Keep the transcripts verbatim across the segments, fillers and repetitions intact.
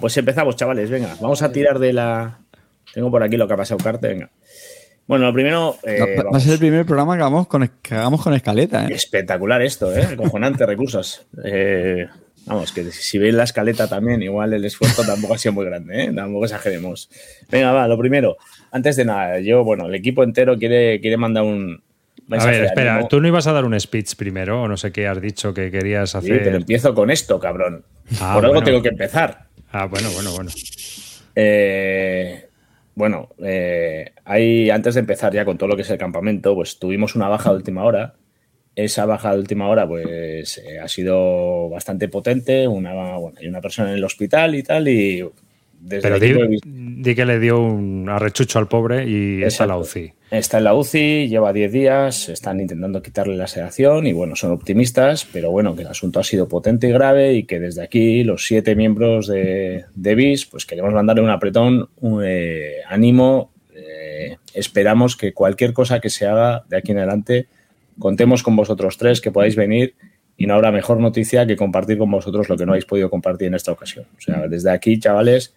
Pues empezamos, chavales, venga, vamos a tirar de la... Tengo por aquí lo que ha pasado, Carte, venga. Bueno, lo primero... Eh, va, va a ser el primer programa que hagamos con, que hagamos con escaleta, ¿eh? Espectacular esto, ¿eh? Cojonante recursos. Eh, vamos, que si veis la escaleta también, igual el esfuerzo tampoco ha sido muy grande, ¿eh? Tampoco exageremos. Venga, va, lo primero. Antes de nada, yo, bueno, el equipo entero quiere, quiere mandar un... A ver, espera, ¿tú no ibas a dar un speech primero? O no sé qué has dicho que querías hacer... Sí, pero empiezo con esto, cabrón. Ah, por algo bueno. Tengo que empezar. Ah, bueno, bueno, bueno. Eh, bueno, eh, hay, antes de empezar ya con todo lo que es el campamento, pues tuvimos una baja de última hora. Esa baja de última hora, pues eh, ha sido bastante potente. Una, bueno, hay una persona en el hospital y tal, y desde el equipo di, di que le dio un arrechucho al pobre y exacto, está en la U C I. Está en la U C I, lleva diez días, están intentando quitarle la sedación y bueno, son optimistas, pero bueno, que el asunto ha sido potente y grave y que desde aquí los siete miembros de, de B I S, pues queremos mandarle un apretón, un, eh, ánimo, eh, esperamos que cualquier cosa que se haga de aquí en adelante, contemos con vosotros tres, que podáis venir y no habrá mejor noticia que compartir con vosotros lo que no habéis podido compartir en esta ocasión. O sea, desde aquí, chavales,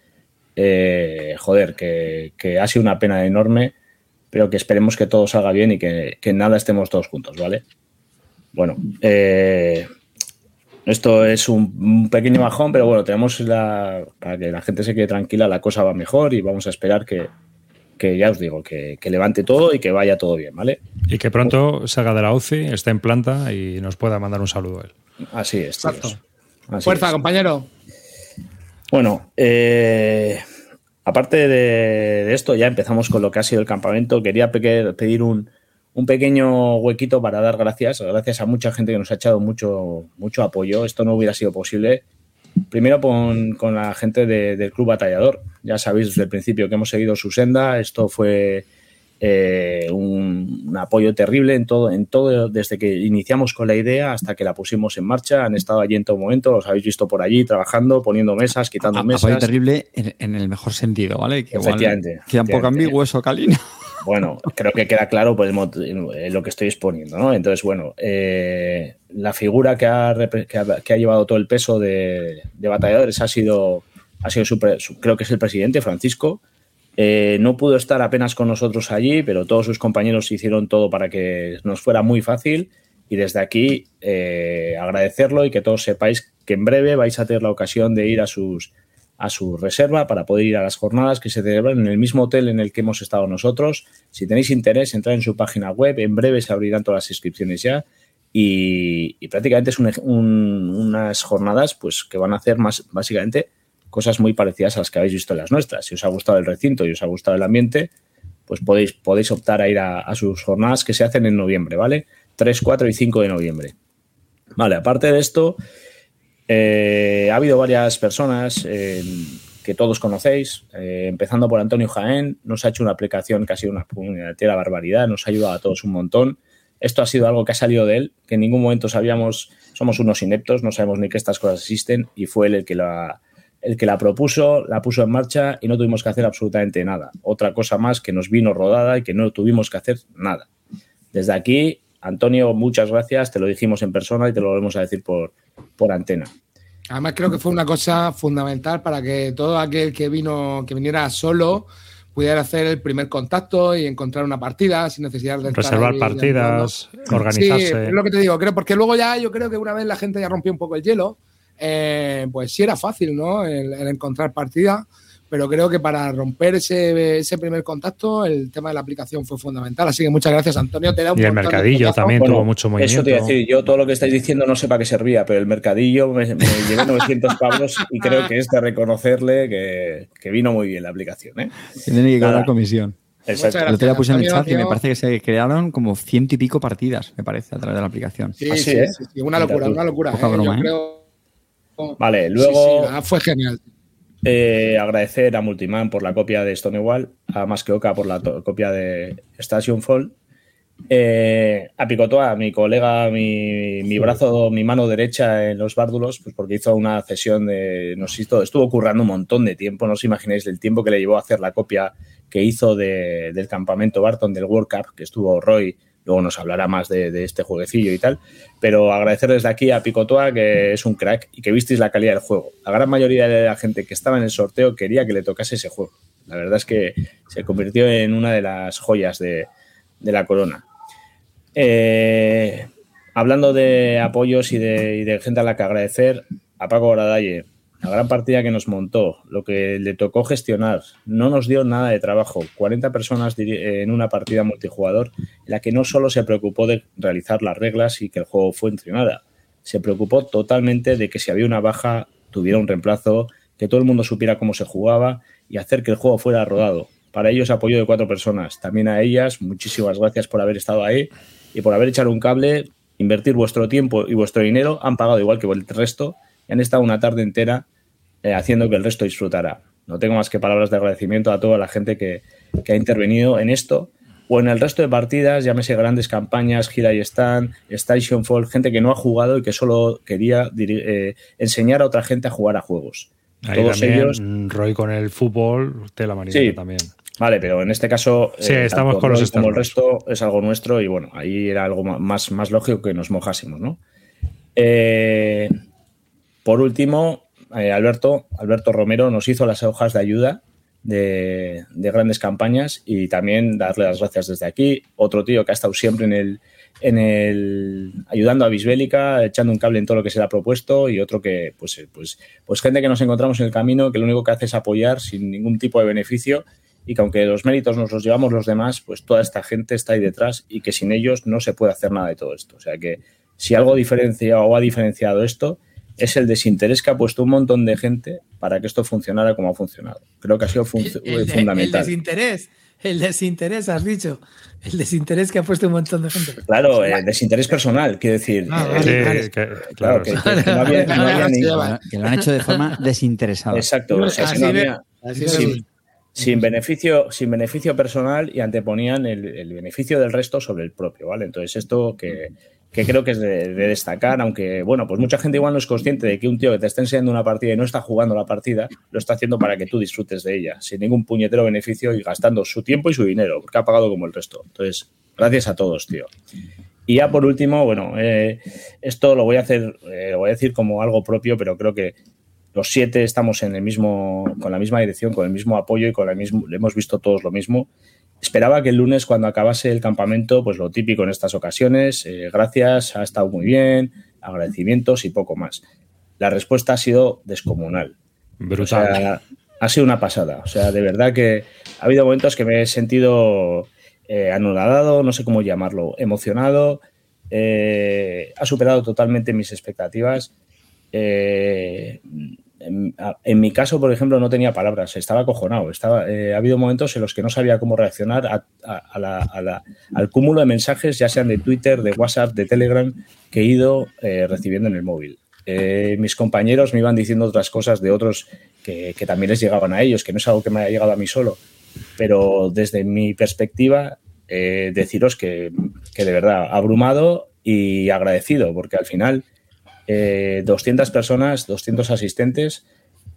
eh, joder, que, que ha sido una pena enorme, pero que esperemos que todo salga bien y que, que nada estemos todos juntos, ¿vale? Bueno, eh, esto es un, un pequeño bajón, pero bueno, tenemos la... Para que la gente se quede tranquila, la cosa va mejor y vamos a esperar que, que ya os digo, que, que levante todo y que vaya todo bien, ¿vale? Y que pronto salga de la U C I, esté en planta y nos pueda mandar un saludo a él. Así es, tíos. Así Fuerza, es. Compañero. Bueno, eh... aparte de, de esto, ya empezamos con lo que ha sido el campamento. Quería pe- pedir un, un pequeño huequito para dar gracias. Gracias a mucha gente que nos ha echado mucho, mucho apoyo. Esto no hubiera sido posible. Primero con, con la gente de, del Club Batallador. Ya sabéis desde el principio que hemos seguido su senda. Esto fue eh, un, un apoyo terrible en todo, en todo, desde que iniciamos con la idea hasta que la pusimos en marcha. Han estado allí en todo momento, los habéis visto por allí trabajando, poniendo mesas, quitando a, mesas. Apoyo terrible en, en el mejor sentido, ¿vale? Que efectivamente. Igual, que un poco ambiguo eso, Calina. Bueno, creo que queda claro pues, lo que estoy exponiendo, ¿no? Entonces, bueno, eh, la figura que ha, que, ha, que ha llevado todo el peso de, de Batalladores ha sido, ha sido su, su, creo que es el presidente, Francisco. Eh, no pudo estar apenas con nosotros allí, pero todos sus compañeros hicieron todo para que nos fuera muy fácil y desde aquí eh, agradecerlo y que todos sepáis que en breve vais a tener la ocasión de ir a sus... a su reserva para poder ir a las jornadas que se celebran en el mismo hotel en el que hemos estado nosotros. Si tenéis interés, entrad en su página web. En breve se abrirán todas las inscripciones ya y, y prácticamente es un, un, unas jornadas pues que van a hacer más básicamente cosas muy parecidas a las que habéis visto en las nuestras. Si os ha gustado el recinto y os ha gustado el ambiente, pues podéis, podéis optar a ir a, a sus jornadas que se hacen en noviembre, ¿vale? tres, cuatro y cinco de noviembre. Vale, aparte de esto... Eh, ha habido varias personas eh, que todos conocéis, eh, empezando por Antonio Jaén. Nos ha hecho una aplicación que ha sido una puñetera barbaridad, nos ha ayudado a todos un montón. Esto ha sido algo que ha salido de él, que en ningún momento sabíamos, somos unos ineptos, no sabemos ni que estas cosas existen y fue él el que la, el que la propuso, la puso en marcha y no tuvimos que hacer absolutamente nada. Otra cosa más que nos vino rodada y que no tuvimos que hacer nada. Desde aquí... Antonio, muchas gracias, te lo dijimos en persona y te lo volvemos a decir por, por antena. Además creo que fue una cosa fundamental para que todo aquel que vino, que viniera solo pudiera hacer el primer contacto y encontrar una partida sin necesidad de reservar estar ahí, partidas, ya, organizarse. Sí, es lo que te digo, creo, porque luego ya yo creo que una vez la gente ya rompió un poco el hielo, eh, pues sí era fácil, ¿no? El, el encontrar partidas. Pero creo que para romper ese, ese primer contacto, el tema de la aplicación fue fundamental. Así que muchas gracias, Antonio. Te da un y el mercadillo también bueno, tuvo mucho movimiento. Eso te iba a decir. Yo todo lo que estáis diciendo no sé para qué servía, pero el mercadillo me, me llevé novecientos pavos y creo que es de reconocerle que, que vino muy bien la aplicación, ¿eh? Tiene que cobrar comisión. Exacto. Gracias, yo te la puse en el chat y me parece que se crearon como ciento y pico partidas, me parece, a través de la aplicación. Sí, Así, sí, ¿eh? sí, sí. Una locura, una locura. Poca eh. broma, yo creo... ¿eh? Vale, luego... Sí, sí, fue genial. Eh, agradecer a Multiman por la copia de Stonewall, a Más que Oca por la to- copia de Station Fall, eh, a Picotoa, a mi colega, mi, mi brazo, mi mano derecha en los bárdulos, pues porque hizo una cesión de, nos hizo, estuvo currando un montón de tiempo, no os imagináis el tiempo que le llevó a hacer la copia que hizo de, del campamento Barton, del World Cup, que estuvo Roy, luego nos hablará más de, de este jueguecillo y tal, pero agradecerles de aquí a Picotoa, que es un crack y que visteis la calidad del juego. La gran mayoría de la gente que estaba en el sorteo quería que le tocase ese juego. La verdad es que se convirtió en una de las joyas de, de la corona. Eh, hablando de apoyos y de, y de gente a la que agradecer, a Paco Gradalle, la gran partida que nos montó, lo que le tocó gestionar, no nos dio nada de trabajo. cuarenta personas en una partida multijugador en la que no solo se preocupó de realizar las reglas y que el juego funcionara, se preocupó totalmente de que si había una baja tuviera un reemplazo, que todo el mundo supiera cómo se jugaba y hacer que el juego fuera rodado. Para ellos apoyo de cuatro personas. También a ellas, muchísimas gracias por haber estado ahí y por haber echado un cable, invertir vuestro tiempo y vuestro dinero. Han pagado igual que el resto y han estado una tarde entera haciendo que el resto disfrutara. No tengo más que palabras de agradecimiento a toda la gente que, que ha intervenido en esto o en el resto de partidas, llámese grandes campañas, Gira y Stand, Stationfall, gente que no ha jugado y que solo quería eh, enseñar a otra gente a jugar a juegos. Ahí todos también, ellos. Roy con el fútbol, tela amarilla sí, también. Vale, pero en este caso, sí, eh, estamos con los Roy como el resto es algo nuestro y bueno, ahí era algo más, más lógico que nos mojásemos, ¿no? Eh, por último. Alberto, Alberto Romero nos hizo las hojas de ayuda de, de grandes campañas y también darle las gracias desde aquí. Otro tío que ha estado siempre en el, en el ayudando a Bisbélica, echando un cable en todo lo que se le ha propuesto y otro que, pues, pues, pues gente que nos encontramos en el camino que lo único que hace es apoyar sin ningún tipo de beneficio y que aunque los méritos nos los llevamos los demás, pues toda esta gente está ahí detrás y que sin ellos no se puede hacer nada de todo esto. O sea que si algo diferencia o ha diferenciado esto es el desinterés que ha puesto un montón de gente para que esto funcionara como ha funcionado. Creo que ha sido fun- el, el, fundamental. El desinterés, el desinterés, has dicho. El desinterés que ha puesto un montón de gente. Claro, el desinterés personal, quiero decir. Claro, que lo han hecho de forma desinteresada. Exacto. O sea, así ve, así sin, sin, beneficio, sin beneficio personal y anteponían el, el beneficio del resto sobre el propio, ¿vale? Entonces, esto que... que creo que es de, de destacar, aunque, bueno, pues mucha gente igual no es consciente de que un tío que te está enseñando una partida y no está jugando la partida, lo está haciendo para que tú disfrutes de ella, sin ningún puñetero beneficio y gastando su tiempo y su dinero, porque ha pagado como el resto. Entonces, gracias a todos, tío. Y ya por último, bueno, eh, esto lo voy a hacer, eh, lo voy a decir como algo propio, pero creo que los siete estamos en el mismo, con la misma dirección, con el mismo apoyo y con el mismo, hemos visto todos lo mismo. Esperaba que el lunes, cuando acabase el campamento, pues lo típico en estas ocasiones, eh, gracias, ha estado muy bien, agradecimientos y poco más. La respuesta ha sido descomunal. Brutal. O sea, ha sido una pasada. O sea, de verdad que ha habido momentos que me he sentido eh, anonadado, no sé cómo llamarlo, emocionado, eh, ha superado totalmente mis expectativas. Eh, En, en mi caso, por ejemplo, no tenía palabras, estaba acojonado. Estaba, eh, ha habido momentos en los que no sabía cómo reaccionar a, a, a la, a la, al cúmulo de mensajes, ya sean de Twitter, de WhatsApp, de Telegram, que he ido eh, recibiendo en el móvil. Eh, mis compañeros me iban diciendo otras cosas de otros que, que también les llegaban a ellos, que no es algo que me haya llegado a mí solo. Pero desde mi perspectiva, eh, deciros que, que de verdad, abrumado y agradecido, porque al final... Eh, doscientas personas, doscientos asistentes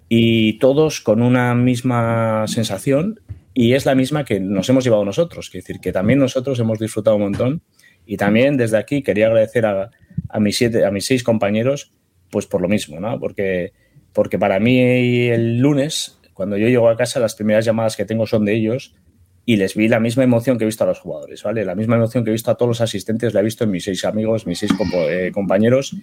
y todos con una misma sensación y es la misma que nos hemos llevado nosotros, es decir, que también nosotros hemos disfrutado un montón y también desde aquí quería agradecer a, a, mis, siete, a mis seis compañeros pues por lo mismo, ¿no? Porque, porque para mí el lunes, cuando yo llego a casa, las primeras llamadas que tengo son de ellos y les vi la misma emoción que he visto a los jugadores, ¿vale? La misma emoción que he visto a todos los asistentes la he visto en mis seis amigos, mis seis compo- eh, compañeros.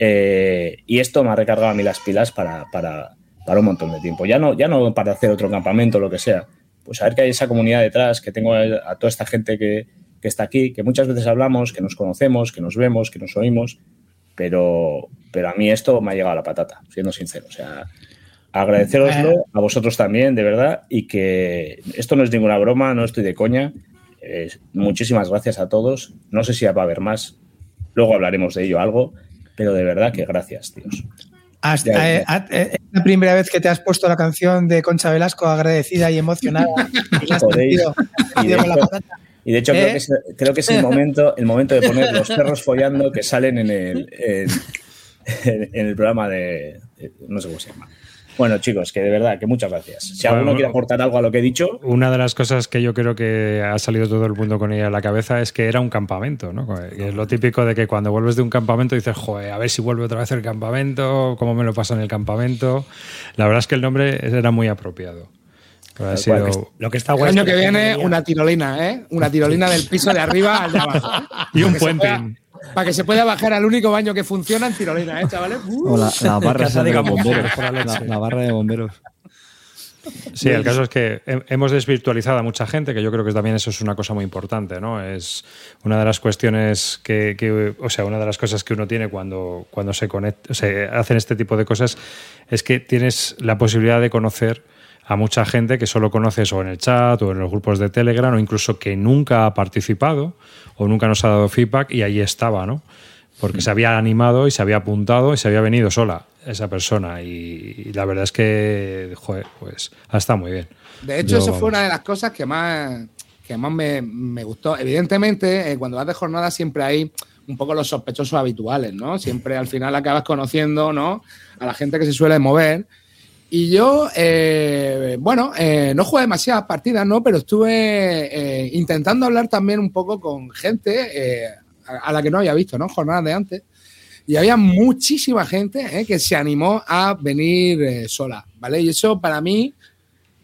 Eh, y esto me ha recargado a mí las pilas para, para, para un montón de tiempo. Ya no, ya no para hacer otro campamento o lo que sea. Pues saber que hay esa comunidad detrás, que tengo a, a toda esta gente que, que está aquí, que muchas veces hablamos, que nos conocemos, que nos vemos, que nos oímos, pero, pero a mí esto me ha llegado a la patata, siendo sincero. O sea, agradeceroslo a vosotros también, de verdad, y que esto no es ninguna broma, no estoy de coña. Eh, muchísimas gracias a todos. No sé si va a haber más, luego hablaremos de ello algo. Pero de verdad que gracias, tíos. Hasta, eh, eh, es la primera vez que te has puesto la canción de Concha Velasco agradecida y emocionada. Y, la has sentido, y, de hecho, y de hecho ¿Eh? creo, que es, creo que es el momento, el momento de poner los perros follando que salen en el, en, en el programa de... no sé cómo se llama. Bueno, chicos, que de verdad, que muchas gracias. Si bueno, alguno quiere aportar algo a lo que he dicho... Una de las cosas que yo creo que ha salido todo el mundo con ella a la cabeza es que era un campamento, ¿no? Que es lo típico de que cuando vuelves de un campamento dices, joder, a ver si vuelve otra vez el campamento, cómo me lo pasa en el campamento... La verdad es que el nombre era muy apropiado. Ha sido... cual, que, lo que está guay. El año que viene, una tirolina, ¿eh? Una tirolina del piso de arriba al de abajo. Y un puente. Para que se pueda bajar al único baño que funciona en tirolina, ¿eh, chavales? Uh. La, la, barra de de bomberos, la, la barra de bomberos. Sí, el caso es que hemos desvirtualizado a mucha gente, que yo creo que también eso es una cosa muy importante, ¿no? Es una de las cuestiones que, que o sea, una de las cosas que uno tiene cuando, cuando se conecta, o sea, hacen este tipo de cosas, es que tienes la posibilidad de conocer a mucha gente que solo conoces o en el chat o en los grupos de Telegram o incluso que nunca ha participado o nunca nos ha dado feedback y ahí estaba, ¿no? Porque sí. Se había animado y se había apuntado y se había venido sola esa persona y, y la verdad es que, joder, pues ha estado muy bien. De hecho, Yo, eso vamos. fue una de las cosas que más, que más me, me gustó. Evidentemente, eh, cuando vas de jornada siempre hay un poco los sospechosos habituales, ¿no? Siempre al final acabas conociendo, ¿no?, a la gente que se suele mover. Y yo, eh, bueno, eh, no jugué demasiadas partidas, ¿no? Pero estuve eh, intentando hablar también un poco con gente eh, a, a la que no había visto, ¿no? Jornadas de antes. Y había muchísima gente eh, que se animó a venir eh, sola, ¿vale? Y eso para mí,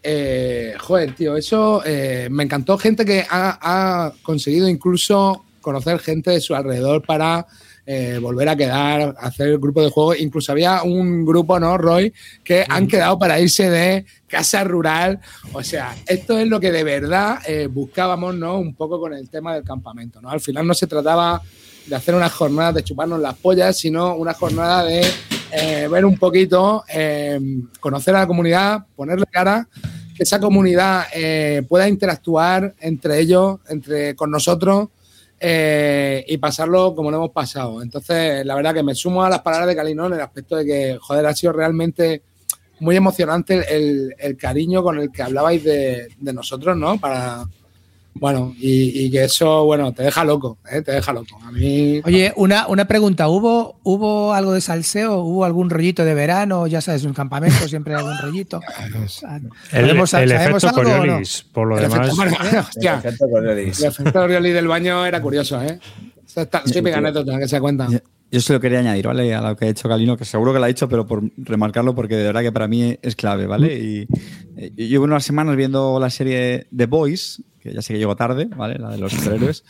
eh, joder, tío, eso eh, me encantó. Gente que ha, ha conseguido incluso conocer gente de su alrededor para... Eh, volver a quedar, hacer el grupo de juego. Incluso había un grupo, ¿no, Roy?, que han quedado para irse de casa rural. O sea, esto es lo que de verdad eh, buscábamos, ¿no?, un poco con el tema del campamento, ¿no? Al final no se trataba de hacer unas jornadas de chuparnos las pollas, sino una jornada de eh, ver un poquito, eh, conocer a la comunidad, ponerle cara, que esa comunidad eh, pueda interactuar entre ellos, entre con nosotros, Eh, y pasarlo como lo hemos pasado. Entonces, la verdad que me sumo a las palabras de Calino en el aspecto de que, joder, ha sido realmente muy emocionante el, el cariño con el que hablabais de, de nosotros, ¿no? Para, bueno, y, y que eso, bueno, te deja loco, ¿eh? Te deja loco. A mí... Oye, una, una pregunta. ¿Hubo, ¿Hubo algo de salseo? ¿Hubo algún rollito de verano? Ya sabes, un campamento siempre hay algún rollito. El, el, el efecto Coriolis, no? Por lo el demás. Efecto, el efecto Coriolis. El efecto Coriolis del baño era curioso, ¿eh? Típica anécdota, que se cuenta. Yo, yo solo quería añadir, ¿vale?, a lo que ha hecho Calino, que seguro que lo ha hecho, pero por remarcarlo, porque de verdad que para mí es clave, ¿vale? Y, y llevo unas semanas viendo la serie The Boys, que ya sé que llego tarde, ¿vale?, la de los superhéroes,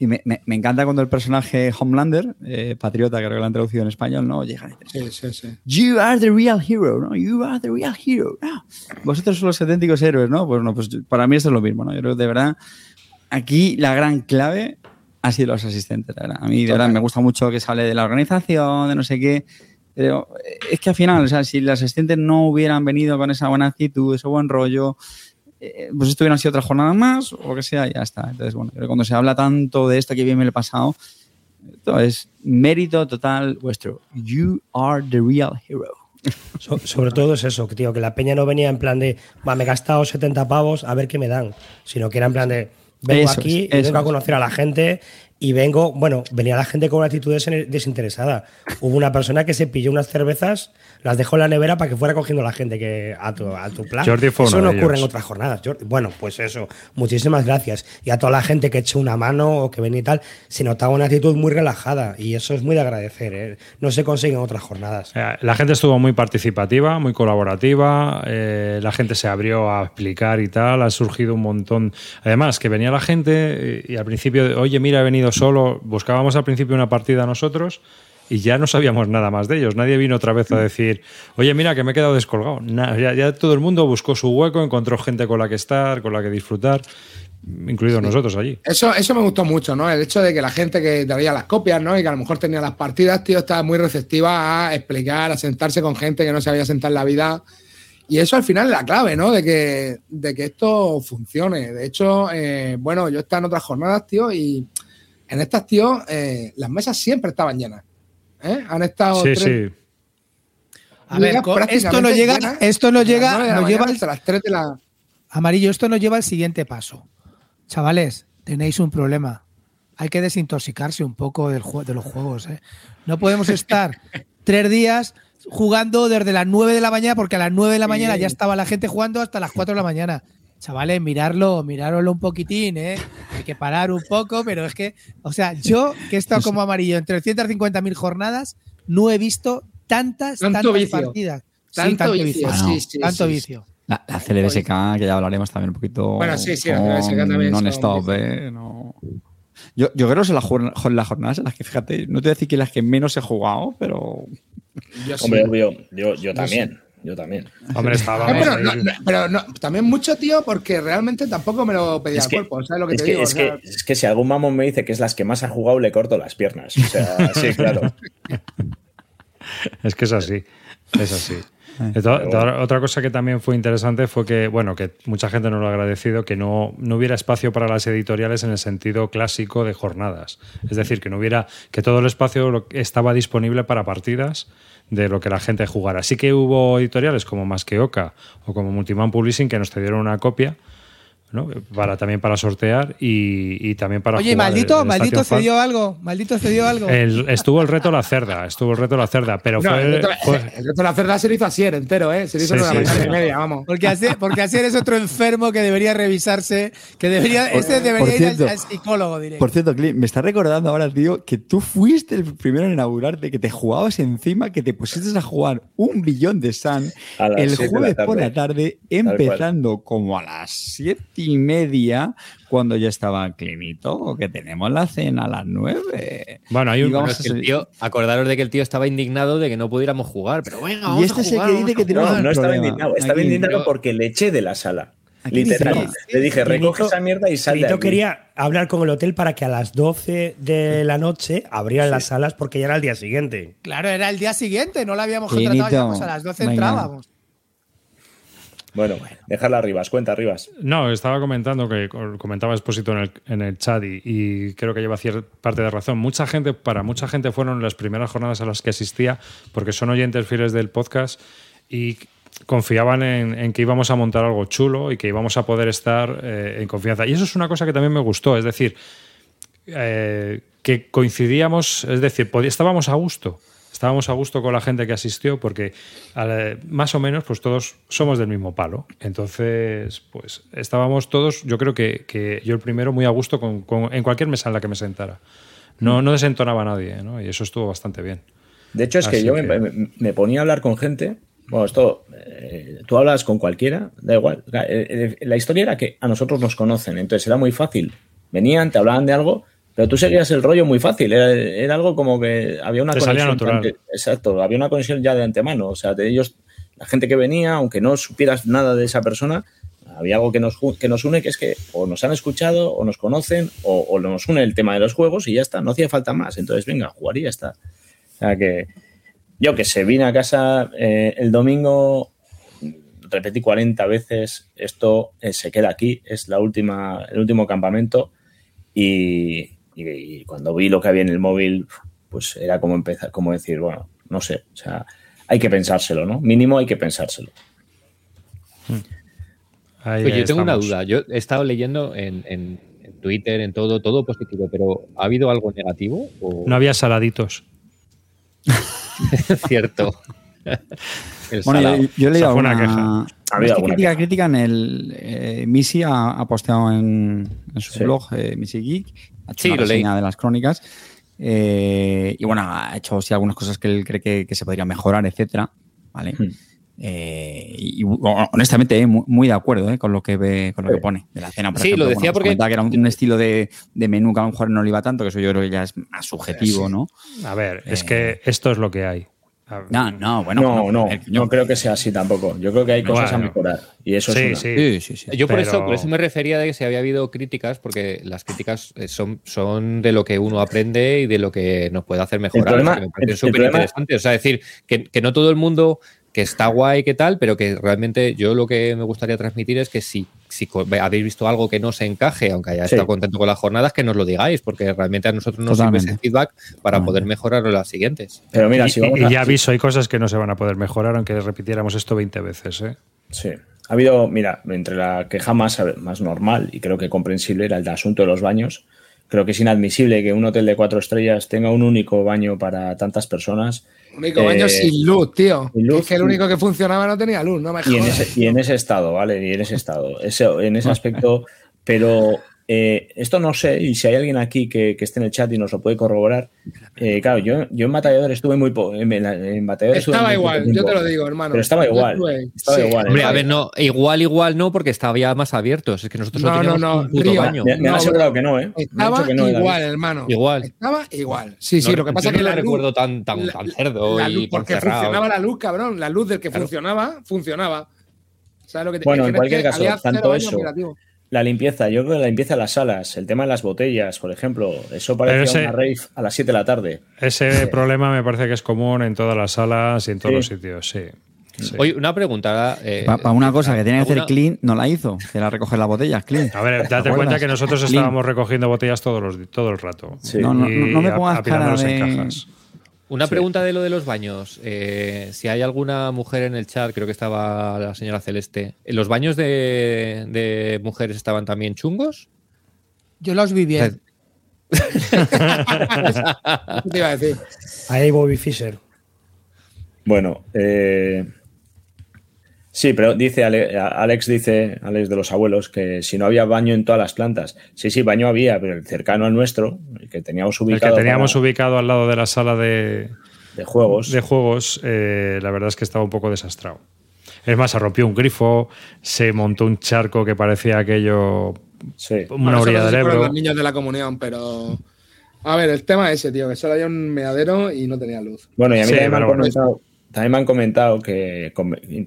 y me, me, me encanta cuando el personaje Homelander, eh, patriota, creo que lo han traducido en español, ¿no? Llega y dice, sí, sí, sí. You are the real hero, ¿no? You are the real hero. ¿No? Vosotros son los auténticos héroes, ¿no? Pues, no, pues para mí esto es lo mismo, ¿no? Yo creo que de verdad aquí la gran clave ha sido los asistentes, la verdad. A mí de verdad me gusta mucho que se hable de la organización, de no sé qué, pero es que al final, o sea, si los asistentes no hubieran venido con esa buena actitud, ese buen rollo... pues estuvieran así otra jornada más o que sea, ya está. Entonces, bueno, creo que cuando se habla tanto de esto, que bien me lo he pasado, esto es mérito total vuestro. You are the real hero. So, sobre todo es eso, tío, que la peña no venía en plan de, va, me he gastado setenta pavos, a ver qué me dan, sino que era en plan de, vengo eso aquí, es, y vengo a conocer a la gente y vengo, bueno, venía la gente con una actitud desinteresada. Hubo una persona que se pilló unas cervezas, las dejó en la nevera para que fuera cogiendo la gente que a tu, a tu plan. Jordi fue uno de ellos. Eso no ocurre en otras jornadas, Jordi. Bueno, pues eso, muchísimas gracias. Y a toda la gente que echó una mano o que venía y tal, se notaba una actitud muy relajada y eso es muy de agradecer, ¿eh? No se consigue en otras jornadas. La gente estuvo muy participativa, muy colaborativa, eh, la gente se abrió a explicar y tal, ha surgido un montón. Además, que venía la gente y al principio, oye, mira, he venido solo, buscábamos al principio una partida nosotros y ya no sabíamos nada más de ellos. Nadie vino otra vez a decir, oye, mira, que me he quedado descolgado. Nah, ya, ya todo el mundo buscó su hueco, encontró gente con la que estar, con la que disfrutar, incluidos sí. Nosotros allí. Eso, eso me gustó mucho, ¿no? El hecho de que la gente que traía las copias, ¿no?, y que a lo mejor tenía las partidas, tío, estaba muy receptiva a explicar, a sentarse con gente que no se había sentado en la vida. Y eso al final es la clave, ¿no?, de que, de que esto funcione. De hecho, eh, bueno, yo estaba en otras jornadas, tío, y en estas, tío, eh, las mesas siempre estaban llenas. ¿Eh? Han estado sí, tres... sí. A ver, esto no llega, llena, esto no llega, nos mañana, lleva hasta las tres de la... Amarillo, esto nos lleva al siguiente paso. Chavales, tenéis un problema. Hay que desintoxicarse un poco del juego, de los juegos, ¿eh? No podemos estar tres días jugando desde las nueve de la mañana, porque a las nueve de la mañana ya estaba la gente jugando hasta las cuatro de la mañana. Chavales, mirarlo, mirároslo un poquitín, ¿eh? Hay que parar un poco, pero es que, o sea, yo que he estado como amarillo en trescientas cincuenta mil jornadas, no he visto tantas, tantas vicio. partidas. Tanto, sí, tanto vicio. vicio. Ah, no. sí, sí, tanto sí, vicio. La, la C L B S K, que ya hablaremos también un poquito. Bueno, sí, sí, la C L B S K también. Non-stop, ¿eh? No. Yo, yo creo que son las, las jornadas en las que, fíjate, no te voy a decir que las que menos he jugado, pero. Yo Hombre, sí. obvio, yo, yo también. Sí. Yo también. Hombre, estaba. Eh, pero no, pero no, también mucho, tío, porque realmente tampoco me lo pedía el cuerpo. ¿Sabes lo que te digo? Es que, es que si algún mamón me dice que es las que más ha jugado, le corto las piernas. O sea, sí, claro. Es que es así. Es así. Entonces, bueno. Otra cosa que también fue interesante fue que, bueno, que mucha gente nos lo ha agradecido, que no, no hubiera espacio para las editoriales en el sentido clásico de jornadas. Es decir, que no hubiera, que todo el espacio estaba disponible para partidas de lo que la gente jugara. Sí que hubo editoriales como Más que Oca o como Multiman Publishing que nos cedieron una copia, ¿no? Para, también para sortear y, y también para Oye, jugar. Oye, maldito, el, el maldito se dio algo, maldito se dio algo. El, estuvo el reto la cerda, estuvo el reto la cerda, pero no, fue, el reto, fue... El reto la cerda se lo hizo Asier entero, ¿eh? Se lo hizo sí, sí, la sí, y media, vamos. Porque Asier, porque Asier es otro enfermo que debería revisarse, que debería, por, este debería cierto, ir al, al psicólogo directo. Por cierto, Clint, me está recordando ahora, tío, que tú fuiste el primero en inaugurarte, que te jugabas encima, que te pusiste a jugar un billón de Sun el jueves la por la tarde, empezando como a las siete y media cuando ya estaba Clinito, que tenemos la cena a las nueve. Bueno, hay un es que el tío, acordaros de que el tío estaba indignado de que no pudiéramos jugar, pero bueno, vamos y este a jugar, es el que dice que tenemos no, no estaba indignado, estaba Aquí, indignado pero... porque le eché de la sala. Literal, le dije, recoge esa mierda y sal de aquí. Yo quería hablar con el hotel para que a las doce de la noche abrieran las salas porque ya era el día siguiente. Claro, era el día siguiente, no la habíamos Clinito, contratado, a las doce entrábamos. Bueno, dejarla Arribas, cuenta Arribas. No, estaba comentando que comentaba Expósito en el, en el chat y, y creo que lleva cierta parte de razón. Mucha gente, para mucha gente fueron las primeras jornadas a las que asistía porque son oyentes fieles del podcast y confiaban en, en que íbamos a montar algo chulo y que íbamos a poder estar eh, en confianza. Y eso es una cosa que también me gustó, es decir, eh, que coincidíamos, es decir, estábamos a gusto. Estábamos a gusto con la gente que asistió porque más o menos pues todos somos del mismo palo. Entonces, pues estábamos todos, yo creo que, que yo el primero, muy a gusto con, con, en cualquier mesa en la que me sentara. No, no desentonaba a nadie, ¿no? Y eso estuvo bastante bien. De hecho, es Así que yo que... Me, me ponía a hablar con gente. Bueno, esto, eh, tú hablas con cualquiera, da igual. La, eh, la historia era que a nosotros nos conocen, entonces era muy fácil. Venían, te hablaban de algo... Pero tú seguías el rollo muy fácil, era, era algo como que había una conexión ante, exacto, había una conexión ya de antemano, o sea, de ellos, la gente que venía, aunque no supieras nada de esa persona, había algo que nos que nos une, que es que o nos han escuchado, o nos conocen, o, o nos une el tema de los juegos y ya está, no hacía falta más, entonces venga, jugar y ya está. O sea que yo que sé, vine a casa eh, el domingo. Repetí cuarenta veces, esto eh, se queda aquí, es la última, el último campamento y Y cuando vi lo que había en el móvil, pues era como empezar, como decir, bueno, no sé, o sea, hay que pensárselo, ¿no? Mínimo hay que pensárselo. Ahí, pues ahí yo estamos. Tengo una duda. Yo he estado leyendo en, en, en Twitter, en todo, todo positivo, pero ¿ha habido algo negativo? O... No había saladitos. Cierto. Bueno, yo, yo le digo una queja. ¿Había es que alguna crítica, queja? Crítica en el eh, Missy ha, ha posteado en, en su sí. blog eh, Missy Geek. Ha hecho sí, una reseña de las crónicas eh, y bueno, ha hecho sí, algunas cosas que él cree que, que se podrían mejorar, etcétera, ¿vale? Mm. Eh, y honestamente, eh, muy, muy de acuerdo eh, con lo que ve, con lo que pone de la cena. Por sí, ejemplo, lo decía bueno, porque que era un, un estilo de, de menú que a lo mejor no le iba tanto, que eso yo creo que ya es más subjetivo, sí. ¿no? A ver, eh, es que esto es lo que hay. No, no, bueno, no, bueno, no, ver, yo no creo que sea así tampoco. Yo creo que hay cosas bueno, a mejorar y eso sí, es sí. Sí, sí, sí. Yo por Pero... eso, por eso me refería de que si había habido críticas, porque las críticas son, son de lo que uno aprende y de lo que nos puede hacer mejorar. El problema, o sea, me parece súper interesante. O sea, decir que, que no todo el mundo que está guay, que tal, pero que realmente yo lo que me gustaría transmitir es que si, si habéis visto algo que no se encaje, aunque haya sí. estado contento con las jornadas, que nos lo digáis, porque realmente a nosotros nos sirve ese feedback para Totalmente. poder mejorar las siguientes. Pero mira, y, si vamos y, a... y ya aviso, hay cosas que no se van a poder mejorar, aunque repitiéramos esto veinte veces, ¿eh? Sí. Ha habido, mira, entre la queja más, más normal y creo que comprensible era el de asunto de los baños. Creo que es inadmisible que un hotel de cuatro estrellas tenga un único baño para tantas personas Único eh, baño sin luz, tío. Sin luz, es que el único que funcionaba no tenía luz, no me jodas. Y en ese, y en ese estado, ¿vale? Y en ese estado, ese, en ese aspecto. Pero eh, esto no sé, y si hay alguien aquí que, que esté en el chat y nos lo puede corroborar. Eh, claro, yo, yo en Matador estuve muy poco. En, en Matador estaba igual, tiempo, yo te lo digo, hermano. Pero estaba igual. Estuve, estaba sí. igual. Hombre, a ver, no, igual, igual no, porque estaba ya más abiertos. Es que nosotros no, no teníamos no, no, un puto Río, baño. Me, me no, han asegurado que no, ¿eh? Estaba que no, igual, hermano. Igual. Estaba igual. Sí, sí, no, lo que pasa es que no la recuerdo tan, tan, tan cerdo. La, la luz, y porque cerrado. Funcionaba la luz, cabrón. La luz del que claro. funcionaba, funcionaba. O sea, lo que te, bueno, en cualquier caso, tanto eso. La limpieza, yo creo que la limpieza de las salas, el tema de las botellas, por ejemplo, eso parece una rave a las siete de la tarde. Ese problema me parece que es común en todas las salas y en todos sí. los sitios, sí. sí. Oye, una pregunta. Eh, Para pa una cosa que tiene que hacer una... Clean, no la hizo, que era recoger las botellas, Clean. A ver, date cuenta que nosotros estábamos recogiendo botellas todo, los, todo el rato. Sí. No, no, no, no me pongas cara de... en cajas. Una sí. pregunta de lo de los baños. Eh, si hay alguna mujer en el chat, creo que estaba la señora Celeste. ¿Los baños de, de mujeres estaban también chungos? Yo los vi bien. ¿Qué te iba a decir? Ahí Bobby Fischer. Bueno, eh, sí, pero dice Ale, Alex, dice Alex de los abuelos, que si no había baño en todas las plantas. Sí, sí, baño había, pero el cercano al nuestro, el que teníamos ubicado. El que teníamos para, ubicado al lado de la sala de, de juegos, de juegos eh, la verdad es que estaba un poco desastrado. Es más, se rompió un grifo, se montó un charco que parecía aquello sí. una orilla bueno, del Ebro. Los niños de la comunión, pero... A ver, el tema ese, tío, que solo había un meadero y no tenía luz. Bueno, y a mí sí, me han comentado... También me han comentado que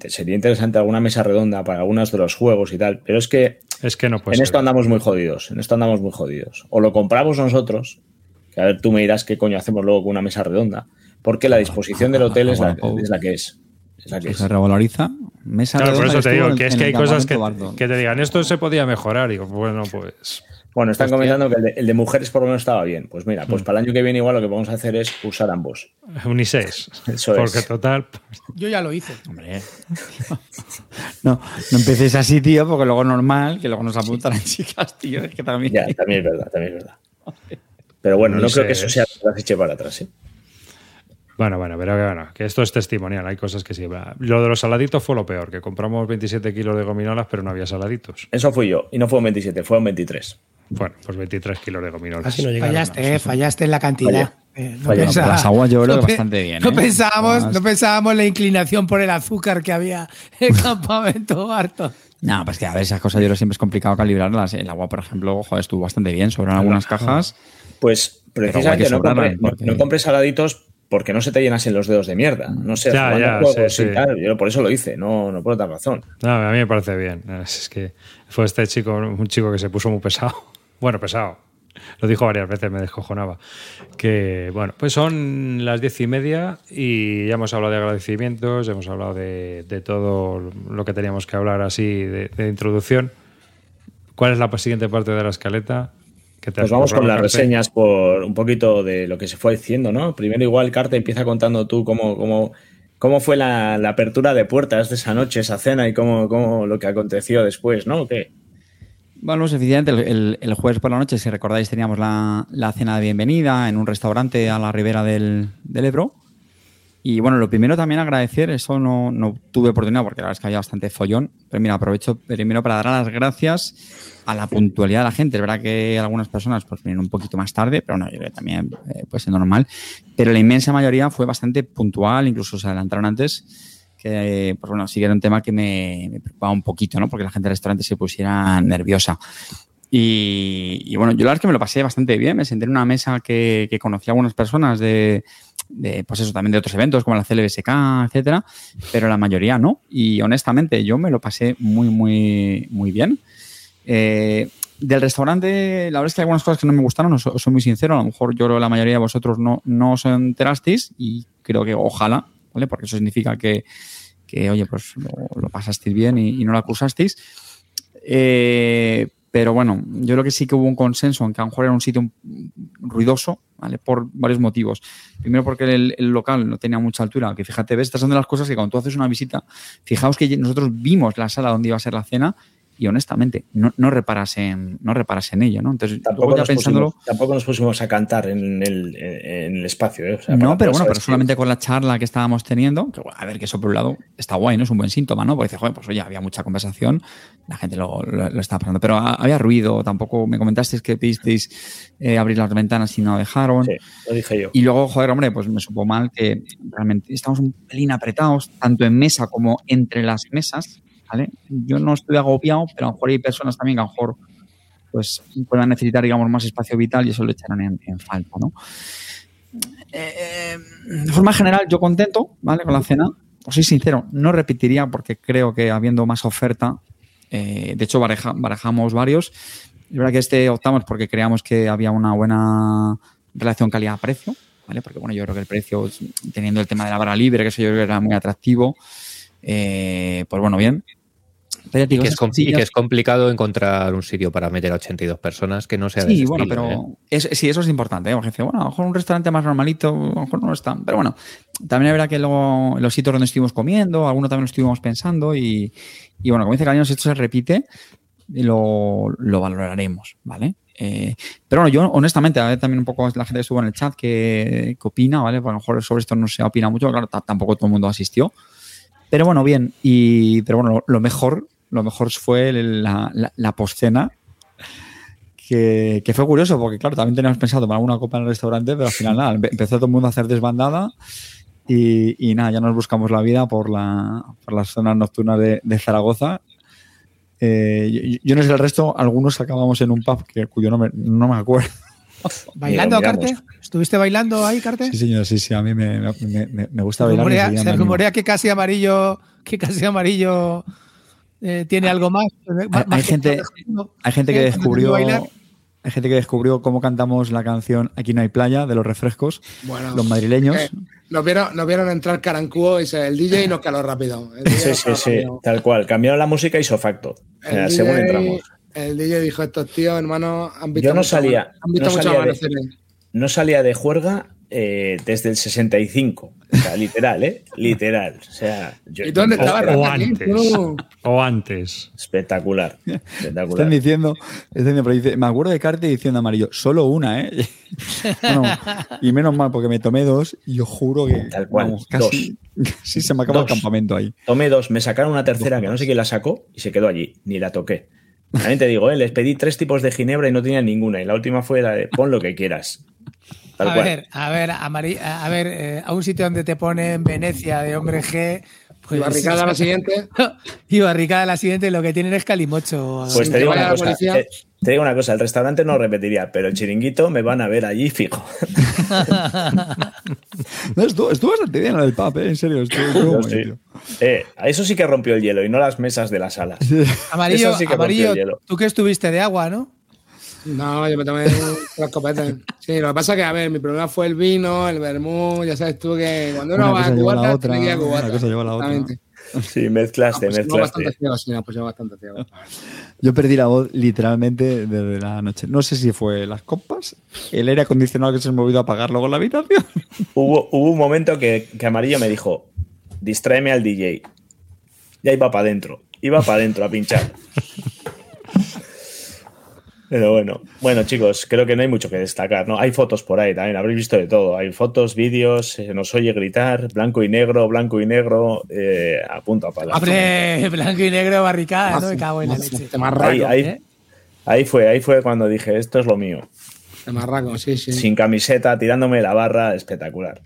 sería interesante alguna mesa redonda para algunos de los juegos y tal, pero es que, es que no puede en ser. esto andamos muy jodidos, en esto andamos muy jodidos. O lo compramos nosotros, que a ver, tú me dirás qué coño hacemos luego con una mesa redonda, porque la disposición del hotel es la, es la que es. es la que es. Se revaloriza mesa claro, redonda. Claro, por eso te digo, que es que hay cosas que, que te digan, esto se podía mejorar, y digo, bueno, pues... Bueno, están Hostia. comentando que el de, el de mujeres por lo menos estaba bien. Pues mira, pues mm. para el año que viene igual lo que vamos a hacer es usar ambos. Unisex. Eso es. Porque total... Yo ya lo hice. Hombre. No, no empecéis así, tío, porque luego es normal que luego nos apuntan sí. a chicas, tío. Es que también... Ya, también es verdad, también es verdad. Pero bueno, Unisex. No creo que eso sea que las eche para atrás, ¿eh? Bueno, bueno, pero bueno, que esto es testimonial, hay cosas que sí. Lo de los saladitos fue lo peor, que compramos veintisiete kilos de gominolas, pero no había saladitos. Eso fui yo, y no fueron veintisiete, fueron veintitrés. Bueno, pues veintitrés kilos de gominolas. Así no fallaste, no, eh, fallaste en la cantidad. Eh, no Falla, pensaba, las aguas yo creo no pe, bastante bien. No, eh. pensábamos, no pensábamos la inclinación por el azúcar que había en el campamento harto. No, pues que a ver, esas cosas yo creo siempre es complicado calibrarlas. El agua, por ejemplo, joder, estuvo bastante bien, sobran algunas cajas. Pues precisamente no compres porque... no compre saladitos porque no se te llenasen los dedos de mierda. No sé, ya, ya, sí, sí. Tal, yo por eso lo hice, no, no por otra razón. No, a mí me parece bien. Es que fue este chico, un chico que se puso muy pesado. Bueno, pesado. Lo dijo varias veces, me descojonaba. Que bueno, pues son las diez y media y ya hemos hablado de agradecimientos, ya hemos hablado de, de todo lo que teníamos que hablar así de, de introducción. ¿Cuál es la siguiente parte de la escaleta? Que te pues vamos con las reseñas por un poquito de lo que se fue diciendo, ¿no? Primero igual, Carte, empieza contando tú cómo, cómo, cómo fue la, la apertura de puertas de esa noche, esa cena y cómo, cómo lo que aconteció después, ¿no? ¿O qué? Bueno, efectivamente, el, el, el jueves por la noche, si recordáis, teníamos la, la cena de bienvenida en un restaurante a la ribera del, del Ebro. Y bueno, lo primero también agradecer, eso no, no tuve oportunidad porque la verdad es que había bastante follón. Pero mira, aprovecho primero para dar las gracias a la puntualidad de la gente. Es verdad que algunas personas pues vienen un poquito más tarde, pero no, yo creo que también eh, puede ser normal. Pero la inmensa mayoría fue bastante puntual, incluso se adelantaron antes. Eh, pues bueno, sí que era un tema que me, me preocupaba un poquito, ¿no? Porque la gente del restaurante se pusiera nerviosa. Y, y bueno, yo la verdad es que me lo pasé bastante bien. Me senté en una mesa que, que conocí a algunas personas de, de, pues eso, también de otros eventos como la C L B S K, etcétera, pero la mayoría no. Y honestamente, yo me lo pasé muy, muy, muy bien. Eh, del restaurante, la verdad es que hay algunas cosas que no me gustaron, os, os soy muy sincero. A lo mejor yo creo que la mayoría de vosotros no, no os enterasteis y creo que ojalá, ¿vale? Porque eso significa que, que oye, pues lo, lo pasasteis bien y, y no lo acusasteis. Eh, pero bueno, yo creo que sí que hubo un consenso en que a lo mejor era un sitio ruidoso, ¿vale? Por varios motivos. Primero porque el, el local no tenía mucha altura, que fíjate, ves, estas son de las cosas que cuando tú haces una visita, fijaos que nosotros vimos la sala donde iba a ser la cena y honestamente no, no reparas en no reparas en ello, ¿no? Entonces tampoco, ya nos, pensándolo, pusimos, tampoco nos pusimos a cantar en el, en el espacio, ¿eh? O sea, no, pero bueno, pero solamente que... con la charla que estábamos teniendo, que bueno, a ver, que eso por un lado está guay, ¿no? Es un buen síntoma, ¿no? Porque dices, joder, pues oye, había mucha conversación, la gente lo, lo, lo estaba pasando, pero a, había ruido, tampoco me comentasteis que pedisteis eh, abrir las ventanas y no dejaron. Sí, lo dije yo. Y luego, joder, hombre, pues me supo mal que realmente estamos un pelín apretados, tanto en mesa como entre las mesas, ¿vale? Yo no estoy agobiado, pero a lo mejor hay personas también que a lo mejor pues, puedan necesitar, digamos, más espacio vital y eso lo echarán en, en falta, ¿no? Eh, de forma general, yo contento, ¿vale? Con la cena. Os soy sincero, no repetiría porque creo que habiendo más oferta, eh, de hecho baraja, barajamos varios. Es verdad que este optamos porque creíamos que había una buena relación calidad-precio, ¿vale? Porque, bueno, yo creo que el precio, teniendo el tema de la barra libre, que eso yo creo que era muy atractivo, eh, pues bueno, bien. Pero digo, y, que es compl- y que es complicado encontrar un sitio para meter a ochenta y dos personas que no sea de sí, ese bueno, estilo, pero ¿eh? es, sí, eso es importante, ¿eh? Porque bueno, a lo mejor un restaurante más normalito, a lo mejor no lo está. Pero bueno, también es verdad que luego los sitios donde estuvimos comiendo, algunos también lo estuvimos pensando y, y bueno, como dice Cariño, si esto se repite, lo, lo valoraremos, ¿vale? Eh, pero bueno, yo honestamente, a ver también un poco la gente que estuvo en el chat que, que opina, ¿vale? Porque a lo mejor sobre esto no se opina mucho, claro, t- tampoco todo el mundo asistió. Pero bueno, bien, y pero bueno, lo mejor, lo mejor fue la, la, la postcena, que, que fue curioso, porque claro, también teníamos pensado tomar alguna copa en el restaurante, pero al final nada, empezó todo el mundo a hacer desbandada y, y nada, ya nos buscamos la vida por, la, por las zonas nocturnas de, de Zaragoza. Eh, yo, yo no sé el resto, algunos acabamos en un pub que, cuyo nombre no me acuerdo. ¿Bailando, Carte? ¿Estuviste bailando ahí, Carte? Sí, señor, sí, sí, a mí me, me, me, me gusta bailar. Rumorea, se rumorea que casi amarillo, que casi amarillo eh, tiene ah, algo más. Hay, más hay, gente, hay gente que descubrió hay gente que descubrió cómo cantamos la canción Aquí no hay playa, de Los Refrescos, bueno, los madrileños. Eh, nos, vieron, nos vieron entrar Carancúo, el D J y nos caló rápido. Sí, sí, caló sí, rápido. Tal cual. Cambiaron la música isofacto, eh, según entramos. El D J dijo, estos tíos, hermano, han visto no mucho salía, han visto no mucho amanecer. No salía de juerga eh, desde el sesenta y cinco. O sea, literal, ¿eh? Literal. O sea, yo, ¿y dónde estaba? O antes. O antes. Espectacular. Espectacular. Están diciendo, están diciendo, me acuerdo de Carte diciendo amarillo, solo una, ¿eh? Bueno, y menos mal, porque me tomé dos y yo juro que tal cual, vamos, casi, casi se me acabó dos. El campamento ahí. Tomé dos, me sacaron una tercera que no sé quién la sacó y se quedó allí, ni la toqué. También te digo, ¿eh? Les pedí tres tipos de ginebra y no tenían ninguna. Y la última fue la de pon lo que quieras. Tal a, cual. Ver, a ver, a, Mari, a ver, eh, a un sitio donde te ponen Venecia de hombre G. Pues, y barricada a la siguiente. Y barricada a la siguiente, lo que tienen es calimocho. Pues te digo, una cosa, te, te digo una cosa, el restaurante no repetiría, pero el chiringuito me van a ver allí fijo. No, estuvo, estuvo bastante bien en el pub, ¿eh? En serio. Estuvo, estuvo no, sí. eh, eso sí que rompió el hielo y no las mesas de la sala. Amarillo, sí que amarillo el hielo. Tú que estuviste de agua, ¿no? No, yo me tomé las copetas. Sí, lo que pasa es que, a ver, mi problema fue el vino, el vermú, ya sabes tú que cuando uno va a cubata, tiene que ir a cubata. Una cosa lleva a la otra. Sí, mezclaste, no, pues mezclaste. Bastante ciego, sí, no, pues llevo bastante ciego. Yo perdí la voz literalmente desde la noche. No sé si fue las copas, el aire acondicionado que se me olvidó apagar luego en la habitación. Hubo, hubo un momento que, que Amarillo me dijo, distráeme al D J. Ya iba para adentro, iba para adentro a pinchar. Pero bueno, bueno chicos, creo que no hay mucho que destacar, ¿no? Hay fotos por ahí también, habréis visto de todo. Hay fotos, vídeos, se nos oye gritar, blanco y negro, blanco y negro, eh, a punto a pala. ¡Abre! Blanco y negro, barricada, más, ¿no? Me cago en más, la leche. Temarraco, ahí, ahí, ¿eh? ahí fue, ahí fue cuando dije, esto es lo mío. Temarraco, sí, sí. Sin camiseta, tirándome la barra, espectacular.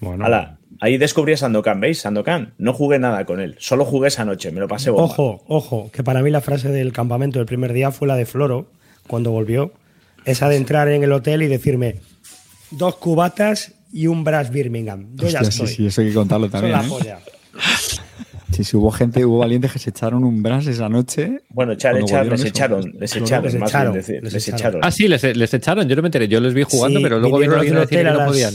Bueno. Ala. Ahí descubrí a Sandokan, ¿veis? Sandokan, no jugué nada con él, solo jugué esa noche, me lo pasé bomba. Ojo, ojo, que para mí la frase del campamento del primer día fue la de Floro, cuando volvió, esa de entrar en el hotel y decirme dos cubatas y un Brass Birmingham. Yo hostia, ya estoy. Sí, sí, eso hay que contarlo también. Son la polla. Sí, sí, hubo gente, hubo valientes que se echaron un Brass esa noche. Bueno, echar, echar, les echaron, les echaron, más bien decir, les echaron. Ah, sí, les, les echaron, yo no me enteré, yo les vi jugando, sí, pero luego vino alguien a decir que no podían.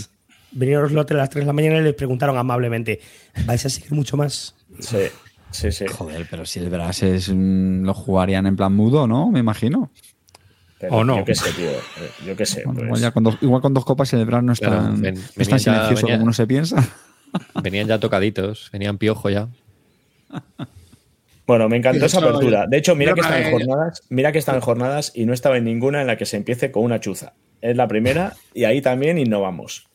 Vinieron los lotes a las tres de la mañana y les preguntaron amablemente, ¿vais a seguir mucho más? Sí, sí, sí. Joder, pero si el Brass es, lo jugarían en plan mudo, ¿no? Me imagino. Pero o no. Yo qué sé, tío. Yo qué sé. Bueno, pues. igual, ya con dos, igual con dos copas el Brass no es claro, tan, ven, no es tan silencioso ya, venía, como uno se piensa. Venían ya tocaditos, venían piojo ya. Bueno, me encantó esa apertura. De hecho, mira que están en jornadas, mira que están en jornadas y no estaba en ninguna en la que se empiece con una chuza. Es la primera y ahí también innovamos.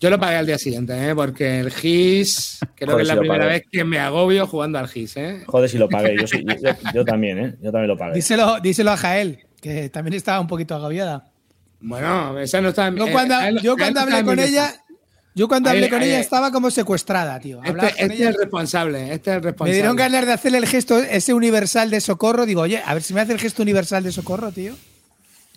Yo lo pagué al día siguiente, ¿eh? Porque el G I S, creo Joder, que es la si primera vez que me agobio jugando al G I S, ¿eh? Joder, si lo pagué. Yo, soy, yo, yo también, ¿eh? Yo también lo pagué. Díselo, díselo a Jael, que también estaba un poquito agobiada. Bueno, esa no está... Yo cuando, eh, yo cuando hablé con ella... Yo cuando hablé con ella estaba como secuestrada, tío. Este, este es el responsable, este es el responsable. Me dieron ganas de hacerle el gesto, ese universal de socorro. Digo, oye, a ver si me hace el gesto universal de socorro, tío.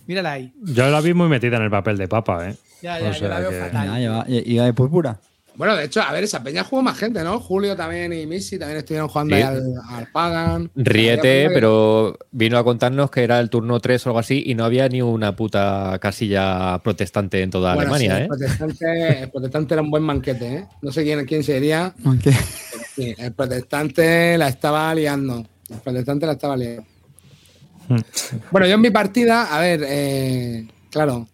Mírala ahí. Yo la vi muy metida en el papel de papa, ¿eh? Ya, ya, o sea, yo la veo que... fatal. ¿Y la de púrpura? Bueno, de hecho, a ver, esa peña jugó más gente, ¿no? Julio también y Missy también estuvieron jugando sí. al, al Pagan. Riete, pero vino a contarnos que era el turno tres o algo así y no había ni una puta casilla protestante en toda bueno, Alemania, sí, ¿eh? El protestante, el protestante era un buen manquete, ¿eh? No sé quién, quién sería. Okay. Sí, el protestante la estaba liando. El protestante la estaba liando. Bueno, yo en mi partida, a ver, eh, claro...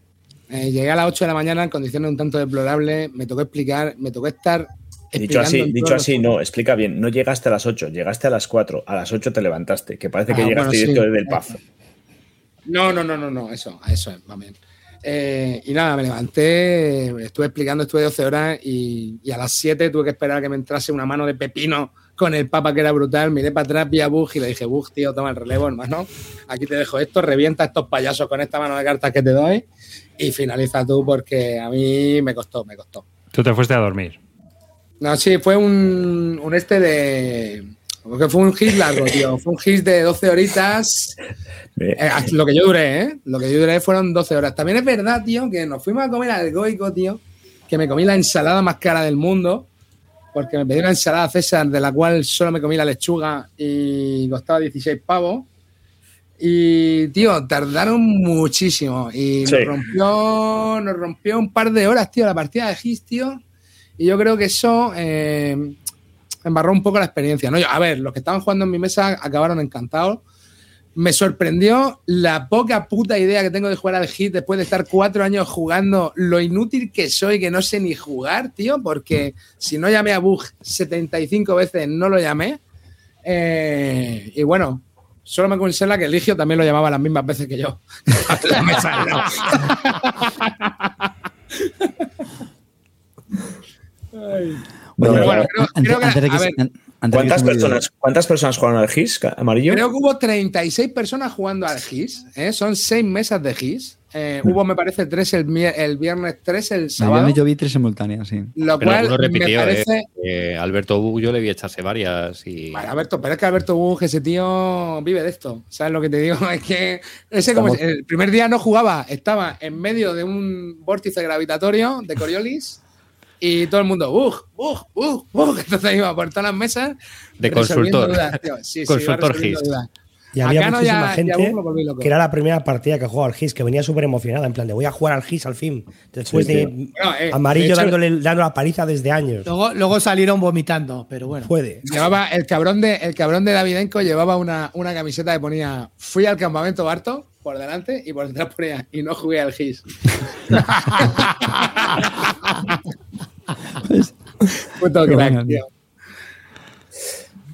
Eh, llegué a las ocho de la mañana en condiciones un tanto deplorables, me tocó explicar, me tocó estar... Dicho así, dicho así no, explica bien, no llegaste a las ocho, llegaste a las cuatro, a las ocho te levantaste, que parece que ah, llegaste bueno, directo sí. desde el P A F. No, no, no, no, no eso, eso es, va bien. Eh, y nada, me levanté, estuve explicando, estuve doce horas y, y a las siete tuve que esperar a que me entrase una mano de pepino con el papa, que era brutal. Miré para atrás, vi a Bug y le dije, Bug, tío, toma el relevo, hermano, aquí te dejo esto, revienta a estos payasos con esta mano de cartas que te doy y finaliza tú, porque a mí me costó, me costó. ¿Tú te fuiste a dormir? No, sí, fue un, un este de... Porque fue un hit largo, tío. Fue un hit de doce horitas. Eh, lo que yo duré, ¿eh? Lo que yo duré fueron doce horas. También es verdad, tío, que nos fuimos a comer al Goico, tío, que me comí la ensalada más cara del mundo, porque me pedí una ensalada César, de la cual solo me comí la lechuga y costaba dieciséis pavos. Y, tío, tardaron muchísimo. Y sí. nos rompió nos rompió un par de horas, tío, la partida de G I S, tío. Y yo creo que eso... Eh, embarró un poco la experiencia, ¿no? Yo, a ver, los que estaban jugando en mi mesa acabaron encantados. Me sorprendió la poca puta idea que tengo de jugar al Hit después de estar cuatro años jugando, lo inútil que soy, que no sé ni jugar, tío, porque si no llamé a Bug setenta y cinco veces, no lo llamé. Eh, y bueno, solo me conserva que Eligio también lo llamaba las mismas veces que yo. La mesa, no. Ay. ¿Cuántas personas ¿Cuántas personas jugaron al G I S, amarillo? Creo que hubo treinta y seis personas jugando al G I S, ¿eh? Son seis mesas de G I S. Eh, no. Hubo, me parece, tres el, el viernes, tres el sábado. El viernes yo vi tres simultáneas, sí. Lo pero cual repitió, me parece... Eh, Alberto Bug yo le vi echarse varias y... Vale, Alberto, pero es que Alberto Bug, ese tío vive de esto. ¿Sabes lo que te digo? Es que ese como el primer día no jugaba, estaba en medio de un vórtice gravitatorio de Coriolis. Y todo el mundo, bug, bug, bug, bug. Entonces iba por todas las mesas. De consultor. Dudas, tío. Sí, consultor G I S. Y había Acá muchísima no ya, gente ya que era la primera partida que jugaba al G I S, que venía súper emocionada, en plan de voy a jugar al G I S al fin. Después sí, de bueno, eh, amarillo de hecho, dándole, dándole la paliza desde años. Luego, luego salieron vomitando, pero bueno. Puede. Llevaba el cabrón de, el cabrón de Davidenko llevaba una, una camiseta que ponía fui al campamento Barto por delante y por detrás ponía y no jugué al G I S. Puto crack, tío.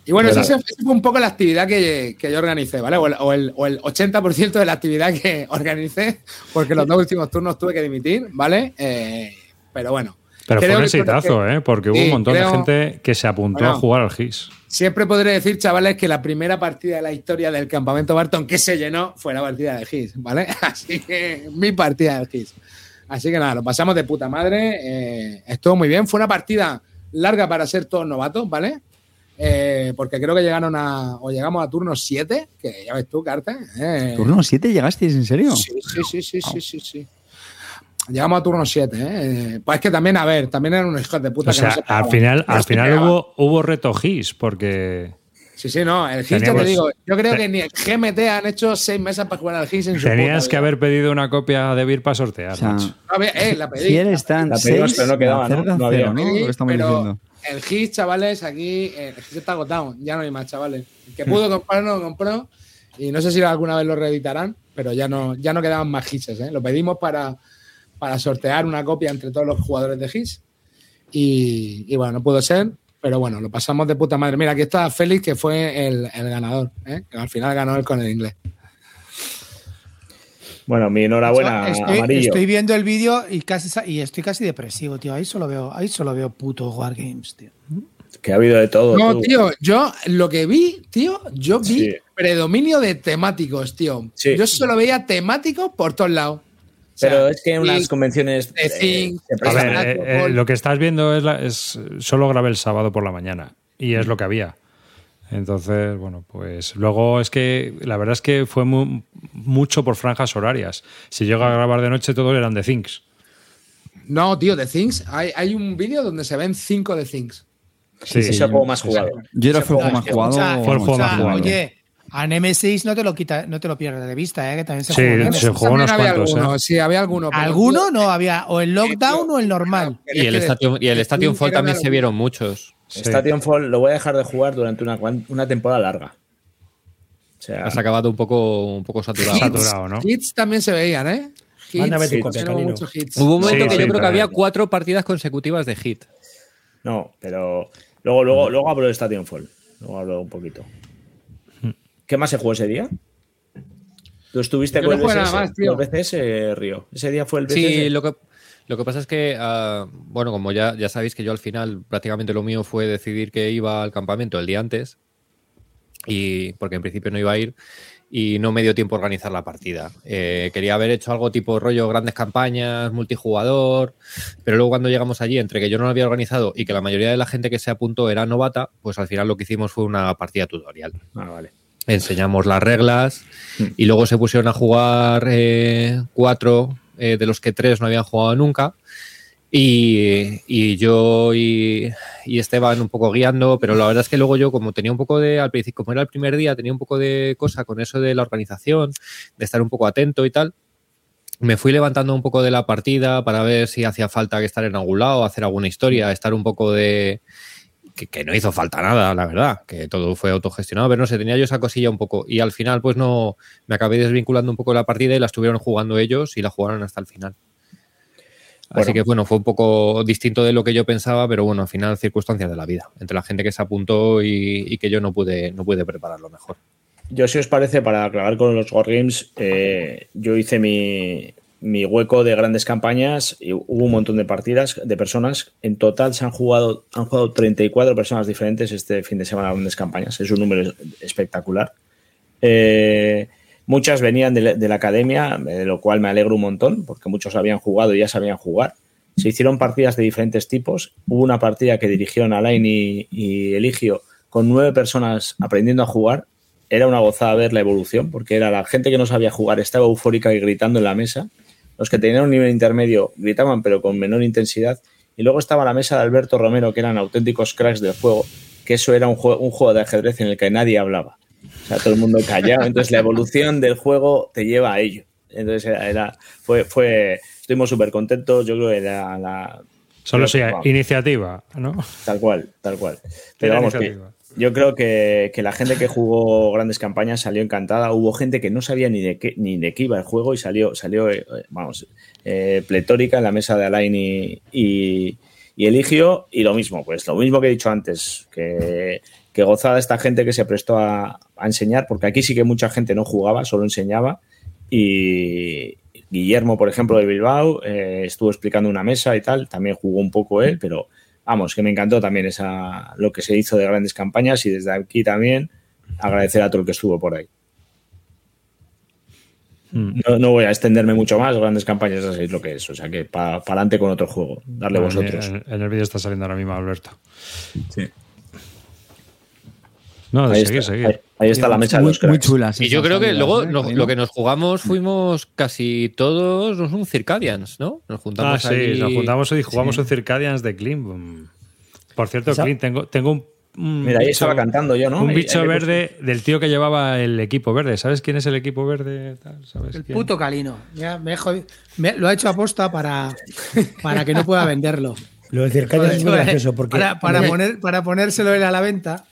Y bueno, esa fue un poco la actividad que, que yo organicé, ¿vale? O el, o el, o el ochenta por ciento de la actividad que organicé, porque los dos últimos turnos tuve que dimitir, ¿vale? Eh, pero bueno. Pero fue un exitazo, ¿eh? Porque hubo sí, un montón creo, de gente que se apuntó bueno, a jugar al G I S. Siempre podré decir, chavales, que la primera partida de la historia del campamento Barton que se llenó fue la partida del G I S, ¿vale? Así que mi partida del G I S. Así que nada, lo pasamos de puta madre. Eh, estuvo muy bien. Fue una partida larga para ser todos novatos, ¿vale? Eh, porque creo que llegaron a. O llegamos a turno siete, que ya ves tú, Carter. Eh. ¿Turno siete llegasteis, en serio? Sí, sí, sí, sí, oh. sí, sí, sí. Llegamos a turno siete, ¿eh? Pues es que también, a ver, también eran unos hijos de puta. O que sea, no se al final, al final hubo, hubo reto G I S, porque. Sí, sí, no, el G I S teníamos, ya te digo, yo creo que ni el G M T han hecho seis mesas para jugar al G I S en su Tenías puta, que haber pedido una copia de B I R para sortear. O sea, no, eh, la pedí. Si eres tan la pedimos, pero no quedaba, ¿no? No había, ¿no? Lo que estamos pero diciendo. El G I S, chavales, aquí, el G I S está agotado, ya no hay más, chavales. El que pudo comprar, no lo compró, y no sé si alguna vez lo reeditarán, pero ya no, ya no quedaban más G I S, ¿eh? Lo pedimos para, para sortear una copia entre todos los jugadores de G I S, y, y bueno, no pudo ser. Pero bueno, lo pasamos de puta madre. Mira, aquí está Félix, que fue el, el ganador, ¿eh? Que al final ganó él con el inglés. Bueno, mi enhorabuena, o sea, estoy, amarillo. Estoy viendo el vídeo y casi y estoy casi depresivo, tío. Ahí solo veo, ahí solo veo putos wargames, tío. Que ha habido de todo. No, tú. tío, yo lo que vi, tío, yo vi sí. predominio de temáticos, tío. Sí. Yo solo veía temáticos por todos lados. Pero es que en unas convenciones… De cinc, eh, a ver, eh, eh, lo que estás viendo es, la, es… Solo grabé el sábado por la mañana y es lo que había. Entonces, bueno, pues… Luego es que la verdad es que fue muy, mucho por franjas horarias. Si llego a grabar de noche, todos eran de Things. No, tío, de Things. Hay, hay un vídeo donde se ven cinco de Things. Sí, sí, ese juego más jugado. Yo era el juego más jugado. Fue el juego más jugado. Oye… A Nemesis no te lo quita, no te lo pierdas de vista, ¿eh? Que también se sí, jugó, se jugó unos había cuantos, alguno, ¿eh? Sí, había alguno. Alguno no había, o el Lockdown tío, o el normal. Y el Station, y el Station Fall también se vieron muchos. Sí. Station Fall lo voy a dejar de jugar durante una, una temporada larga. O sea, has acabado un poco, un poco saturado. Hits, saturado, ¿no? Hits también se veían, ¿eh? Hits, hits, hits, muchos hits. Hubo un momento sí, que sí, yo creo realmente. que había cuatro partidas consecutivas de hit. No, pero luego, luego, luego hablo de Station Fall. Luego hablo un poquito. ¿Qué más se jugó ese día? Tú estuviste con el B C S, eh, Río. Ese día fue el B C S. Sí, lo que, lo que pasa es que, uh, bueno, como ya, ya sabéis que yo al final prácticamente lo mío fue decidir que iba al campamento el día antes, y porque en principio no iba a ir, y no me dio tiempo a organizar la partida. Eh, quería haber hecho algo tipo rollo grandes campañas, multijugador, pero luego cuando llegamos allí, entre que yo no lo había organizado y que la mayoría de la gente que se apuntó era novata, pues al final lo que hicimos fue una partida tutorial. Ah, vale. Enseñamos las reglas y luego se pusieron a jugar eh, cuatro, eh, de los que tres no habían jugado nunca. Y, y yo y, y Esteban un poco guiando, pero la verdad es que luego yo, como tenía un poco de, al principio, como era el primer día, tenía un poco de cosa con eso de la organización, de estar un poco atento y tal. Me fui levantando un poco de la partida para ver si hacía falta que estar en algún lado, hacer alguna historia, estar un poco de... Que, que no hizo falta nada, la verdad, que todo fue autogestionado, pero no sé, tenía yo esa cosilla un poco y al final pues no, me acabé desvinculando un poco de la partida y la estuvieron jugando ellos y la jugaron hasta el final. Bueno. Así que bueno, fue un poco distinto de lo que yo pensaba, pero bueno, al final circunstancias de la vida, entre la gente que se apuntó y, y que yo no pude, no pude prepararlo mejor. Yo, si os parece, para aclarar con los wargames, eh, yo hice mi, mi hueco de grandes campañas y hubo un montón de partidas de personas. En total se han jugado han jugado treinta y cuatro personas diferentes este fin de semana grandes campañas. Es un número espectacular. Eh, muchas venían de la, de la academia, de lo cual me alegro un montón, porque muchos habían jugado y ya sabían jugar. Se hicieron partidas de diferentes tipos. Hubo una partida que dirigieron Alain y, y Eligio con nueve personas aprendiendo a jugar. Era una gozada ver la evolución, porque era la gente que no sabía jugar, estaba eufórica y gritando en la mesa. Los que tenían un nivel intermedio gritaban, pero con menor intensidad. Y luego estaba la mesa de Alberto Romero, que eran auténticos cracks del juego, que eso era un juego, un juego de ajedrez en el que nadie hablaba. O sea, todo el mundo callado. Entonces, la evolución del juego te lleva a ello. Entonces, era, era fue, fue, estuvimos súper contentos. Yo creo que era la... Solo sea vamos, iniciativa, ¿no? Tal cual, tal cual. Pero vamos, que, yo creo que, que la gente que jugó grandes campañas salió encantada. Hubo gente que no sabía ni de qué, ni de qué iba el juego y salió, salió eh, vamos, eh, pletórica en la mesa de Alain y, y, y Eligio. Y lo mismo, pues lo mismo que he dicho antes, que, que gozada esta gente que se prestó a, a enseñar, porque aquí sí que mucha gente no jugaba, solo enseñaba. Y Guillermo, por ejemplo, de Bilbao, eh, estuvo explicando una mesa y tal, también jugó un poco él, pero... Vamos, que me encantó también esa, lo que se hizo de grandes campañas y desde aquí también agradecer a todo el que estuvo por ahí. No, no voy a extenderme mucho más, grandes campañas así es lo que es, o sea que para pa adelante con otro juego, darle bueno, vosotros. En, en el vídeo está saliendo ahora mismo Alberto. Sí. No, de ahí seguir, está, seguir. Ahí, ahí está la mesa muy, de los cracks. Muy chula. Sí, y yo creo que luego no, lo que nos jugamos fuimos casi todos, no son Circadians, ¿no? Nos juntamos ah, sí, ahí. Nos juntamos y jugamos sí. un Circadians de Clint. Por cierto, ¿Esa? Clint, tengo, tengo un, un Mira, ahí bicho, estaba cantando yo, ¿no? Un ahí, bicho ahí verde del tío que llevaba el equipo verde. ¿Sabes quién es el equipo verde? ¿Sabes el quién? Puto Calino. Ya me he jodido. Me, lo ha hecho aposta para, para que no pueda venderlo. Lo de Circadians es muy gracioso. Porque para, para, poner, para ponérselo él a la venta.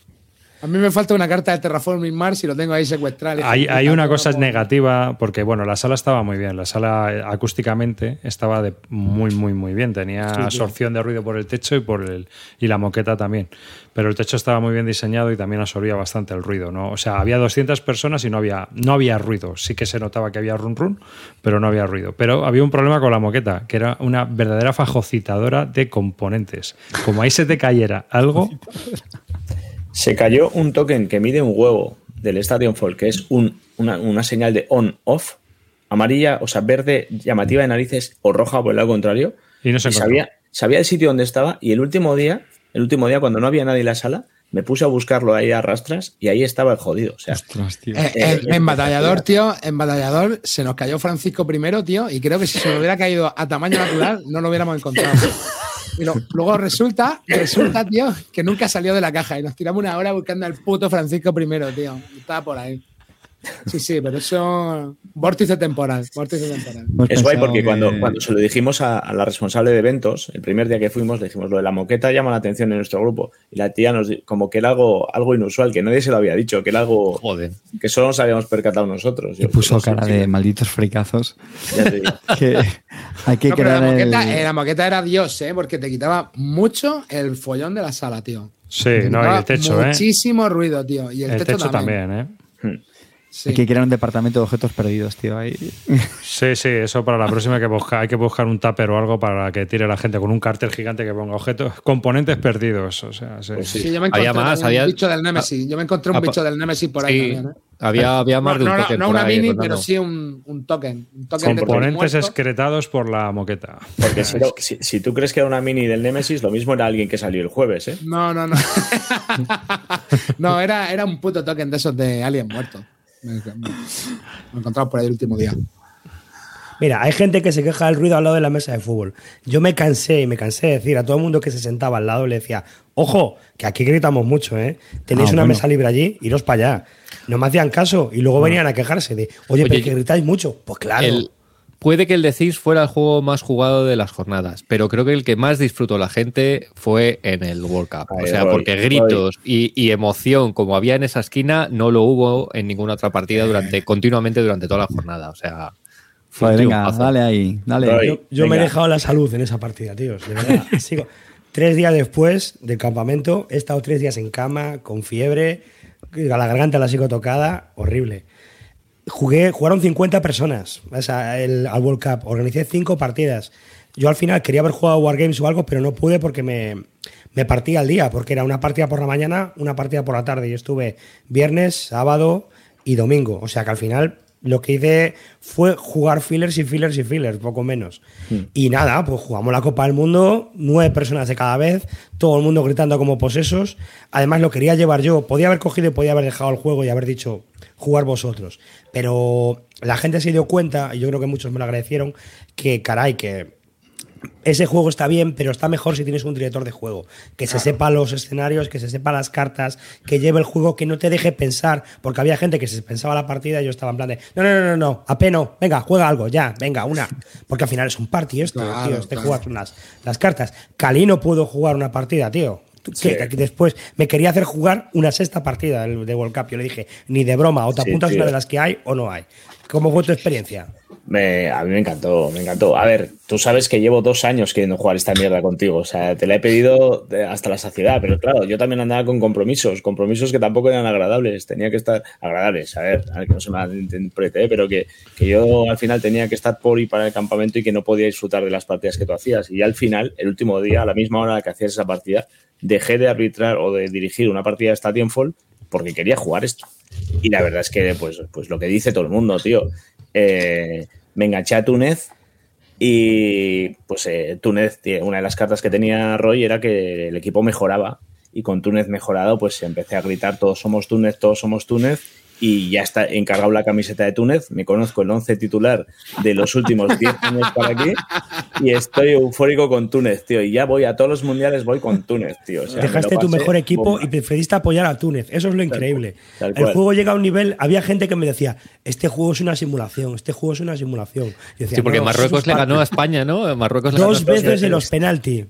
A mí me falta una carta de Terraforming Mars y lo tengo ahí secuestrado. Hay, hay una cosa como... negativa, porque bueno, la sala estaba muy bien, la sala acústicamente estaba de muy, muy, muy bien. Tenía sí, absorción de ruido por el techo y, por el, y la moqueta también. Pero el techo estaba muy bien diseñado y también absorbía bastante el ruido, ¿no? O sea, había doscientas personas y no había, no había ruido. Sí que se notaba que había run run, pero no había ruido. Pero había un problema con la moqueta, que era una verdadera fagocitadora de componentes. Como ahí se te cayera algo... Se cayó un token que mide un huevo del Stadionfall, que es un, una, una señal de on-off, amarilla, o sea, verde, llamativa de narices, o roja por el lado contrario. Y no se encontró. Sabía, sabía el sitio donde estaba, y el último día, el último día cuando no había nadie en la sala, me puse a buscarlo ahí a rastras y ahí estaba el jodido. O sea, ostras, tío. Eh, eh, en Batallador, tío, en Batallador se nos cayó Francisco I, tío, y creo que si se lo hubiera caído a tamaño natural no lo hubiéramos encontrado. Y no, luego resulta, resulta, tío, que nunca salió de la caja y nos tiramos una hora buscando al puto Francisco I, tío. Estaba por ahí. Sí, sí, pero eso... Vórtice temporal, vórtice temporal. Es guay porque que... cuando, cuando se lo dijimos a, a la responsable de eventos, el primer día que fuimos, le dijimos, lo de la moqueta llama la atención en nuestro grupo. Y la tía nos dijo, como que era algo, algo inusual, que nadie se lo había dicho, que era algo... Joder. Que solo nos habíamos percatado nosotros. Y puso cara de sí. malditos fricazos. Ya te digo. que hay que no, crear la, moqueta, el... la moqueta era Dios, ¿eh? Porque te quitaba mucho el follón de la sala, tío. Sí, no, y el techo, muchísimo ¿eh? Muchísimo ruido, tío. Y el, el techo, techo también, también ¿eh? Hmm. Sí. Hay que crear un departamento de objetos perdidos, tío. Ahí. Sí, sí, eso para la próxima hay que buscar, hay que buscar un tupper o algo para que tire la gente con un cartel gigante que ponga objetos, componentes perdidos. O sea, sí. Pues sí. Sí, yo me encontré había más, había... un bicho del Nemesis. Yo me encontré un bicho del Nemesis por ahí. Sí. También, ¿eh? Había, había más no, de un no, token. No una ahí, mini, pero sí un, un token. Un token componentes de excretados por la moqueta. Porque si, lo, si, si tú crees que era una mini del Nemesis, lo mismo era alguien que salió el jueves, ¿eh? No, no, no. No, era, era un puto token de esos de Alien muerto. Me he encontrado por ahí el último día. Mira, hay gente que se queja del ruido al lado de la mesa de fútbol. Yo me cansé y me cansé de decir a todo el mundo que se sentaba al lado, le decía, ojo, que aquí gritamos mucho, ¿eh? Tenéis ah, una bueno. mesa libre allí, iros para allá. No me hacían caso y luego bueno. venían a quejarse de, oye, oye pero yo, que gritáis mucho. Pues claro. El, puede que el de C I S fuera el juego más jugado de las jornadas, pero creo que el que más disfrutó la gente fue en el World Cup. Ay, o sea, voy, porque gritos y, y emoción como había en esa esquina no lo hubo en ninguna otra partida durante continuamente durante toda la jornada. O sea... Vale, venga, dale ahí, dale. Voy, yo yo me he dejado la salud en esa partida, tíos. De verdad, sigo. Tres días después del campamento, he estado tres días en cama, con fiebre, la garganta la sigo tocada, horrible. Jugué, jugaron cincuenta personas o sea, el, al World Cup, organicé cinco partidas. Yo al final quería haber jugado Wargames o algo, pero no pude porque me, me partía el día, porque era una partida por la mañana, una partida por la tarde. Yo estuve viernes, sábado y domingo, o sea que al final... Lo que hice fue jugar fillers y fillers y fillers, poco menos. Sí. Y nada, pues jugamos la Copa del Mundo, nueve personas de cada vez, todo el mundo gritando como posesos. Además, lo quería llevar yo. Podía haber cogido y podía haber dejado el juego y haber dicho, jugar vosotros. Pero la gente se dio cuenta, y yo creo que muchos me lo agradecieron, que caray, que ese juego está bien, pero está mejor si tienes un director de juego. Que claro. se sepa los escenarios, que se sepa las cartas, que lleve el juego, que no te deje pensar. Porque había gente que se pensaba la partida y yo estaba en plan de no, no, no, no, no, apenas, venga, juega algo, ya, venga, una. Porque al final es un party esto, claro, tío, te claro. juegas las, las cartas. Cali no pudo jugar una partida, tío. Sí. Que después me quería hacer jugar una sexta partida de World Cup. Yo le dije, ni de broma, o te apuntas sí, una de las que hay o no hay. ¿Cómo fue tu experiencia? Me, a mí me encantó, me encantó. A ver, tú sabes que llevo dos años queriendo jugar esta mierda contigo. O sea, te la he pedido hasta la saciedad. Pero claro, yo también andaba con compromisos. Compromisos que tampoco eran agradables. Tenía que estar... Agradables, a ver, a ver que no se me interprete, ¿eh? Pero que, que yo al final tenía que estar por y para el campamento y que no podía disfrutar de las partidas que tú hacías. Y al final, el último día, a la misma hora que hacías esa partida, dejé de arbitrar o de dirigir una partida de Stadionfall porque quería jugar esto. Y la verdad es que, pues, pues lo que dice todo el mundo, tío. Eh, me enganché a Túnez y, pues, eh, Túnez, una de las cartas que tenía Roy era que el equipo mejoraba. Y con Túnez mejorado, pues, empecé a gritar todos somos Túnez, todos somos Túnez. Y ya está encargado la camiseta de Túnez. Me conozco el once titular de los últimos diez años para aquí. Y estoy eufórico con Túnez, tío. Y ya voy a todos los mundiales, voy con Túnez, tío. O sea, dejaste me tu mejor equipo bomba. Y preferiste apoyar a Túnez. Eso es lo increíble. Tal cual, tal cual. El juego llega a un nivel... Había gente que me decía, este juego es una simulación, este juego es una simulación. Decía, sí, porque no, Marruecos le ganó a España, ¿no? Marruecos le ganó Dos veces en los penaltis.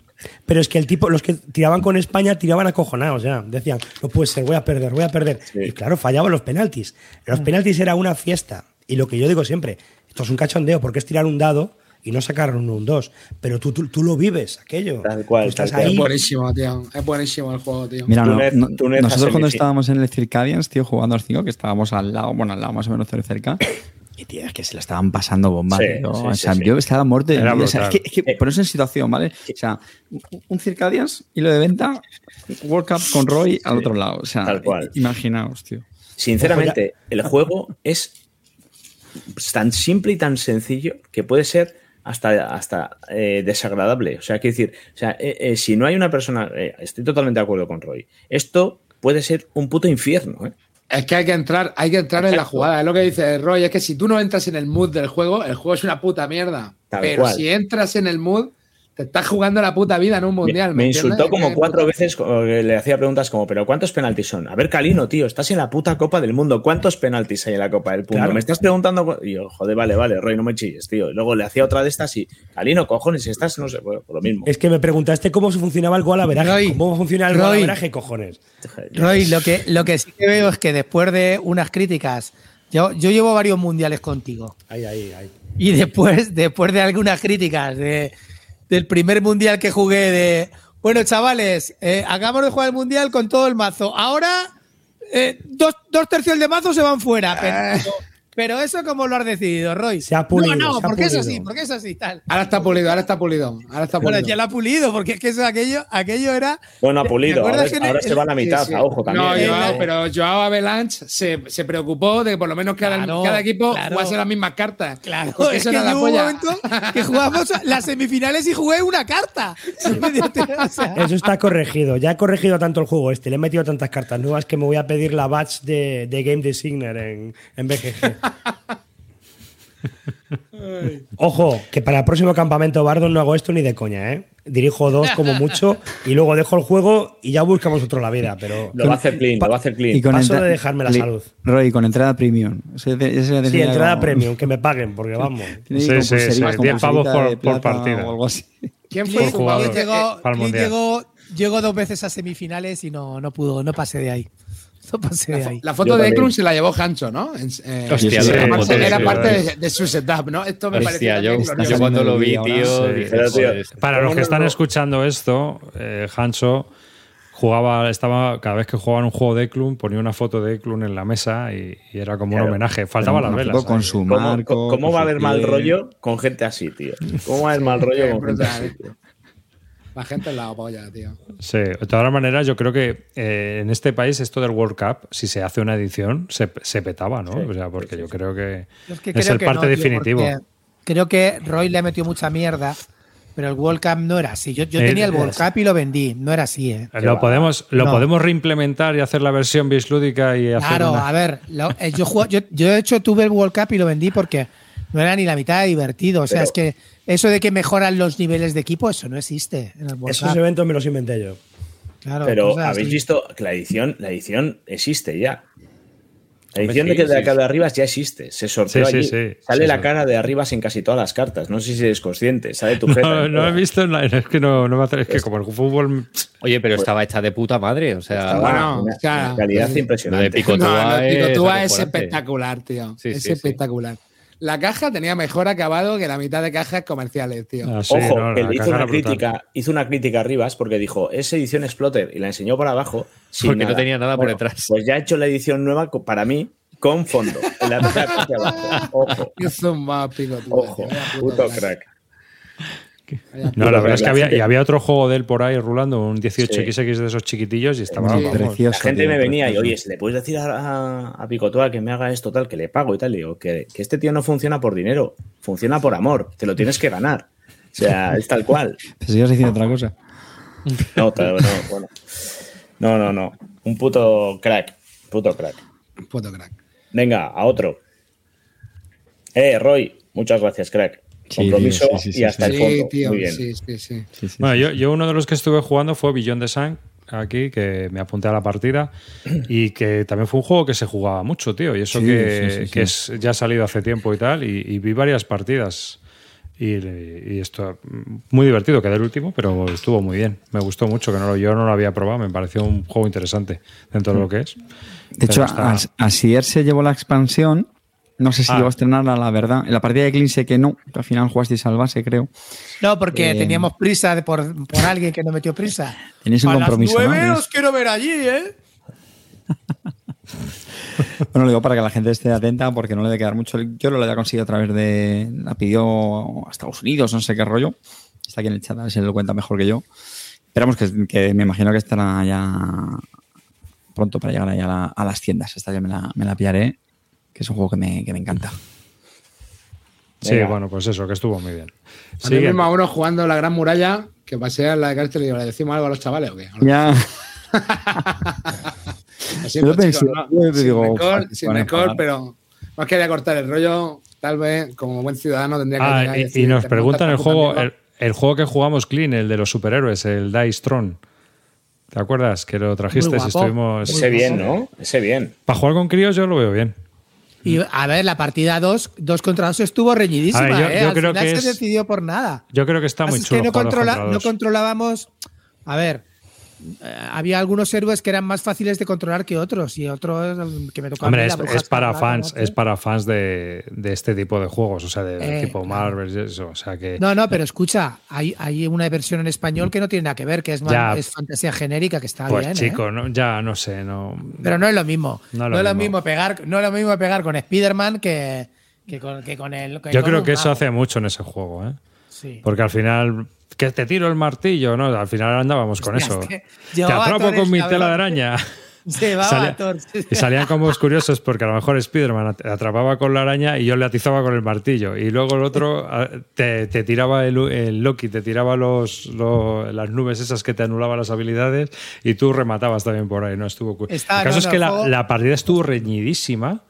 Pero es que el tipo, los que tiraban con España tiraban acojonados ya. Decían, no puede ser, voy a perder, voy a perder. Sí. Y claro, fallaban los penaltis. Los penaltis era una fiesta. Y lo que yo digo siempre, esto es un cachondeo, porque es tirar un dado y no sacar un uno dos. Pero tú, tú, tú lo vives, aquello. Tal cual. Tú estás tal ahí. Es buenísimo, tío. Es buenísimo el juego, tío. Mira, no, no, nosotros cuando estábamos en el Circadians, tío, jugando al cinco, que estábamos al lado, bueno, al lado más o menos cerca. Y tío, es que se la estaban pasando bomba, sí, tío. Sí, o sea, sí, yo sí. estaba muerto. O sea, es que, es que ponerse en situación, ¿vale? O sea, un Circadians, hilo de venta, World Cup con Roy sí, al otro lado. O sea, tal cual. Imaginaos, tío. Sinceramente, el juego es tan simple y tan sencillo que puede ser hasta, hasta eh, desagradable. O sea, quiero decir, o sea, eh, eh, si no hay una persona... Eh, estoy totalmente de acuerdo con Roy. Esto puede ser un puto infierno, ¿eh? Es que hay que entrar, hay que entrar en la jugada. Es lo que dice Roy, es que si tú no entras en el mood del juego, el juego es una puta mierda. Tal pero cual. Si entras en el mood, te estás jugando la puta vida en un mundial. Me, me insultó como cuatro veces, le hacía preguntas como, pero ¿cuántos penaltis son? A ver, Calino, tío, estás en la puta Copa del Mundo. ¿Cuántos penaltis hay en la Copa del Mundo? Claro. Me estás preguntando... Y yo, joder, vale, vale, Roy, no me chilles, tío. Y luego le hacía otra de estas y, Calino, cojones, estás, no sé, bueno, por lo mismo. Es que me preguntaste cómo funcionaba el goalaveraje. Roy, ¿cómo funciona el Roy, goalaveraje, cojones? Roy, lo que, lo que sí que veo es que después de unas críticas... Yo, yo llevo varios mundiales contigo. Ahí, ahí, ahí. Y después, después de algunas críticas de... del primer mundial que jugué de... Bueno, chavales, eh, acabamos de jugar el mundial con todo el mazo. Ahora, eh, dos, dos tercios de mazo se van fuera. Pero, pero eso como lo has decidido, Roy. Se ha pulido. No, no, porque es así, porque es así. Tal. Ahora está pulido, ahora está pulido. Ahora está pulido. Bueno, ya lo ha pulido, porque es que eso, aquello, aquello era... Bueno, ha pulido. Ahora, que ahora el, se va a la mitad, sí, sí. A ojo también. No, eh, Joao, eh. pero Joao Avalanche se, se preocupó de que por lo menos cada, claro, cada equipo claro. jugase las mismas cartas. Claro. Porque eso es que era la polla. Que jugamos las semifinales y jugué una carta. Sí. O sea. Eso está corregido. Ya he corregido tanto el juego este. Le he metido tantas cartas nuevas que me voy a pedir la batch de, de Game Designer en, en B G G. Ojo, que para el próximo campamento Bardon no hago esto ni de coña, ¿eh? Dirijo dos como mucho y luego dejo el juego y ya buscamos otro la vida, pero lo va a hacer clean, lo va a hacer clean. Y con paso entra- de dejarme la salud. Roy, con entrada premium. Ese, ese sí, entrada como... premium, que me paguen, porque vamos. Sí, sí, sí, sí, diez pavos por, por partida. O algo así. ¿Quién fue el jugador? Llegó, llegó, llegó dos veces a semifinales y no, no pudo, no pasé de ahí. La, fo- la foto yo de Eklund se la llevó Hancho, ¿no? Eh, Hostia, sí, era, sí, era sí, parte sí. De, de su setup, ¿no? Esto me parecía. Yo, yo cuando lo vi, tío. Sí, dije, tío. Para los que están escuchando esto, eh, Hancho jugaba, estaba cada vez que jugaba un juego de Eklund ponía una foto de Eklund en la mesa y, y era como claro. un homenaje. Faltaba las velas. Con su marco, ¿Cómo, cómo con va a haber mal rollo con gente así, tío? ¿Cómo va a haber mal rollo con gente así, tío? La gente es la polla, tío. Sí, de todas maneras, yo creo que eh, en este país esto del World Cup, si se hace una edición, se, se petaba, ¿no? Sí, o sea, porque sí, sí, yo creo que, es, que es creo el que parte no, tío, definitivo. Creo que Roy le ha metido mucha mierda, pero el World Cup no era así. Yo, yo tenía el World Cup y lo vendí, no era así, ¿eh? Lo podemos, lo no. podemos reimplementar y hacer la versión bislúdica y hacer Claro, una... a ver, lo, eh, yo, jugué, yo, yo de hecho tuve el World Cup y lo vendí porque no era ni la mitad de divertido. O sea, pero, es que eso de que mejoran los niveles de equipo, eso no existe. En el World Esos Cup. Eventos me los inventé yo. Claro, pero habéis así. Visto que la edición, la edición existe ya. La edición sí, de que sí, de acá sí. de arriba ya existe. Se sorteó sí, allí. Sí, sí, sale sí, la sí. cara de arriba en casi todas las cartas. No sé si eres consciente. Sale tu jeta. No, no he visto. No, es que no, no me hace, es que como el fútbol. Oye, pero pues, estaba hecha de puta madre. O sea, estaba, bueno, una, claro. una calidad pues, impresionante. La de Picotúa no, es, Picotúa es espectacular, tío. Sí, es sí, espectacular. Sí. La caja tenía mejor acabado que la mitad de cajas comerciales, tío. Ah, sí, Ojo, no, que la hizo, una crítica, hizo una crítica a Rivas porque dijo, es edición Exploter, y la enseñó para abajo. Sin porque nada. No tenía nada por bueno, detrás. Pues ya he hecho la edición nueva para mí con fondo. En la mitad de abajo. Ojo. Hizo un más picotudo. Ojo, puto crack. No, la verdad es que había, y había otro juego de él por ahí rulando, un dieciocho equis equis sí. de esos chiquitillos y estaba sí, precioso. La gente tío, me venía precioso. Y, oye, ¿le puedes decir a, a, a Picotúa que me haga esto tal, que le pago y tal? Y digo, que, que este tío no funciona por dinero, funciona por amor, te lo tienes que ganar. O sea, es tal cual. Te sigas diciendo otra cosa. No, claro, no, bueno. No, no, no. Un puto crack. Puto crack. Un puto crack. Venga, a otro. Eh, Roy, muchas gracias, crack. Compromiso sí, tío, sí, sí, y hasta sí, el fondo. Tío, Muy bien. Sí, sí, sí. Sí, sí, bueno, sí. Yo, yo uno de los que estuve jugando fue Beyond the Sun, aquí, que me apunté a la partida y que también fue un juego que se jugaba mucho, tío. Y eso sí, que, sí, sí, que sí. Es, ya ha salido hace tiempo y tal, y, y vi varias partidas. Y, y esto, muy divertido, quedé el último, pero estuvo muy bien. Me gustó mucho, que no lo, yo no lo había probado, me pareció un juego interesante dentro de lo que es. De hecho, está... Asier se llevó la expansión, no sé si ah. llegó a estrenarla, la verdad. En la partida de Clean sé que no, que al final jugasteis al base, creo. No, porque eh... teníamos prisa por, por alguien que nos metió prisa. Tenéis un a compromiso. A las nueve, ¿no? Os quiero ver allí, ¿eh? Bueno, lo digo para que la gente esté atenta porque no le debe quedar mucho. Yo lo había conseguido a través de... La pidió a Estados Unidos, no sé qué rollo. Está aquí en el chat, a ver si lo cuenta mejor que yo. Esperamos que, que me imagino que estará ya pronto para llegar allá a, la, a las tiendas. Esta yo me la, me la pillaré, que es un juego que me, que me encanta. Sí, venga. Bueno, pues eso, que estuvo muy bien. A mí mismo a uno jugando la Gran Muralla, que pasé a la de cárcel y digo, ¿le decimos algo a los chavales o qué? Ya... Siento, chicos, ¿no? Sin record, sin record, pero no quería cortar el rollo. Tal vez como buen ciudadano tendría que ah, llegar y, y, decir, y nos preguntan el juego, el, el juego que jugamos Clean, el de los superhéroes, el Dice Tron. ¿Te acuerdas que lo trajiste? Si estuvimos... Ese bien, ¿no? Ese bien. Para jugar con críos yo lo veo bien. Y a ver, la partida dos contra dos estuvo reñidísima. Ver, yo, ¿eh? yo Al creo final que es, se decidió por nada. Yo creo que está muy chulo. Es que no, controla, no controlábamos. A ver. Había algunos héroes que eran más fáciles de controlar que otros y otros que me tocaban. Hombre, es, es para fans, es para fans de, de este tipo de juegos, o sea, de eh, tipo Marvel, claro. Eso, o sea que. No, no, pero escucha, hay, hay una versión en español que no tiene nada que ver, que es, ya, es fantasía genérica, que está pues bien. Chico, ¿eh? no, ya no sé, no. Pero no es lo mismo. No, no es lo mismo pegar, no es lo mismo pegar con Spider-Man que, que con que con el. Que Yo con creo que mago. Eso hace mucho en ese juego, ¿eh? Sí. Porque al final. Que te tiro el martillo, ¿no? Al final andábamos con Hostia, eso. Es que te atrapo Thor, con mi tela verdad. de araña. Llevaba Salía, a Thor. Y salían como curiosos porque a lo mejor Spiderman atrapaba con la araña y yo le atizaba con el martillo. Y luego el otro te, te tiraba el, el Loki, te tiraba los, los, las nubes esas que te anulaban las habilidades y tú rematabas también por ahí. No estuvo cu- Está, El caso no, es que no, la, la partida estuvo reñidísima.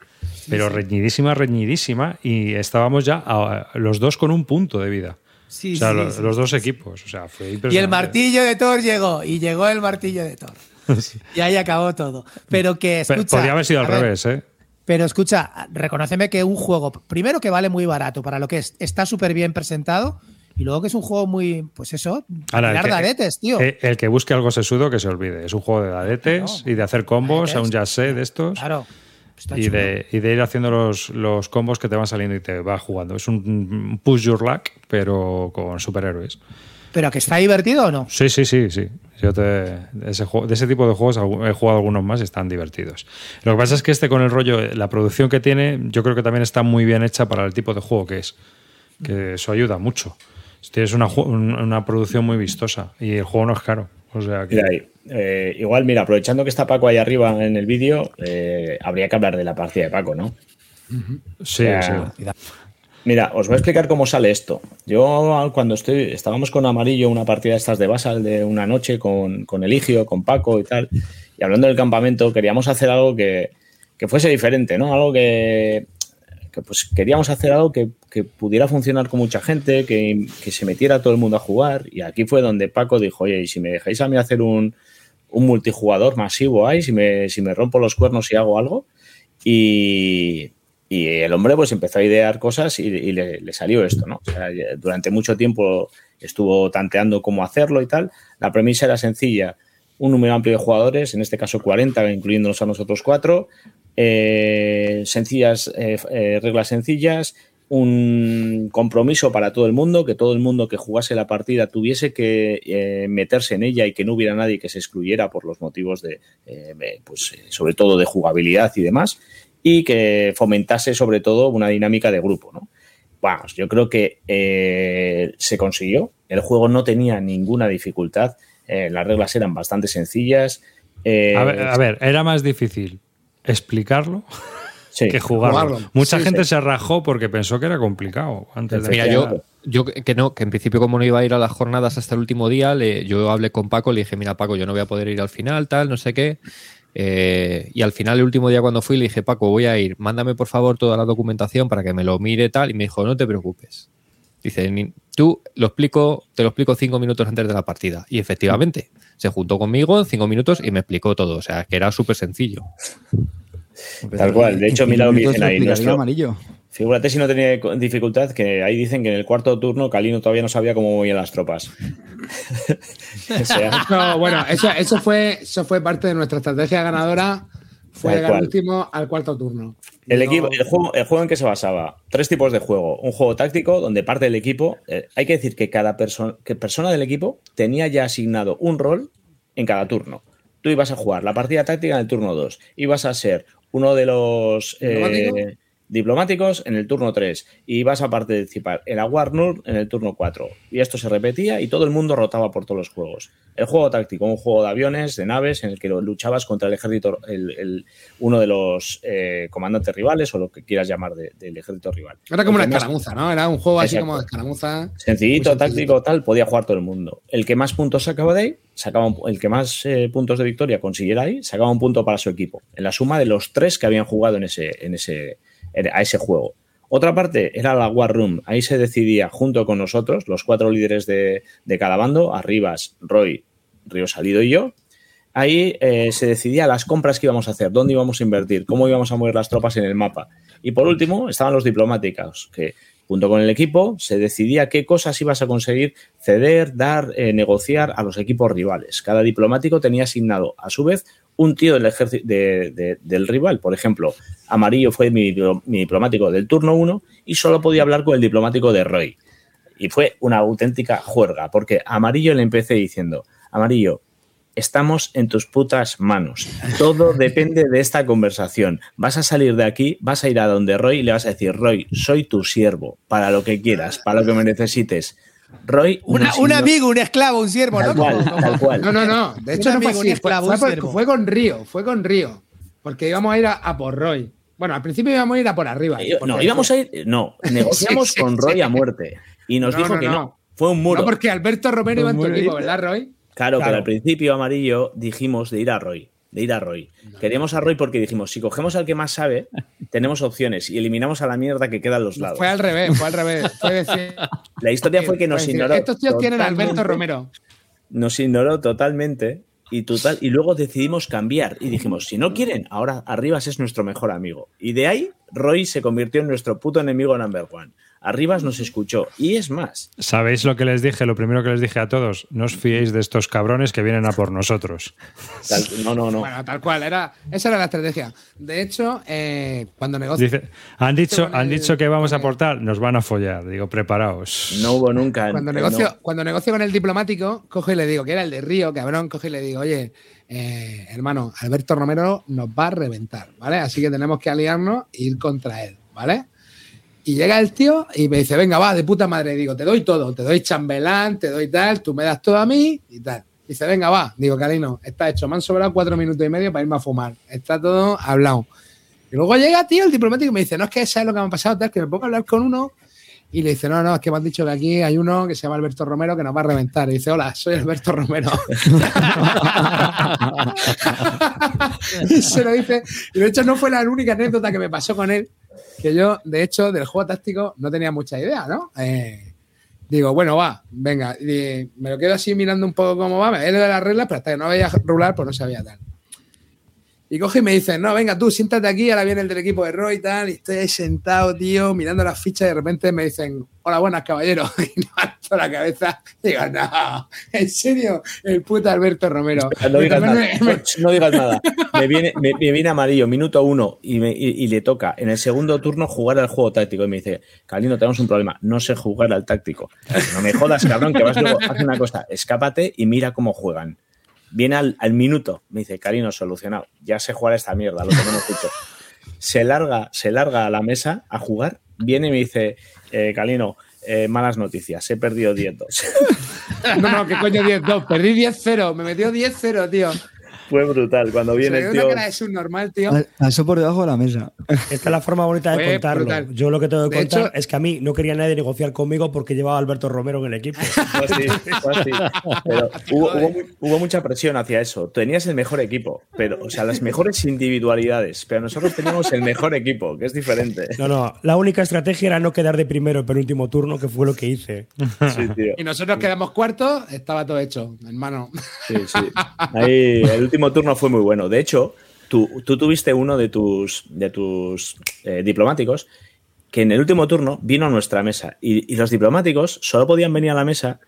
Pero sí, sí. reñidísima, reñidísima. Y estábamos ya a, los dos con un punto de vida. Sí, o sea, sí, los, sí, los dos equipos. O sea, fue impresionante. Y el martillo de Thor llegó, y llegó el martillo de Thor. Sí. Y ahí acabó todo. Pero que escucha, P- podría haber sido al ver, revés, ¿eh? Pero escucha, reconóceme que un juego, primero que vale muy barato para lo que es, está súper bien presentado, y luego que es un juego muy, pues eso, Ahora, de dadetes, tío. El, el que busque algo sesudo que se olvide. Es un juego de dadetes no, y de hacer combos, aún ya sé de estos. Claro. Y de, y de ir haciendo los, los combos que te van saliendo y te vas jugando. Es un push your luck, pero con superhéroes. ¿Pero que está divertido o no? Sí, sí, sí. sí. Yo te, de, ese juego, de ese tipo de juegos he jugado algunos más y están divertidos. Lo que pasa es que este con el rollo, la producción que tiene, yo creo que también está muy bien hecha para el tipo de juego que es. Que eso ayuda mucho. Tienes una, una producción muy vistosa y el juego no es caro. O sea que... Mira, eh, igual, mira, aprovechando que está Paco ahí arriba en el vídeo, eh, habría que hablar de la partida de Paco, ¿no? Sí, o sea, sí. Mira, os voy a explicar cómo sale esto. Yo cuando estoy, estábamos con Amarillo, una partida de estas de Basal de una noche con, con Eligio, con Paco y tal, y hablando del campamento, queríamos hacer algo que, que fuese diferente, ¿no? Algo que, que pues queríamos hacer algo que, que pudiera funcionar con mucha gente, que, que se metiera todo el mundo a jugar, y aquí fue donde Paco dijo, oye, y si me dejáis a mí hacer un, un multijugador masivo ahí, si me, si me rompo los cuernos y hago algo, y, y el hombre pues empezó a idear cosas y, y le, le salió esto, ¿no? O sea, durante mucho tiempo estuvo tanteando cómo hacerlo y tal, la premisa era sencilla, un número amplio de jugadores, en este caso cuarenta, incluyéndonos a nosotros cuatro, eh, sencillas, eh, eh, reglas sencillas, un compromiso para todo el mundo, que todo el mundo que jugase la partida tuviese que eh, meterse en ella y que no hubiera nadie que se excluyera por los motivos de, eh, pues sobre todo de jugabilidad y demás, y que fomentase sobre todo una dinámica de grupo, ¿no? Bueno, yo creo que eh, se consiguió, el juego no tenía ninguna dificultad, eh, las reglas eran bastante sencillas. Eh, a ver, a ver, era más difícil explicarlo... Sí, que jugarlo. jugarlo. Mucha sí, gente sí. se rajó porque pensó que era complicado. Antes de Mira, yo, yo que no, que en principio como no iba a ir a las jornadas hasta el último día, le, yo hablé con Paco, le dije, mira Paco, yo no voy a poder ir al final, tal, no sé qué. Eh, y al final, el último día cuando fui, le dije, Paco, voy a ir, mándame por favor toda la documentación para que me lo mire, tal, y me dijo, no te preocupes. Dice, tú lo explico, te lo explico cinco minutos antes de la partida. Y efectivamente, se juntó conmigo en cinco minutos y me explicó todo. O sea, que era súper sencillo. Tal cual, de hecho, mira lo que dicen ahí. Nuestro, Figúrate si no tenía dificultad, que ahí dicen que en el cuarto turno Calino todavía no sabía cómo movían las tropas. O sea. No, bueno, eso, eso, fue, eso fue parte de nuestra estrategia ganadora, fue llegar al último al cuarto turno. El, no. equipo, el, juego, el juego en que se basaba, tres tipos de juego. Un juego táctico donde parte del equipo, eh, hay que decir que cada perso- que persona del equipo tenía ya asignado un rol en cada turno. Tú ibas a jugar la partida táctica en el turno dos, ibas a ser uno de los... Eh, diplomáticos en el turno tres y ibas a participar en la War N U R en el turno cuatro, y esto se repetía y todo el mundo rotaba por todos los juegos. El juego táctico, un juego de aviones, de naves, en el que luchabas contra el ejército, el, el, uno de los eh, comandantes rivales o lo que quieras llamar de, del ejército rival. Era como una escaramuza, ¿no? Era un juego así como de escaramuza. Sencillito, táctico, tal, podía jugar todo el mundo. El que más puntos sacaba de ahí, sacaba un, el que más eh, puntos de victoria consiguiera ahí, sacaba un punto para su equipo, en la suma de los tres que habían jugado en ese en ese a ese juego. Otra parte era la War Room. Ahí se decidía junto con nosotros, los cuatro líderes de, de cada bando, Arribas, Roy, Río Salido y yo. Ahí eh, se decidía las compras que íbamos a hacer, dónde íbamos a invertir, cómo íbamos a mover las tropas en el mapa. Y por último estaban los diplomáticos, que junto con el equipo se decidía qué cosas ibas a conseguir ceder, dar, eh, negociar a los equipos rivales. Cada diplomático tenía asignado a su vez un tío del ejército de, de, del rival. Por ejemplo, Amarillo fue mi, mi diplomático del turno uno y solo podía hablar con el diplomático de Roy. Y fue una auténtica juerga, porque a Amarillo le empecé diciendo: Amarillo, estamos en tus putas manos. Todo depende de esta conversación. Vas a salir de aquí, vas a ir a donde Roy y le vas a decir: Roy, soy tu siervo, para lo que quieras, para lo que me necesites. Roy, una, un amigo, un esclavo, un siervo, tal ¿no? Cual, tal cual. No, no, no. De hecho, un no amigo, fue así. Esclavo, fue, fue, fue con Río, fue con Río. Porque íbamos a ir a, a por Roy. Bueno, al principio íbamos a ir a por arriba. No, íbamos a ir. No, negociamos con Roy a muerte. Y nos no, dijo no, que no. no. Fue un muro. No, porque Alberto Romero iba en tu equipo, ¿verdad, Roy? Claro, claro, pero al principio, Amarillo, dijimos de ir a Roy. De ir a Roy. No. Queríamos a Roy porque dijimos, si cogemos al que más sabe, tenemos opciones y eliminamos a la mierda que queda a los lados. Fue al revés, fue al revés. Fue decir, la historia fue que nos decir, ignoró. Estos tíos tienen a Alberto Romero. Nos ignoró totalmente y, total, y luego decidimos cambiar y dijimos, si no quieren, ahora Arribas es nuestro mejor amigo. Y de ahí, Roy se convirtió en nuestro puto enemigo number one. Arribas nos escuchó. Y es más. ¿Sabéis lo que les dije? Lo primero que les dije a todos. No os fiéis de estos cabrones que vienen a por nosotros. Tal, no, no, no. Bueno, tal cual. Era, esa era la estrategia. De hecho, eh, cuando negocian... Dice, han dicho, han el, dicho que vamos eh, a aportar. Nos van a follar. Digo, preparaos. No hubo nunca... Cuando negocio, no. cuando negocio con el diplomático, cojo y le digo, que era el de Río, cabrón, cojo y le digo, oye, eh, hermano, Alberto Romero nos va a reventar, ¿vale? Así que tenemos que aliarnos e ir contra él, ¿vale? Y llega el tío y me dice, venga, va, de puta madre. Digo, te doy todo, te doy chambelán, te doy tal, tú me das todo a mí y tal. Dice, venga, va. Digo, Calino, está hecho. Me han sobrado cuatro minutos y medio para irme a fumar. Está todo hablado. Y luego llega, tío, el diplomático y me dice, no, es que sabes lo que me ha pasado, tal, que me pongo a hablar con uno. Y le dice, no, no, es que me han dicho que aquí hay uno que se llama Alberto Romero que nos va a reventar. Y dice, hola, soy Alberto Romero. Y se lo dice. Y de hecho no fue la única anécdota que me pasó con él. Que yo, de hecho, del juego táctico no tenía mucha idea, ¿no? Eh, digo, bueno, va, venga. Y me lo quedo así mirando un poco cómo va. Me había leído las reglas, pero hasta que no veía rular, pues no sabía tal. Y coge y me dice, no, venga, tú, siéntate aquí. Ahora viene el del equipo de Roy y tal. Y estoy ahí sentado, tío, mirando las fichas. Y de repente me dicen, hola, buenas, caballero. Y levanto la cabeza. Digo, no, en serio, el puto Alberto Romero. No digas nada. Me... No digas nada. Me viene, me, me viene Amarillo, minuto uno, y, me, y, y le toca en el segundo turno jugar al juego táctico. Y me dice, Calino, tenemos un problema. No sé jugar al táctico. No me jodas, cabrón, que vas luego. Haz una cosa, escápate y mira cómo juegan. Viene al, al minuto, me dice, Calino, solucionado, ya sé jugar a esta mierda, lo que no escucho. Se larga, se larga a la mesa a jugar, viene y me dice, eh, Calino, eh, malas noticias, he perdido diez dos. No, no, ¿qué coño diez dos? Perdí diez cero, me metió diez cero, tío. Fue brutal, cuando viene el tío... Es un normal, tío. Pasó por debajo de la mesa. Esta es la forma bonita de contarlo. Brutal. Yo lo que tengo que de contar hecho, es que a mí no quería nadie negociar conmigo porque llevaba a Alberto Romero en el equipo. Pues sí, pues sí. Pero hubo, hubo, hubo mucha presión hacia eso. Tenías el mejor equipo, pero, o sea, las mejores individualidades, pero nosotros teníamos el mejor equipo, que es diferente. No, no, la única estrategia era no quedar de primero el penúltimo turno, que fue lo que hice. Sí, tío. Y nosotros quedamos cuartos, estaba todo hecho, hermano. Sí, sí. Ahí, el último El último turno fue muy bueno. De hecho, tú, tú tuviste uno de tus, de tus eh, diplomáticos que en el último turno vino a nuestra mesa y, y los diplomáticos solo podían venir a la mesa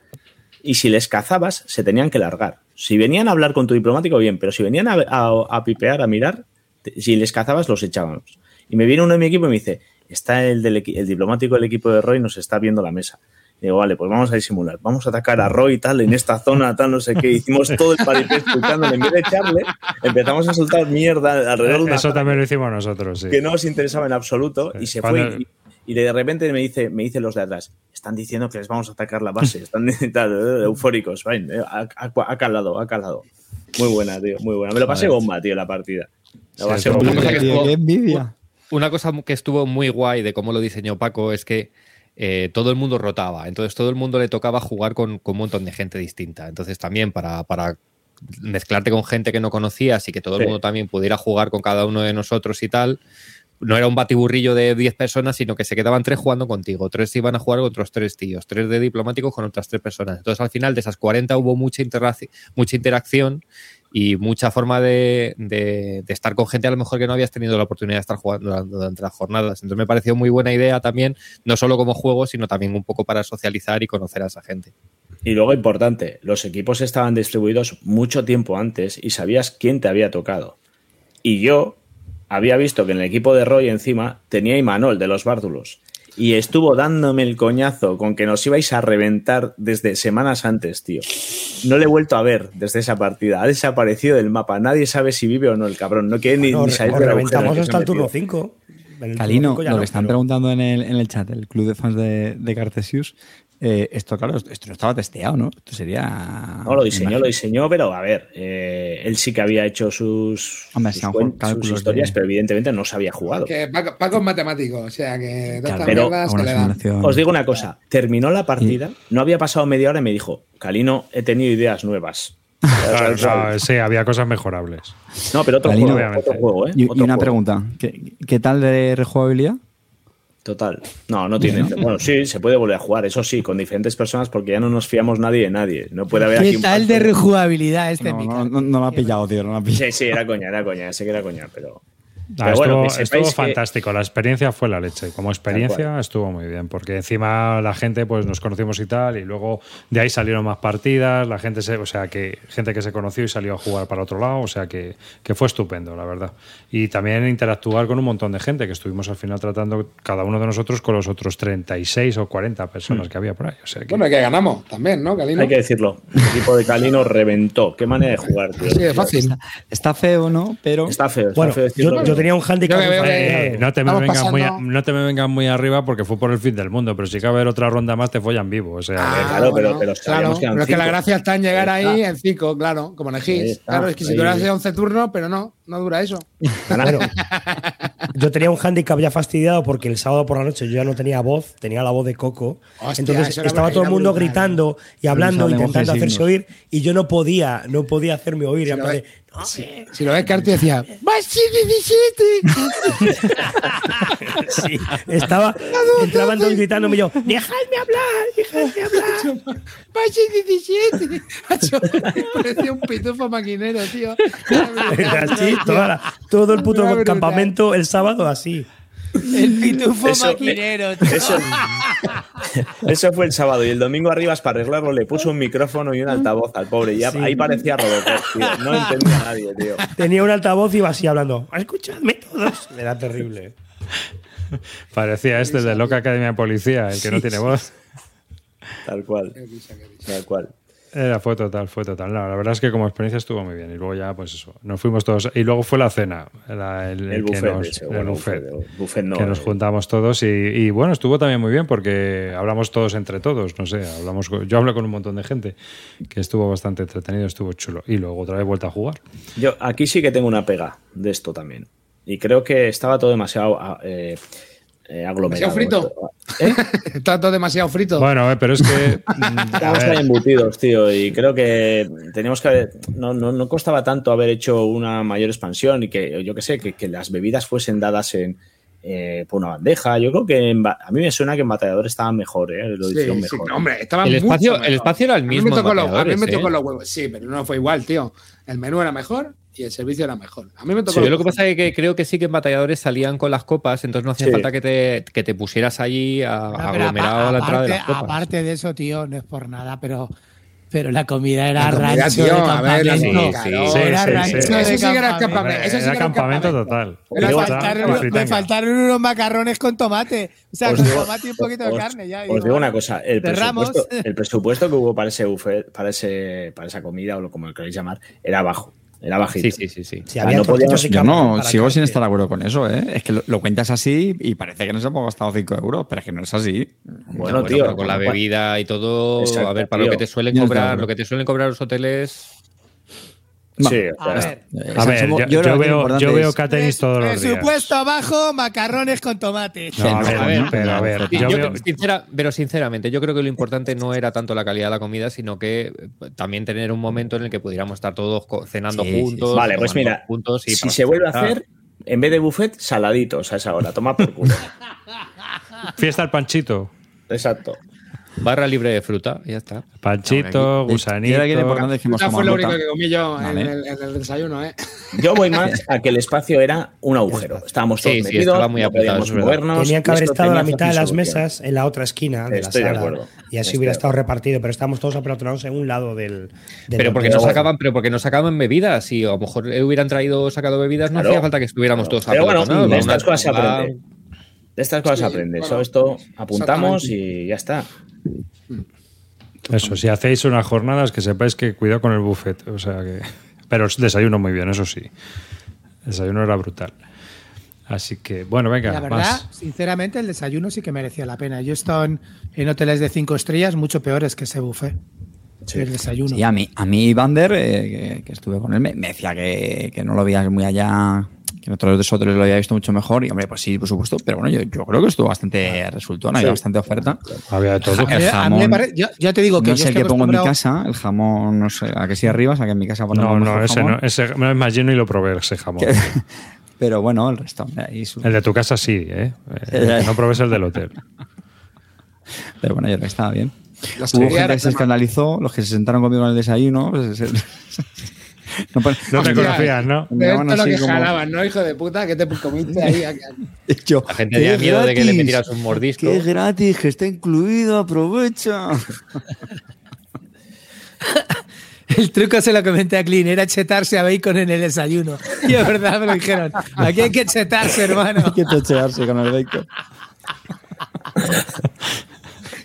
y si les cazabas se tenían que largar. Si venían a hablar con tu diplomático, bien, pero si venían a, a, a pipear, a mirar, te, si les cazabas los echábamos. Y me viene uno de mi equipo y me dice, está el, del, el diplomático del equipo de Roy, nos está viendo la mesa. Y digo, vale, pues vamos a disimular, vamos a atacar a Roy tal, en esta zona, tal, no sé qué. Hicimos todo el paripé soltándole, en vez de echarle, empezamos a soltar mierda alrededor de... Eso una... también lo hicimos nosotros, sí. Que no os interesaba en absoluto y se Cuando... fue... Y... Y de repente me dice, me dicen los de atrás, están diciendo que les vamos a atacar la base, están eufóricos, ha, ha, ha calado, ha calado. Muy buena, tío, muy buena. Me lo pasé bomba, tío, la partida. La pasé bomba. Una cosa que estuvo, qué envidia. Una cosa que estuvo muy guay de cómo lo diseñó Paco es que eh, todo el mundo rotaba, entonces todo el mundo le tocaba jugar con, con un montón de gente distinta. Entonces también para... para mezclarte con gente que no conocías y que todo el sí. mundo también pudiera jugar con cada uno de nosotros y tal... No era un batiburrillo de diez personas, sino que se quedaban tres jugando contigo. Tres iban a jugar con otros tres tíos. Tres de diplomáticos con otras tres personas. Entonces, al final, de esas cuarenta hubo mucha, interac- mucha interacción y mucha forma de, de, de estar con gente a lo mejor que no habías tenido la oportunidad de estar jugando durante las jornadas. Entonces, me pareció muy buena idea también, no solo como juego, sino también un poco para socializar y conocer a esa gente. Y luego, importante, los equipos estaban distribuidos mucho tiempo antes y sabías quién te había tocado. Y yo... había visto que en el equipo de Roy encima tenía Imanol de los Bárdulos y estuvo dándome el coñazo con que nos ibais a reventar desde semanas antes, tío. No le he vuelto a ver desde esa partida. Ha desaparecido del mapa. Nadie sabe si vive o no el cabrón. No quiere bueno, ni, ni saber. Lo reventamos hasta el turno cinco. Calino, lo que están preguntando en el, en el chat, el club de fans de, de Cartesius, eh, esto, claro, esto no estaba testeado, ¿no? Esto sería... No, lo diseñó, lo diseñó, pero a ver, eh, él sí que había hecho sus, Hombre, sus, buen, sus historias, de... pero evidentemente no se había jugado. Que Paco, Paco es matemático, o sea que... Claro, pero que os digo una cosa, terminó la partida, sí. no había pasado media hora y me dijo, Calino, he tenido ideas nuevas. Claro, no, sí, había cosas mejorables. No, pero otro Calino, juego, otro juego, ¿eh? Y, otro y una juego. Pregunta, ¿qué, ¿qué tal de rejugabilidad? Total. No, no tiene. ¿No? Bueno, sí, se puede volver a jugar, eso sí, con diferentes personas porque ya no nos fiamos nadie de nadie. No puede haber ¿Qué aquí tal un de rejugabilidad este? No, no, no, no me ha pillado, tío, no me ha pillado. Sí, sí, era coña, era coña, sé que era coña, pero... No, Pero estuvo, bueno, estuvo que... fantástico, la experiencia fue la leche. Como experiencia estuvo muy bien, porque encima la gente, pues nos conocimos y tal, y luego de ahí salieron más partidas, la gente se, o sea que gente que se conoció y salió a jugar para otro lado, o sea que, que fue estupendo, la verdad. Y también interactuar con un montón de gente, que estuvimos al final tratando cada uno de nosotros con los otros treinta y seis o cuarenta personas mm. que había por ahí. O sea que... Bueno, que ganamos también, ¿no, Calino? Hay que decirlo. El equipo de Calino reventó. Qué manera de jugar, tío. Sí, es fácil. Está, está feo, ¿no? Pero... Está feo, bueno, está feo decirlo. Yo, yo tenía un handicap. Eh, no, te me vengas muy a, no te me vengas muy arriba porque fue por el fin del mundo, pero si cabe haber otra ronda más te follan vivo. O sea, ah, claro, bueno, pero, pero, claro, pero es que la gracia está en llegar ahí en cinco, claro, como en el Higgs. Está, claro, es que si duras once turnos, pero no, no dura eso. Claro. Yo tenía un handicap ya fastidiado porque el sábado por la noche yo ya no tenía voz, tenía la voz de Coco. Hostia, entonces estaba todo el mundo brutal, gritando y hablando, intentando hacerse oír y yo no podía, no podía hacerme oír. Si, y lo, ves, no, si, eh, si lo ves, Carti decía ¡Más siete diecisiete! Sí, estaba estaban todos gritándome yo ¡Dejadme hablar! ¡Dejadme hablar! ¡Más siete diecisiete! Parecía un pitufo maquinero, tío. Así, toda la, todo el puto no, campamento el sábado así. El pitufo eso, maquinero. Tío. Eso, eso fue el sábado. Y el domingo Arribas, para arreglarlo, le puso un micrófono y un altavoz al pobre. Y sí. Ahí parecía Robocop, tío. No entendía a nadie, tío. Tenía un altavoz y iba así hablando. Escuchadme todos. Era terrible. Parecía este de Loca Academia de Policía, el que sí, no tiene sí. voz. Tal cual. Tal cual. Era, fue total, fue total. No, la verdad es que como experiencia estuvo muy bien. Y luego ya, pues eso, nos fuimos todos. Y luego fue la cena, la, el, el, el buffet, que nos, ese, bueno, el buffet, buffet, buffet no, que eh. nos juntamos todos. Y, y bueno, estuvo también muy bien porque hablamos todos entre todos, no sé, hablamos yo hablé con un montón de gente, que estuvo bastante entretenido, estuvo chulo. Y luego otra vez vuelta a jugar. Yo aquí sí que tengo una pega de esto también. Y creo que estaba todo demasiado... Eh, Eh, aglomerado. ¿Demasiado frito? ¿Eh? ¿Está todo demasiado frito? Bueno, eh, pero es que... Estábamos tan embutidos, tío, y creo que teníamos que haber... No, no, no costaba tanto haber hecho una mayor expansión y que, yo qué sé, que, que las bebidas fuesen dadas en, eh, por una bandeja. Yo creo que en, a mí me suena que en Batallador estaban mejor, ¿eh? Lo hicieron sí, mejor. Sí, no, hombre, estaban el, espacio, mejor. El espacio era el mismo. A mí me tocó, los, a mí me tocó ¿eh? los huevos, sí, pero no fue igual, tío. El menú era mejor y el servicio era mejor. A mí me tocó. Sí, yo lo que pasa es que creo que sí que en Batalladores salían con las copas, entonces no hacía sí. falta que te, que te pusieras allí a, no, aglomerado a, a la entrada de las copas. Aparte de eso, tío, no es por nada, pero. Pero la comida era rancho de campamento. Era rancho de campamento. Eso sí que era campamento. Eso sí que era campamento total. Me faltaron unos macarrones con tomate. O sea, con tomate y un poquito de carne. Ya, os digo una cosa. El presupuesto, el presupuesto que hubo para ese buffet, para, ese, para esa comida, o como lo queréis llamar, era bajo. Era bajito. Sí, sí, sí. sí. Ah, no podíamos, yo no, sigo sin estar de acuerdo con eso, ¿eh? Es que lo, lo cuentas así y parece que nos hemos gastado cinco euros, pero es que no es así. Bueno, bueno tío. Pero con la bebida y todo, exacto, a ver, para tío. lo que te suelen cobrar, lo que te suelen cobrar los hoteles. No. Sí, a ver, a ver yo, yo, yo veo, yo veo caterings todos los días. Presupuesto abajo, macarrones con tomate. No, a ver, a ver, pero a ver. Yo yo veo... sincera, pero sinceramente, yo creo que lo importante no era tanto la calidad de la comida, sino que también tener un momento en el que pudiéramos estar todos cenando sí, juntos. Sí, sí. Vale, pues mira, juntos y si se vuelve a hacer, en vez de buffet, saladitos a esa hora. Toma por culo. Fiesta al panchito. Exacto. Barra libre de fruta, ya está. Panchito, gusanito. Esa fue lo único que comí yo vale. en, el, en el desayuno, ¿eh? Yo voy más a que el espacio era un agujero. Estábamos todos sí, metidos, sí, estaba muy apretado, no movernos. Tenían que haber estado la mitad de las mesas en la otra esquina de Estoy la sala. De acuerdo. Y así Estoy hubiera estado repartido, pero estábamos todos apelotonados en un lado del. del pero, porque no sacaban, pero porque no sacaban bebidas. Y a lo mejor hubieran traído, sacado bebidas, claro. no hacía falta que estuviéramos claro. todos apelotonados. Pero bueno, estas cosas se aprenden. De estas cosas aprendes. Todo esto apuntamos y ya está. Eso, si hacéis unas jornadas que sepáis que cuidado con el buffet, o sea que... pero desayuno muy bien, eso sí, desayuno era brutal, así que bueno, venga, la verdad, más. Sinceramente el desayuno sí que merecía la pena. Yo he estado en, en hoteles de cinco estrellas mucho peores que ese buffet. Sí. El desayuno. Sí, a mí, a mí Vander, eh, que, que estuve con él, me, me decía que, que no lo veías muy allá, que en otros hoteles lo había visto mucho mejor. Y hombre, pues sí, por supuesto, pero bueno, yo, yo creo que estuvo bastante resultón, sí. había bastante oferta. Había de todo. El jamón, pare... yo, yo te digo que no yo sé el que pongo acostumbrado... en mi casa, el jamón, no sé, a que sí arriba, o sea que en mi casa ponemos. No, no, ese jamón. no, ese me lo imagino y lo probé, ese jamón. Que... pero bueno, el resto. Ahí su... El de tu casa sí, ¿eh? eh no probes el del hotel. Pero bueno, yo creo que estaba bien. Los Hubo gente que se escandalizó, los que se sentaron conmigo en el desayuno. Pues, se, se, no, no te conocías, ¿no? Pero esto es lo que como... jalaban, ¿no, hijo de puta? ¿Qué te comiste ahí? Yo, la gente tenía miedo de que le metieras un mordisco. Que es gratis, que está incluido, aprovecha. El truco se lo comenté a Clint, era chetarse a bacon en el desayuno. Y es verdad, me lo dijeron. Aquí hay que chetarse, hermano. Hay que chetarse con el bacon.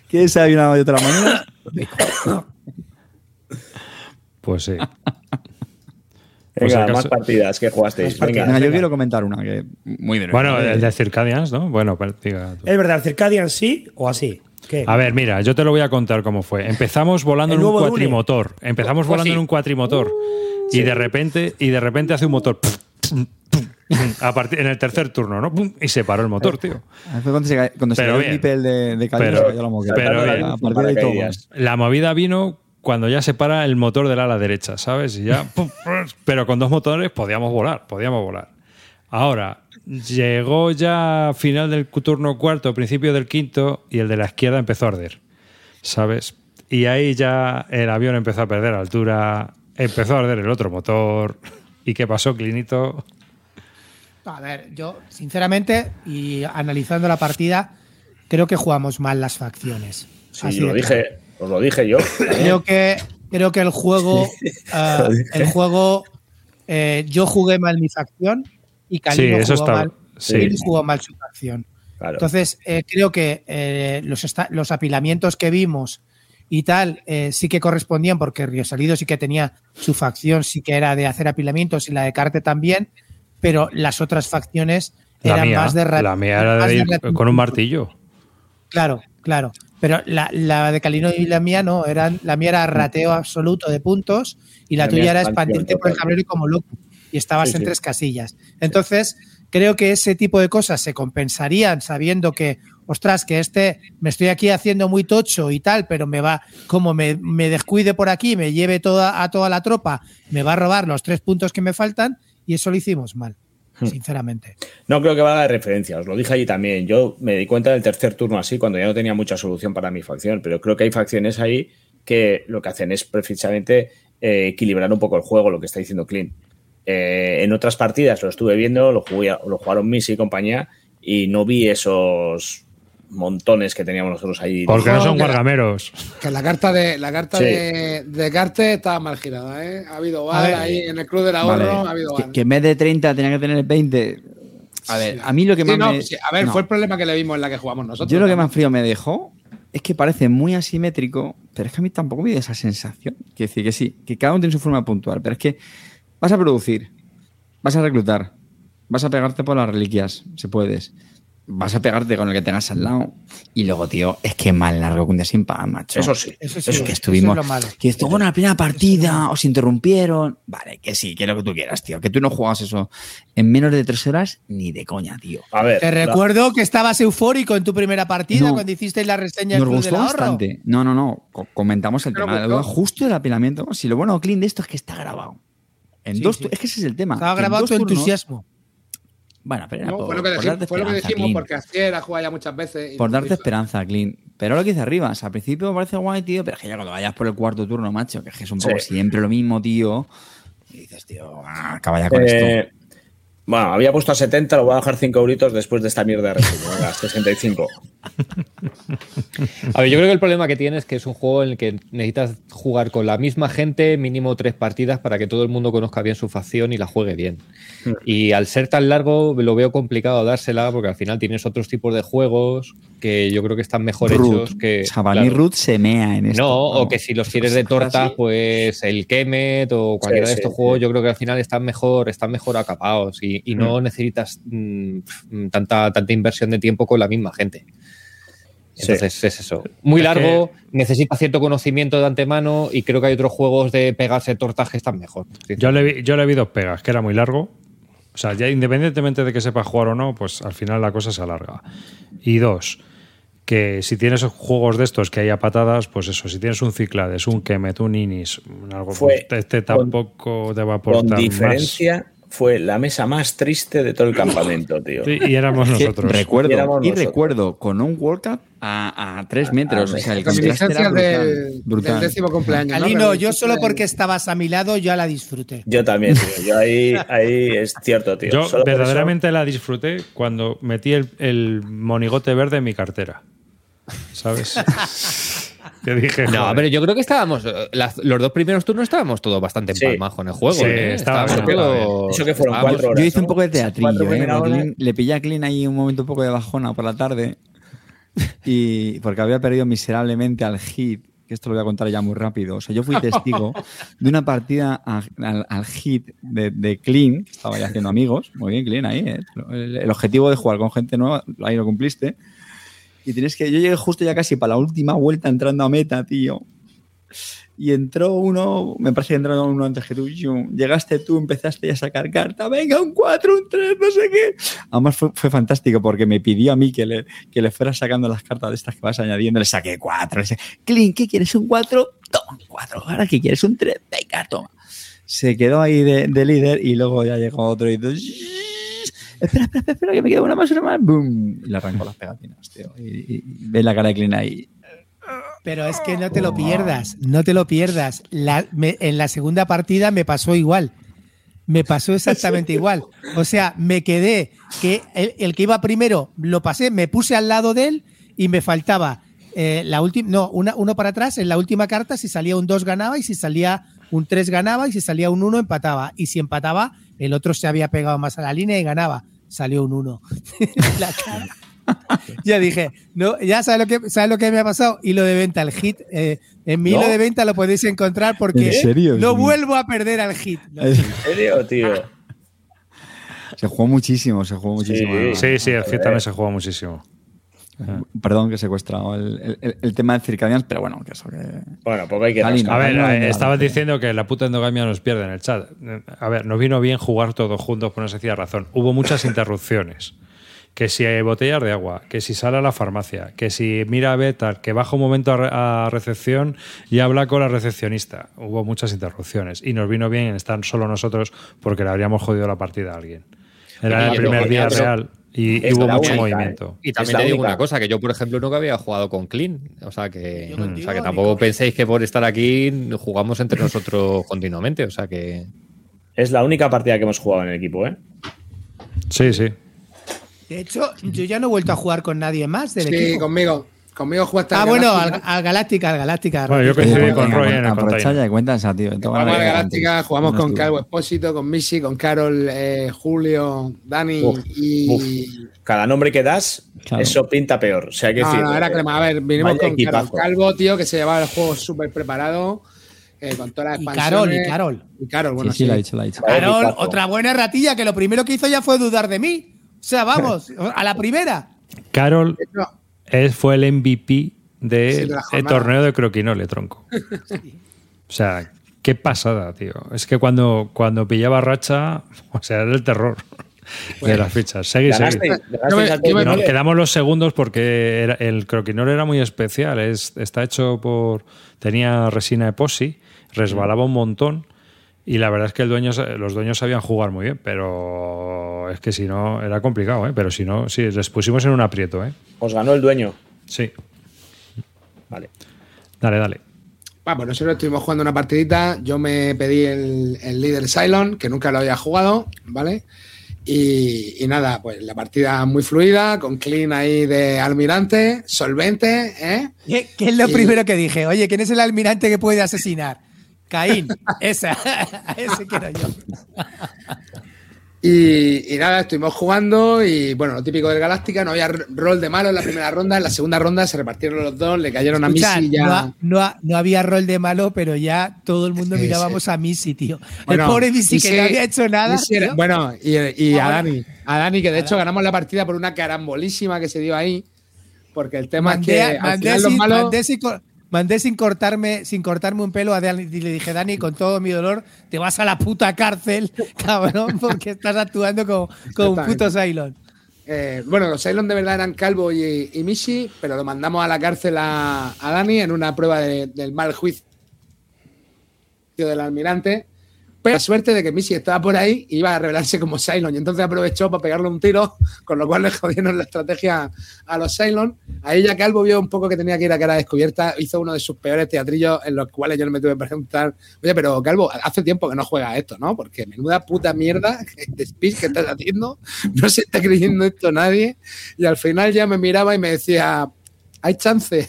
¿Qué se ha ayunado de otra manera? Pues sí. Pues venga, más partidas que jugasteis. Venga, venga, yo quiero comentar una que muy bien. Bueno, el de Circadians, ¿no? Bueno, diga tú. Es verdad, Circadians sí o así. ¿Qué? A ver, mira, yo te lo voy a contar cómo fue. Empezamos volando en un cuatrimotor. Empezamos volando en un cuatrimotor. Y de repente, y de repente hace un motor. A partir, en el tercer turno, ¿no? ¡Pum! Y se paró el motor, tío. Cuando se, cuando pero se el nivel de, de caídas, pero, la moqueta, pero bien, a partir de todo, la movida vino cuando ya se para el motor del ala derecha, ¿sabes? Y ya, ¡pum! Pero con dos motores podíamos volar, podíamos volar. Ahora, llegó ya final del turno cuarto, principio del quinto, y el de la izquierda empezó a arder, ¿sabes? Y ahí ya el avión empezó a perder altura, empezó a arder el otro motor. ¿Y qué pasó, Clinito? A ver, yo, sinceramente, y analizando la partida, creo que jugamos mal las facciones. Sí, Así lo dije, claro. os lo dije yo. Creo que, creo que el juego, uh, el juego, eh, yo jugué mal mi facción y Calino sí, eso jugó, está, mal, sí. jugó mal su facción. Claro. Entonces, eh, creo que eh, los, los apilamientos que vimos y tal, eh, sí que correspondían, porque Río Salido sí que tenía su facción, sí que era de hacer apilamientos y la de Carte también, pero las otras facciones eran la mía, más de rato. La mía era de ir de con un martillo. Claro, claro. Pero la, la de Calino y la mía no. Eran, la mía era rateo absoluto de puntos y la, la tuya era expandirte por el tablero y como loco. Y estabas sí, en sí. tres casillas. Entonces, sí. creo que ese tipo de cosas se compensarían sabiendo que, ostras, que este me estoy aquí haciendo muy tocho y tal, pero me va, como me, me descuide por aquí, me lleve toda, a toda la tropa, me va a robar los tres puntos que me faltan. Y eso lo hicimos mal. sinceramente. No creo que valga de referencia, os lo dije allí también. Yo me di cuenta del tercer turno así, cuando ya no tenía mucha solución para mi facción, pero creo que hay facciones ahí que lo que hacen es precisamente eh, equilibrar un poco el juego, lo que está diciendo Clint. Eh, en otras partidas lo estuve viendo, lo, jugué, lo jugaron Missy y compañía, y no vi esos montones que teníamos nosotros ahí. Porque no son guargameros. Que la carta de la carta sí. de, de Carte estaba mal girada, ¿eh? Ha habido bar ahí en el Club del Ahorro, vale. ha habido bar. Que, que en vez de treinta tenía que tener veinte. A ver, sí. a mí lo que sí, más no, me... sí. A ver, no. fue el problema que le vimos en la que jugamos nosotros. Yo lo que más frío me dejó es que parece muy asimétrico, pero es que a mí tampoco me dio esa sensación. Quiero decir que sí, que cada uno tiene su forma de puntuar, pero es que vas a producir, vas a reclutar, vas a pegarte por las reliquias, si puedes. Vas a pegarte con el que tengas al lado. Y luego, tío, es que más largo que un día sin pan, macho. Eso sí. Eso sí. Es que estuvimos. Eso es lo malo. Que estuvo en la primera partida, os interrumpieron. Vale, que sí, que es lo que tú quieras, tío. Que tú no jugabas eso en menos de tres horas ni de coña, tío. A ver. Te la... recuerdo que estabas eufórico en tu primera partida no, cuando hicisteis la reseña del Club del Ahorro. Nos gustó bastante. No, no, no. Comentamos el Pero tema de la duda justo del apilamiento. Si lo bueno, Clint, de esto es que está grabado. En sí, dos sí. Es que ese es el tema. Estaba grabado tu entusiasmo. Bueno, pero no, por, fue lo que decimos, por lo que decimos porque así era jugada ya muchas veces. Y por darte hizo. Esperanza, Clint. Pero lo que dice arriba, o sea, al principio parece guay, tío, pero es que ya cuando vayas por el cuarto turno, macho, que es un poco sí. siempre lo mismo, tío, y dices, tío, ah, acaba ya con eh, esto. Bueno, había puesto a setenta, lo voy a bajar cinco euritos después de esta mierda de recibo, a sesenta y cinco. A ver, yo creo que el problema que tienes es que es un juego en el que necesitas jugar con la misma gente mínimo tres partidas para que todo el mundo conozca bien su facción y la juegue bien. Y al ser tan largo lo veo complicado dársela porque al final tienes otros tipos de juegos que yo creo que están mejor Ruth. Hechos que... Chaval, claro, y Ruth se mea en esto. No, no, o que si los quieres de tortas, pues el Kemet o cualquiera sí, de estos sí, juegos sí. yo creo que al final están mejor, están mejor acapados y, y no mm. necesitas mmm, tanta, tanta inversión de tiempo con la misma gente. Entonces sí. es eso. Muy largo, es que... necesita cierto conocimiento de antemano y creo que hay otros juegos de pegarse tortas que están mejor. ¿Sí? Yo, le vi, yo le vi dos pegas, que era muy largo. O sea, ya independientemente de que sepa jugar o no, pues al final la cosa se alarga. Y dos, que si tienes juegos de estos que hay a patadas, pues eso, si tienes un Ciclades, un Kemet, un Inis, un algo fue, pues este tampoco con, te va a aportar más. Con diferencia... Más. Fue la mesa más triste de todo el campamento, tío. Sí, y éramos nosotros. Recuerdo, y, éramos nosotros. Y recuerdo con un World Cup a, a tres metros. A, a, o sea, el contraste era brutal, del, brutal. Del décimo cumpleaños. Alino, ¿no? Yo solo porque estabas a mi lado ya la disfruté. Yo también, tío. Yo ahí, ahí es cierto, tío. Yo solo verdaderamente la disfruté cuando metí el, el monigote verde en mi cartera. ¿Sabes? Te dije, no, pero yo creo que estábamos las, los dos primeros turnos estábamos todos bastante empalmados sí. en el juego. Sí, ¿eh? Estábamos, estábamos, eso que fueron cuatro horas. Yo hice un poco de teatrillo, ¿eh? Le pillé a Clint ahí un momento un poco de bajona por la tarde y porque había perdido miserablemente al Hit, que esto lo voy a contar ya muy rápido. O sea, yo fui testigo de una partida a, al, al Hit de, de Clint, que estaba ya haciendo amigos. Muy bien, Clint, ahí. ¿eh? El, el objetivo de jugar con gente nueva, ahí lo cumpliste. Y tienes que. Yo llegué justo ya casi para la última vuelta entrando a meta, tío. Y entró uno. Me parece que entró uno antes que tú. Llegaste tú, empezaste a sacar carta. Venga, un cuatro, un tres, no sé qué. Además fue, fue fantástico porque me pidió a mí que le, que le fuera sacando las cartas de estas que vas añadiendo. Le saqué cuatro. Le saqué, Clint, ¿qué quieres? ¿Un cuatro? Toma, un cuatro. Ahora, ¿qué quieres? ¿Un tres? Venga, toma. Se quedó ahí de, de líder y luego ya llegó otro y dos. Espera, espera, espera, que me queda una más, una más. ¡Bum! Y le arrancó las pegatinas, tío. Y, y, y ves la cara de Clint ahí. Pero es que no te lo pierdas, no te lo pierdas. La, me, en la segunda partida me pasó igual. Me pasó exactamente igual. O sea, me quedé que el, el que iba primero lo pasé, me puse al lado de él y me faltaba eh, la última, no, una, uno para atrás. En la última carta, si salía un dos ganaba y si salía un tres ganaba y si salía un uno empataba. Y si empataba, el otro se había pegado más a la línea y ganaba. Salió un uno. La cara. Ya dije, no, ya sabes lo que sabes lo que me ha pasado. Y lo de venta, el Hit. Eh, en mi hilo ¿No? de venta lo podéis encontrar porque ¿En serio, no tío? Vuelvo a perder al Hit. No, ¿En serio, tío? Se jugó muchísimo, se jugó muchísimo. Sí, sí, sí, el Hit también se jugó muchísimo. Perdón que he secuestrado el, el, el tema de Circadians, pero bueno, que eso que. Bueno, porque hay que. Calino, a ver, no, eh, estabas que... diciendo que la puta endogamia nos pierde en el chat. A ver, nos vino bien jugar todos juntos por una sencilla razón. Hubo muchas interrupciones. Que si hay botellas de agua, que si sale a la farmacia, que si mira a Betar, que baja un momento a, re- a recepción y habla con la recepcionista. Hubo muchas interrupciones y nos vino bien estar solo nosotros porque le habríamos jodido la partida a alguien. Era el primer día real. Y, y hubo mucho única, movimiento. Eh. Y también te digo única. una cosa, que yo, por ejemplo, nunca había jugado con Clean. O sea que, mm. o sea que tampoco única. penséis que por estar aquí jugamos entre nosotros continuamente. O sea que... Es la única partida que hemos jugado en el equipo, ¿eh? Sí, sí. De hecho, yo ya no he vuelto a jugar con nadie más del sí, equipo. Sí, conmigo. Conmigo jugaste. Ah, bueno, al, al Galáctica, al Galáctica. Bueno, yo coincidí con Roy en el Aprovecha ya y cuenta esa, tío. Jugamos al Galáctica, jugamos con Calvo Espósito, con Missy, con Carol, eh, Julio, Dani uf, y. Uf. Cada nombre que das, claro. Eso pinta peor. O sea, hay que no, decir, no, era crema. A ver, vinimos con Carol Calvo, tío, que se llevaba el juego súper preparado. Eh, con todas las expansiones. Y Carol, y Carol. Y Carol, bueno, sí, sí, sí. La he dicho, la he dicho. Carol, otra buena ratilla que lo primero que hizo ya fue dudar de mí. O sea, vamos, a la primera. Carol. No. Él fue el M V P del sí, de torneo de Croquinole, tronco. Sí. O sea, qué pasada, tío. Es que cuando, cuando pillaba racha, o sea, era el terror bueno, de las fichas. Seguí, seguí. No, no, quedamos los segundos porque era, el Croquinole era muy especial. Es, está hecho por... Tenía resina epoxi, resbalaba un montón y la verdad es que el dueño, los dueños sabían jugar muy bien, pero es que si no, era complicado, ¿eh? Pero si no, sí, les pusimos en un aprieto, ¿eh? ¿Os ganó el dueño? Sí. Vale. Dale, dale. Bueno, nosotros estuvimos jugando una partidita. Yo me pedí el, el líder Cylon, que nunca lo había jugado, ¿vale? Y, y nada, pues la partida muy fluida, con Clean ahí de almirante, solvente, ¿eh? ¿Qué, qué es lo y... primero que dije? Oye, ¿quién es el almirante que puede asesinar? Caín, esa. A ese quiero yo. Y, y nada, estuvimos jugando y bueno, lo típico del Galáctica, no había rol de malo en la primera ronda, en la segunda ronda se repartieron los dos, le cayeron Escucha, a Missy ya. No, ha, no, ha, no había rol de malo, pero ya todo el mundo sí, mirábamos sí. a Missy, tío. Bueno, el pobre Missy que sí, no había hecho nada. Era, bueno, y, y ah, a Dani, a Dani que de hecho ganamos la partida por una carambolísima que se dio ahí, porque el tema mandé, es que al final los malos… Mandé, Mandé sin cortarme, sin cortarme un pelo a Dani y le dije, Dani, con todo mi dolor, te vas a la puta cárcel, cabrón, porque estás actuando como, como un puto Cylon. Eh, bueno, los Cylon de verdad eran Calvo y, y Mishi, pero lo mandamos a la cárcel a, a Dani en una prueba de, del mal juicio del almirante. Pero la suerte de que Mishi estaba por ahí y iba a revelarse como Cylon y entonces aprovechó para pegarle un tiro, con lo cual le jodieron la estrategia a los Cylon. Ahí ya Calvo vio un poco que tenía que ir a cara descubierta, hizo uno de sus peores teatrillos en los cuales yo me tuve que preguntar, oye, pero Calvo, hace tiempo que no juegas esto, ¿no? Porque menuda puta mierda de speech que estás haciendo, no se está creyendo esto nadie. Y al final ya me miraba y me decía, hay chance.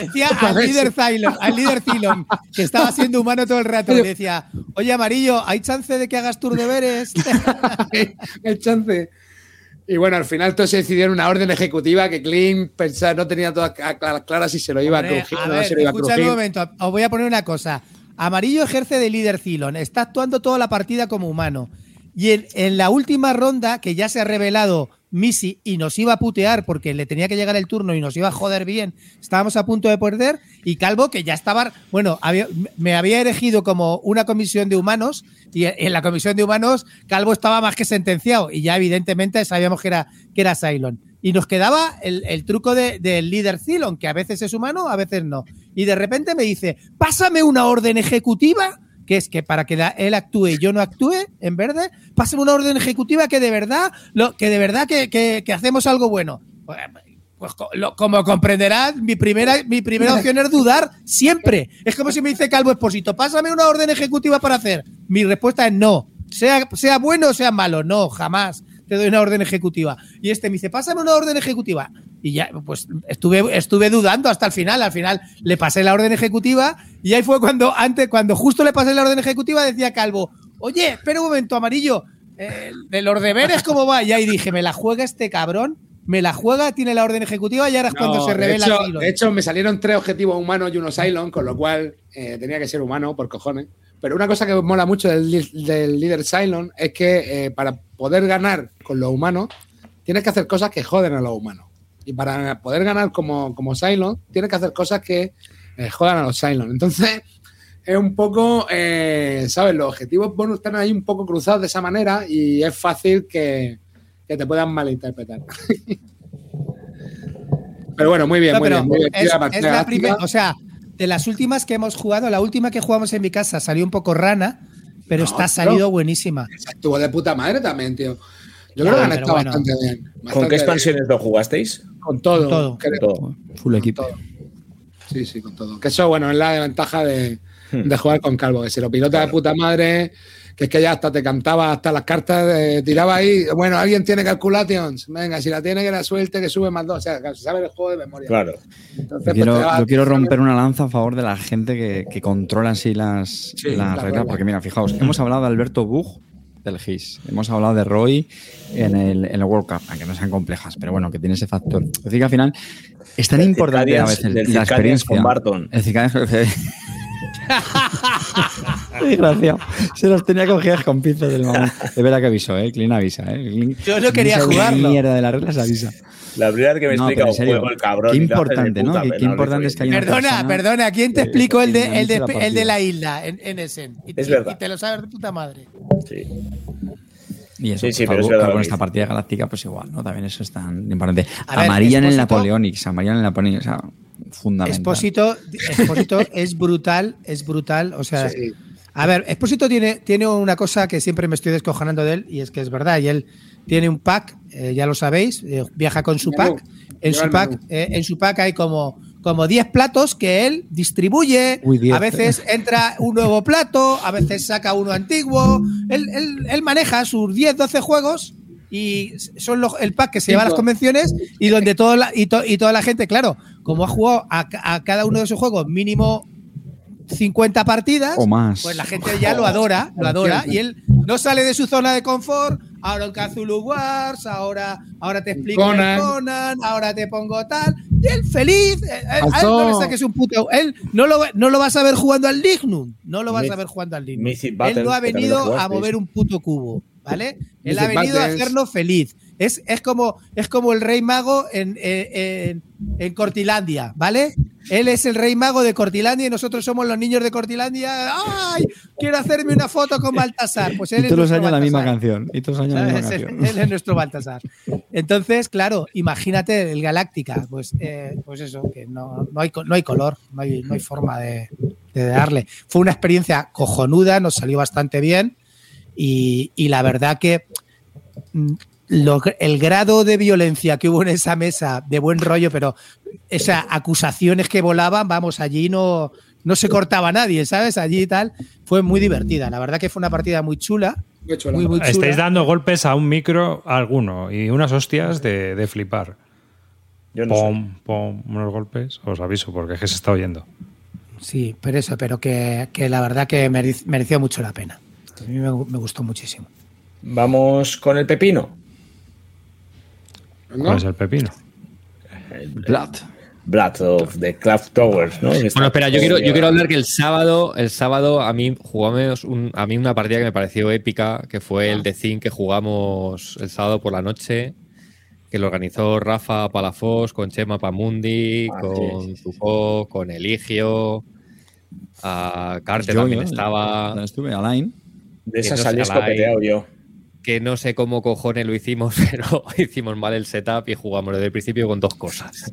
Decía al líder Cylon, al líder Cylon, que estaba siendo humano todo el rato, y decía, oye Amarillo, ¿hay chance de que hagas tus deberes? Hay chance. Y bueno, al final todo se decidió en una orden ejecutiva que Clean pensaba, no tenía todas claras si se lo iba Hombre, a crujir a ver, no se lo iba a crujir. Escucha un momento, os voy a poner una cosa. Amarillo ejerce de líder Cylon, está actuando toda la partida como humano. Y en, en la última ronda, que ya se ha revelado Missy y nos iba a putear porque le tenía que llegar el turno y nos iba a joder bien, estábamos a punto de perder, y Calvo, que ya estaba, bueno, había, me había erigido como una comisión de humanos, y en la comisión de humanos Calvo estaba más que sentenciado y ya evidentemente sabíamos que era, que era Cylon. Y nos quedaba el, el truco de, del líder Cylon, que a veces es humano, a veces no. Y de repente me dice, pásame una orden ejecutiva, que es que para que la, él actúe y yo no actúe en verde, pásame una orden ejecutiva que de verdad lo, que de verdad que, que, que hacemos algo bueno. Pues, pues lo, como comprenderás, mi primera, mi primera opción es dudar siempre. Es como si me dice Calvo Espósito, pásame una orden ejecutiva para hacer. Mi respuesta es no. Sea, sea bueno o sea malo, no, jamás te doy una orden ejecutiva. Y este me dice, pásame una orden ejecutiva. Y ya, pues estuve, estuve dudando hasta el final. Al final le pasé la orden ejecutiva y ahí fue cuando, antes, cuando justo le pasé la orden ejecutiva, decía Calvo, oye, espera un momento, Amarillo, eh, de los deberes, ¿cómo va? Y ahí dije, me la juega este cabrón, me la juega, tiene la orden ejecutiva y ahora es no, cuando se revela el Cylon. De hecho, me salieron tres objetivos humanos y uno Cylon, con lo cual eh, tenía que ser humano, por cojones. Pero una cosa que mola mucho del, del líder Cylon es que eh, para poder ganar con los humanos, tienes que hacer cosas que joden a los humanos. Y para poder ganar como, como Cylon, tienes que hacer cosas que eh, jodan a los Cylon. Entonces, es un poco, eh, ¿sabes? Los objetivos bonus están ahí un poco cruzados de esa manera y es fácil que, que te puedan malinterpretar. Pero bueno, muy bien, no, muy bien. Muy bien. Es, es la primera, o sea, de las últimas que hemos jugado, la última que jugamos en mi casa salió un poco rana. pero no, está salido no. buenísima. Estuvo de puta madre también, tío. Yo claro, creo que han estado bueno. bastante bien. Bastante ¿Con qué expansiones bien. lo jugasteis? Con todo. Con todo. Creo. Con todo. Full equipo. Sí, sí, con todo. Que eso, bueno, es la ventaja de, hmm. de jugar con Calvo, que si lo pilota claro. de puta madre, que es que ya hasta te cantaba, hasta las cartas, de, tiraba ahí. Bueno, alguien tiene calculations. Venga, si la tiene, que la suelte, que sube más dos. O sea, se sabe el juego de memoria. Claro. Entonces, yo, pues, quiero, yo quiero romper una lanza a favor de la gente que, que controla así las, sí, las la reglas. Porque mira, fijaos, hemos hablado de Alberto Bug del G I S. Hemos hablado de Roy en el, en el World Cup, aunque no sean complejas, pero bueno, que tiene ese factor. Es decir, que al final es tan el importante a veces la experiencia. Con Barton. El Cicadias con Barton. Se los tenía cogidas con pinzas del mamón. De verdad que aviso, ¿eh? Clean avisa, ¿eh? Clean, yo no quería jugarlo. La mierda de las reglas avisa. La primera vez que me no, explica un juego, el cabrón. Qué importante, ¿no? Qué, pena, qué importante es que haya perdona, persona, perdona, ¿quién te explicó el de, el de, el de, el de la isla en, en Essen? Y, es y, verdad. Y te lo sabes de puta madre. Sí. Y eso, sí, sí, pero con esta partida galáctica, pues igual, ¿no? También eso es tan importante. A amarilla ver, en el Napoleonics, amarilla en el Napoleonics, o sea, fundamental. Expósito, Expósito es brutal, es brutal, o sea… Sí. A ver, Expósito tiene, tiene una cosa que siempre me estoy descojonando de él, y es que es verdad, y él… Tiene un pack, eh, ya lo sabéis, eh, viaja con su pack. En su pack, eh, en su pack hay como, como diez platos que él distribuye. A veces entra un nuevo plato, a veces saca uno antiguo. Él, él, él maneja sus diez, doce juegos y son los, el pack que se lleva a las convenciones y donde todo la, y, to, y toda la gente, claro, como ha jugado a, a cada uno de esos juegos mínimo cincuenta partidas o más, pues la gente ya lo adora, lo adora y él no sale de su zona de confort. Ahora el Cthulhu Wars, ahora, ahora te explico Conan. Conan, ahora te pongo tal. Y él feliz. Él, él, no le saques un puto, él no lo, no lo vas a ver jugando al Lignum. No lo vas a ver jugando al Lignum. Él no ha venido a mover un puto cubo, ¿vale? Él ha venido a hacernos feliz. Es, es, como, es como el rey mago en, en, en Cortilandia, ¿vale? Él es el rey mago de Cortilandia y nosotros somos los niños de Cortilandia. ¡Ay! Quiero hacerme una foto con Baltasar. Pues él y todos los años la misma canción. Y todos los años la misma canción. Él es nuestro Baltasar. Entonces, claro, imagínate el Galáctica. Pues, eh, pues eso, que no, no, hay, no hay color, no hay, no hay forma de, de darle. Fue una experiencia cojonuda, nos salió bastante bien y, y la verdad que... Lo, el grado de violencia que hubo en esa mesa, de buen rollo, pero esas acusaciones que volaban, vamos, allí no, no se cortaba nadie, ¿sabes? Allí y tal, fue muy divertida. La verdad que fue una partida muy chula. Muy chula. Muy, muy chula. Estáis dando golpes a un micro a alguno y unas hostias de, de flipar. Yo no pom, sé. pom, unos golpes, os aviso, porque es que se está oyendo. Sí, pero eso, pero que, que la verdad que mereció mucho la pena. A mí me, me gustó muchísimo. Vamos con el pepino. ¿No? ¿Cuál es el pepino? El Blood. Blood of the Cloud Towers, ¿no? Bueno, espera, yo quiero, yo quiero hablar que el sábado, el sábado a mí jugamos un, a mí una partida que me pareció épica, que fue ah. el de Zin que jugamos el sábado por la noche, que lo organizó Rafa Palafós con Chema Pamundi, ah, con sí, sí, Tupó, sí. con Eligio, a Carter yo, también yo, estaba. Yo, estuve online. De esa salí escopeteado yo. Que no sé cómo cojones lo hicimos, pero hicimos mal el setup y jugamos desde el principio con dos cosas.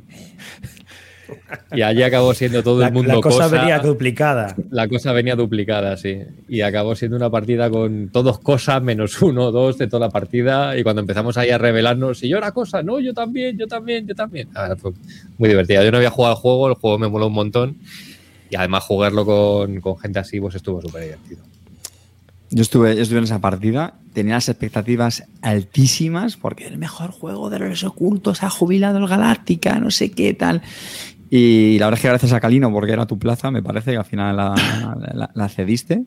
Y allí acabó siendo todo la, el mundo la cosa. La cosa venía duplicada. La cosa venía duplicada, sí. Y acabó siendo una partida con todos cosas, menos uno o dos de toda la partida. Y cuando empezamos ahí a revelarnos, y yo era cosa, no, yo también, yo también, yo también. Ah, fue muy divertida. Yo no había jugado al juego, el juego me moló un montón. Y además jugarlo con, con gente así, pues estuvo súper divertido. Yo estuve, yo estuve en esa partida, tenía las expectativas altísimas porque el mejor juego de los ocultos ha jubilado el Galáctica, no sé qué tal. Y la verdad es que gracias a Calino, porque era tu plaza, me parece que al final la, la, la, la cediste.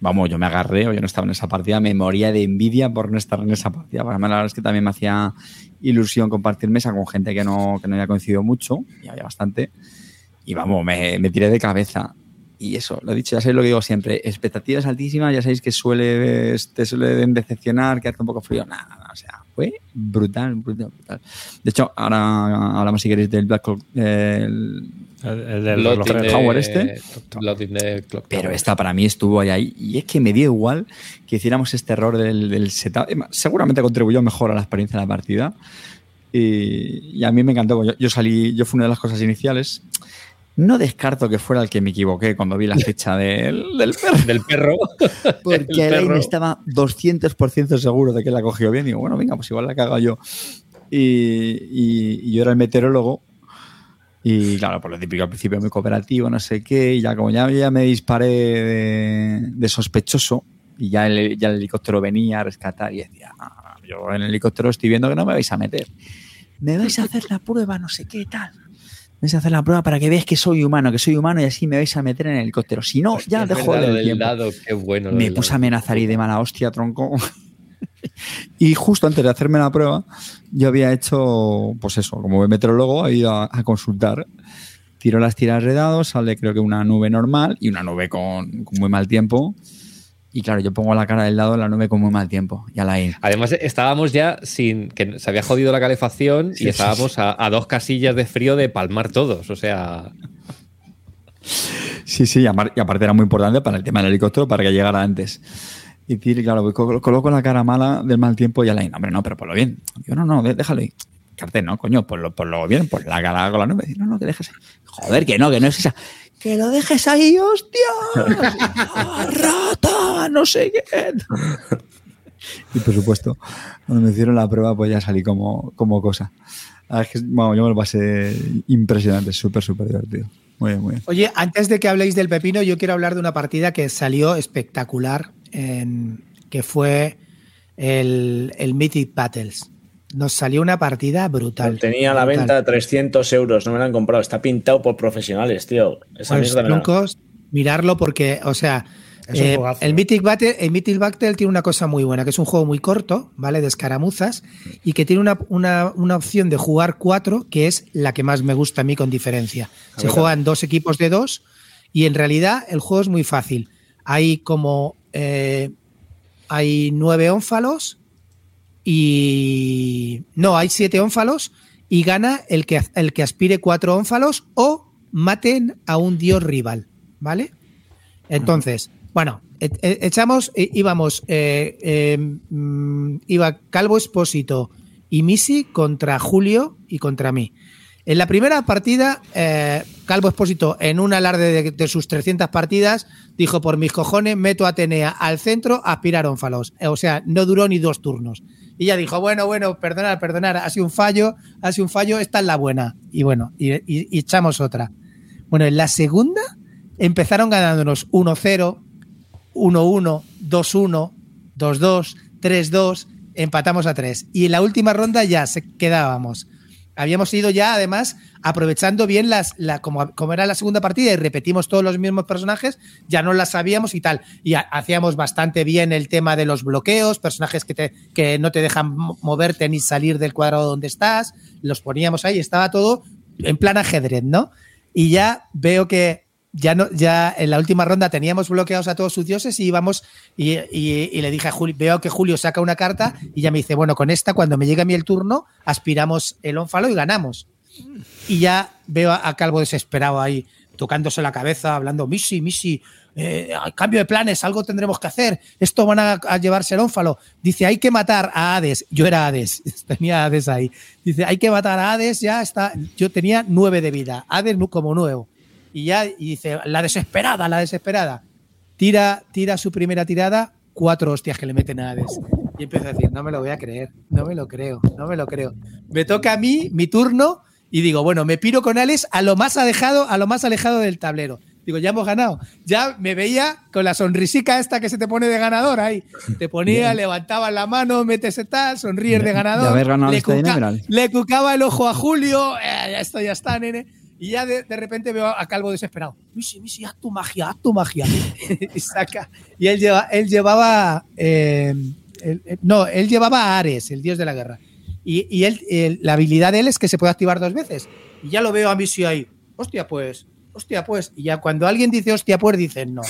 Vamos, yo me agarré, o yo no estaba en esa partida, me moría de envidia por no estar en esa partida. Para mí la verdad es que también me hacía ilusión compartir mesa con gente que no, que no había coincidido mucho, y había bastante. Y vamos, me, me tiré de cabeza. Y eso, lo he dicho, ya sabéis lo que digo siempre, expectativas altísimas, ya sabéis que suele te suelen decepcionar, quedarte un poco frío, nada, nada, o sea, fue brutal, brutal, brutal. De hecho, ahora hablamos si queréis del Black Clock, eh, el, el, el del Clock Tower este, de Clock Tower. Pero esta para mí estuvo ahí, ahí, y es que me dio igual que hiciéramos este error del, del setup, seguramente contribuyó mejor a la experiencia de la partida, y, y a mí me encantó, yo, yo salí, yo fui una de las cosas iniciales. No descarto que fuera el que me equivoqué cuando vi la fecha del, del perro. Del perro. Porque perro. Elaine estaba doscientos por ciento seguro de que la cogió bien. Y digo, bueno, venga, pues igual la cago yo. Y, y, y yo era el meteorólogo. Y claro, por lo típico, al principio muy cooperativo, no sé qué. Y ya como ya, ya me disparé de, de sospechoso y ya el, ya el helicóptero venía a rescatar y decía, ah, yo en el helicóptero estoy viendo que no me vais a meter. Me vais a hacer la prueba, no sé qué tal. Vais a hacer la prueba para que veáis que soy humano, que soy humano y así me vais a meter en el helicóptero. Si no, hostia, ya dejo el del lado, qué bueno. Me puse a amenazar y de mala hostia, tronco. Y justo antes de hacerme la prueba, yo había hecho, pues eso, como meteorólogo, he ido a, a consultar. Tiro las tiras de dados, sale creo que una nube normal y una nube con, con muy mal tiempo. Y claro, yo pongo la cara del lado de la nube con muy mal tiempo. Y a la I. Además, estábamos ya sin... que se había jodido la calefacción sí, y estábamos sí, sí. A, a dos casillas de frío de palmar todos. O sea... Sí, sí. Y aparte era muy importante para el tema del helicóptero, para que llegara antes. Y claro, coloco la cara mala del mal tiempo y a la I. Hombre, no, pero por lo bien. Yo, no, no, déjalo ahí. Cartel, no, coño, por lo, por lo bien, por la cara con la nube. No, no, que dejes ahí. Joder, que no, que no es esa... ¡Que lo dejes ahí, hostia! ¡Oh, ¡Rata! ¡No sé qué! Y por supuesto, cuando me hicieron la prueba, pues ya salí como, como cosa. Bueno, yo me lo pasé impresionante, súper, súper divertido. Muy bien, muy bien. Oye, antes de que habléis del pepino, yo quiero hablar de una partida que salió espectacular, en, que fue el, el Mythic Battles. Nos salió una partida brutal. Tenía a la venta trescientos euros, no me la han comprado. Está pintado por profesionales, tío. Esa pues, troncos, mirarlo porque, o sea, eh, jugazo, el, ¿no? Mythic Battle, el Mythic Battle tiene una cosa muy buena, que es un juego muy corto, ¿vale? De escaramuzas, y que tiene una, una, una opción de jugar cuatro, que es la que más me gusta a mí con diferencia. A Se verdad. Juegan dos equipos de dos, y en realidad el juego es muy fácil. Hay como... Eh, hay nueve ónfalos... Y no, hay siete ónfalos y gana el que, el que aspire cuatro ónfalos o maten a un dios rival, ¿vale? Entonces, bueno, e- e- echamos, e- íbamos, eh, eh, iba Calvo Espósito y Misi contra Julio y contra mí. En la primera partida, eh, Calvo Espósito, en un alarde de, de sus trescientas partidas, dijo, por mis cojones, meto a Atenea al centro, aspirar ónfalos. O sea, no duró ni dos turnos. Y ella dijo, bueno, bueno, perdonar, perdonar, ha sido un fallo, ha sido un fallo, esta es la buena. Y bueno, y, y, y echamos otra. Bueno, en la segunda empezaron ganándonos uno cero, uno uno, dos uno, dos dos, tres dos, empatamos a tres. Y en la última ronda ya se quedábamos. Habíamos ido ya, además, aprovechando bien las, la, como, como era la segunda partida y repetimos todos los mismos personajes, ya no las sabíamos y tal. Y ha, hacíamos bastante bien el tema de los bloqueos, personajes que, te, que no te dejan moverte ni salir del cuadrado donde estás, los poníamos ahí, estaba todo en plan ajedrez, ¿no? Y ya veo que ya no, ya en la última ronda teníamos bloqueados a todos sus dioses y íbamos y, y, y le dije a Julio, veo que Julio saca una carta y ya me dice, bueno, con esta cuando me llegue a mí el turno aspiramos el ónfalo y ganamos. Y ya veo a, a Calvo desesperado ahí tocándose la cabeza, hablando, Misi, Misi, eh, cambio de planes, algo tendremos que hacer, esto van a, a llevarse el ónfalo. Dice, hay que matar a Hades. Yo era Hades, tenía a Hades ahí. Dice, hay que matar a Hades, ya está. Yo tenía nueve de vida, Hades como nuevo. Y ya y dice, la desesperada, la desesperada. Tira, tira su primera tirada, cuatro hostias que le meten a Hades. Y empiezo a decir, no me lo voy a creer, no me lo creo, no me lo creo. Me toca a mí, mi turno, y digo, bueno, me piro con Hades a lo más alejado, a lo más alejado del tablero. Digo, ya hemos ganado. Ya me veía con la sonrisica esta que se te pone de ganador ahí. Te ponía, bien. Levantabas la mano, metes tal, sonríes bien, de ganador. De haber ganado le, este cuca, le cucaba el ojo a Julio, eh, ya esto ya está, nene. Y ya de, de repente veo a Calvo desesperado. Misi, Misi, haz tu magia, haz tu magia. Y saca. Y él, lleva, él llevaba... Eh, él, no, él llevaba a Ares, el dios de la guerra. Y, y él, él, la habilidad de él es que se puede activar dos veces. Y ya lo veo a Misi ahí. Hostia, pues. Hostia, pues. Y ya cuando alguien dice hostia, pues, dicen no.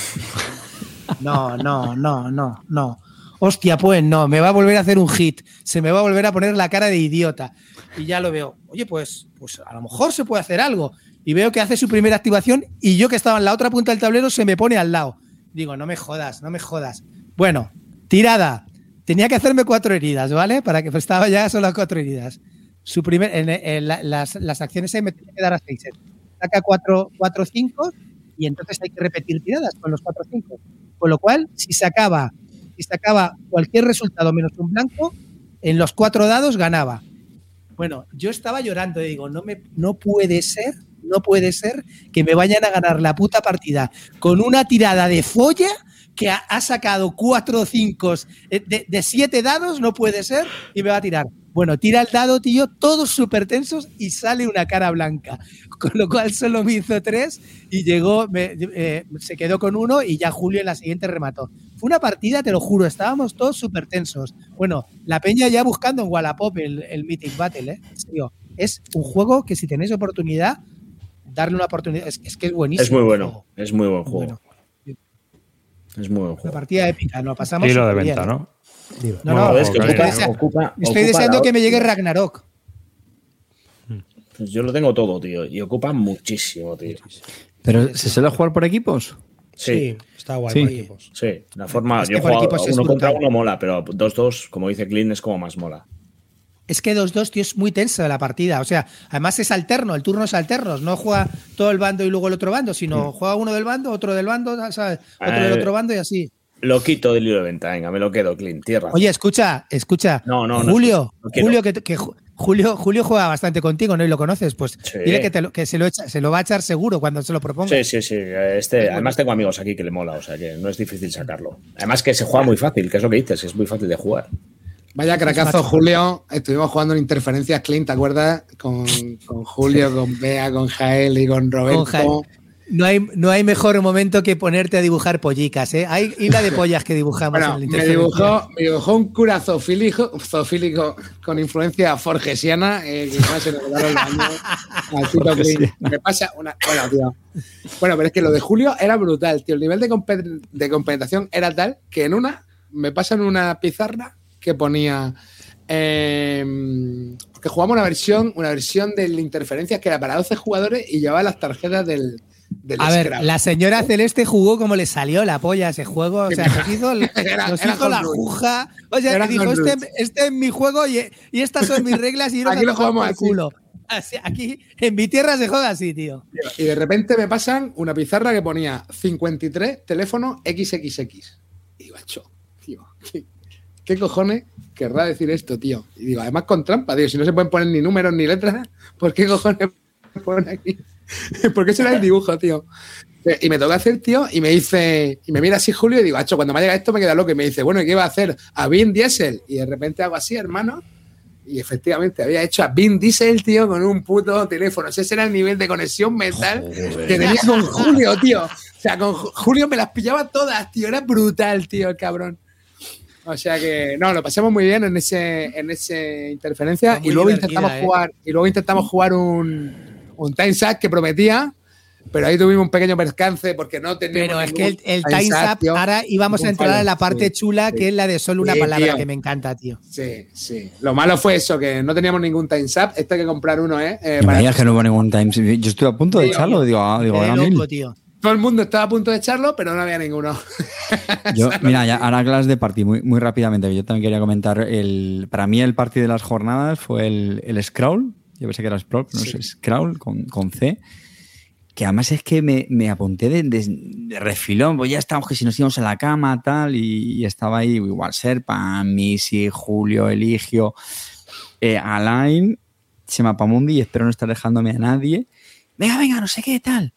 No, no, no, no, no. Hostia, pues no. Me va a volver a hacer un hit. Se me va a volver a poner la cara de idiota. Y ya lo veo. Oye, pues, pues a lo mejor se puede hacer algo. Y veo que hace su primera activación y yo que estaba en la otra punta del tablero se me pone al lado. Digo, no me jodas, no me jodas. Bueno, tirada. Tenía que hacerme cuatro heridas, ¿vale? Para que pues, estaba ya solo cuatro heridas. Su primer, en, en, en, las, las acciones se me tenía que dar a seis. saca cuatro, cuatro cinco y entonces hay que repetir tiradas con los cuatro cinco. Con lo cual, si sacaba, si sacaba cualquier resultado menos un blanco, en los cuatro dados ganaba. Bueno, yo estaba llorando y digo, no me, no puede ser, no puede ser que me vayan a ganar la puta partida con una tirada de folla que ha, ha sacado cuatro cinco de, de siete dados, no puede ser, y me va a tirar. Bueno, tira el dado, tío, todos súper tensos y sale una cara blanca. Con lo cual solo me hizo tres y llegó, me, eh, se quedó con uno y ya Julio en la siguiente remató. Fue una partida, te lo juro, estábamos todos súper tensos. Bueno, la peña ya buscando en Wallapop el, el Mythic Battle, ¿eh? Tío, es un juego que si tenéis oportunidad, darle una oportunidad. Es, es que es buenísimo. Es muy bueno, es muy buen juego. Bueno, es muy buen juego. Una partida épica, nos pasamos. Y lo de venta, bien, ¿no? No, no, no, es que ocupa, desea, ocupa, estoy ocupa deseando que me llegue Ragnarok. Yo lo tengo todo, tío, y ocupa muchísimo, tío. ¿Pero se suele jugar por equipos? Sí, sí, está guay, sí, por equipos. Sí, la forma, es que yo por juego, uno brutal. Contra uno mola, pero dos dos, como dice Clint, es como más mola. Es que dos dos, tío, es muy tenso la partida. O sea, además es alterno, el turno es alterno. No juega todo el bando y luego el otro bando, sino sí, juega uno del bando, otro del bando, ¿sabes? Otro eh, del otro bando y así. Lo quito del libro de venta, venga, me lo quedo, Clint, tierra. Oye, escucha, escucha. No, no, no. Julio, no Julio, que, que Julio, Julio juega bastante contigo, ¿no? Y lo conoces, pues sí, dile que, te lo, que se, lo echa, se lo va a echar seguro cuando se lo proponga. Sí, sí, sí. Este, además tengo amigos aquí que le mola, o sea que no es difícil sacarlo. Además que se juega muy fácil, que es lo que dices, es muy fácil de jugar. Vaya cracazo, Julio. Estuvimos jugando en Interferencias, Clint, ¿te acuerdas? Con, con Julio, sí, con Bea, con Jael y con Roberto. Con Jael. No hay, no hay mejor momento que ponerte a dibujar pollicas, ¿eh? Hay hila de pollas que dibujamos. Bueno, en el me, dibujó, me dibujó un cura zoofílico, zoofílico con influencia forgesiana, eh, que más se le quedaron los años al Tito Green. Me pasa una... Bueno, tío. Bueno, pero es que lo de Julio era brutal, tío. El nivel de, compen- de compensación era tal que en una... Me pasan una pizarra que ponía... Eh, porque jugamos una versión, una versión de Interferencias que era para doce jugadores y llevaba las tarjetas del... A ver, Scrabble. La señora Celeste jugó como le salió la polla a ese juego. O sea, nos hizo, era, nos hizo la aguja. O sea, era dijo, este, este es mi juego y, y estas son mis reglas y yo aquí lo jugamos al culo. Así, aquí, en mi tierra se juega así, tío. Y de repente me pasan una pizarra que ponía cincuenta y tres, teléfono equis equis equis. Y digo, acho, tío, ¿qué, qué cojones querrá decir esto, tío? Y digo, además con trampa, tío, si no se pueden poner ni números ni letras, ¿por qué cojones ponen aquí? Porque eso era el dibujo, tío. Y me toca hacer, tío, y me dice, y me mira así Julio y digo, acho, cuando me llega esto me queda loco. Y me dice, bueno, ¿y qué iba a hacer? A Vin Diesel. Y de repente hago así, hermano, y efectivamente había hecho a Vin Diesel, tío, con un puto teléfono. Ese era el nivel de conexión mental que tenía con Julio, tío. O sea, con Julio me las pillaba todas, tío. Era brutal, tío, el cabrón. O sea que, no, lo pasamos muy bien en ese, en ese Interferencia. Y luego intentamos eh. jugar, y luego intentamos jugar un... un time sap que prometía, pero ahí tuvimos un pequeño percance porque no teníamos... Pero es que el, el time sap, ahora íbamos a entrar a la parte sí, chula, sí, que es la de solo una sí, palabra, tío, que me encanta, tío. Sí, sí. Lo malo fue eso, que no teníamos ningún time sap. Esto hay que comprar uno, ¿eh? eh no para me que no hubo ningún time sap. Yo estuve a punto de tío, echarlo. Digo, ah, digo, ahora mil. Tío. Todo el mundo estaba a punto de echarlo, pero no había ninguno. Yo, mira, ya, ahora clase de party, muy, muy rápidamente. Yo también quería comentar, el, para mí el party de las jornadas fue el, el Scrawl. Yo pensé que era Sprout, no sí. sé, Scrawl con, con C. Que además es que me, me apunté de, de, de refilón, pues ya estábamos que si nos íbamos a la cama, tal, y, y estaba ahí igual Serpa, Missy, Julio, Eligio, eh, Alain, Semapamundi, y espero no estar dejándome a nadie. Venga, venga, no sé qué, tal.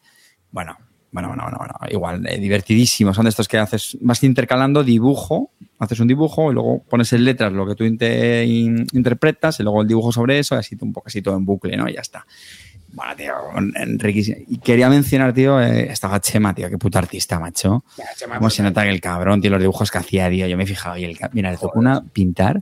Bueno, bueno, bueno, bueno, bueno igual, eh, divertidísimo. Son de estos que haces, vas intercalando dibujo, haces un dibujo y luego pones en letras lo que tú inter- in- interpretas y luego el dibujo sobre eso y así un poco así todo en bucle, ¿no? Y ya está. Bueno, tío, enriquísimo. Y quería mencionar, tío, eh, estaba Chema, tío, qué puto artista, macho. Ya, Chema, cómo se nota que el cabrón, tío, los dibujos que hacía, tío, yo me he fijado. Y el, mira, le tocó una pintar,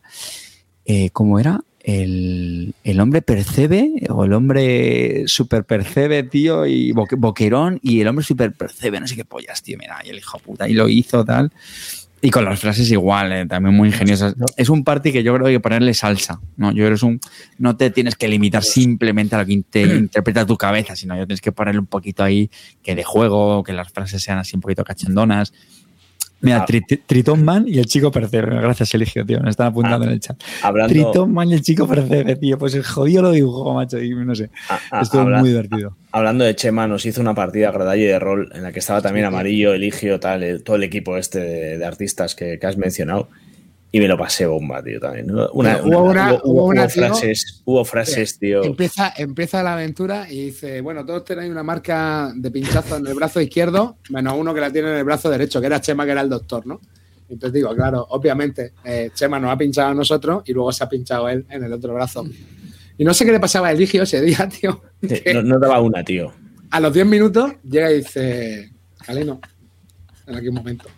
eh, ¿cómo era? El, el hombre percebe o el hombre super percebe, tío, y bo- boquerón y el hombre super percebe, no sé qué pollas, tío, mira, y el hijo puta, y lo hizo, tal... Y con las frases igual, eh, también muy ingeniosas. Es un party que yo creo que hay que ponerle salsa, ¿no? Yo creo que es un, no te tienes que limitar simplemente a lo que inter- interpreta tu cabeza, sino yo tienes que ponerle un poquito ahí que de juego, que las frases sean así un poquito cachondonas. Mira, ah. tri, tri, Tritón Man y el chico Percebe. Gracias, Eligio, tío. Me están apuntando ah, en el chat. Hablando... Tritón Man y el chico Percebe, tío. Pues el jodido lo dibujó, macho. Y no sé. Ah, ah, Estuvo habla... muy divertido. Hablando de Chema, nos hizo una partida agradable de rol en la que estaba también Amarillo, Eligio, tal, el, todo el equipo este de, de artistas que, que has mencionado. Y me lo pasé bomba, tío, también. Una, hubo, una, hubo, hubo, una, hubo tío, frases, hubo frases, tío. Empieza, empieza la aventura y dice, bueno, todos tenéis una marca de pinchazo en el brazo izquierdo, menos uno que la tiene en el brazo derecho, que era Chema, que era el doctor, ¿no? Entonces digo, claro, obviamente, eh, Chema nos ha pinchado a nosotros y luego se ha pinchado él en el otro brazo. Y no sé qué le pasaba a Eligio ese día, tío. Sí, no, no daba una, tío. A los diez minutos llega y dice, Galeno, en aquel momento.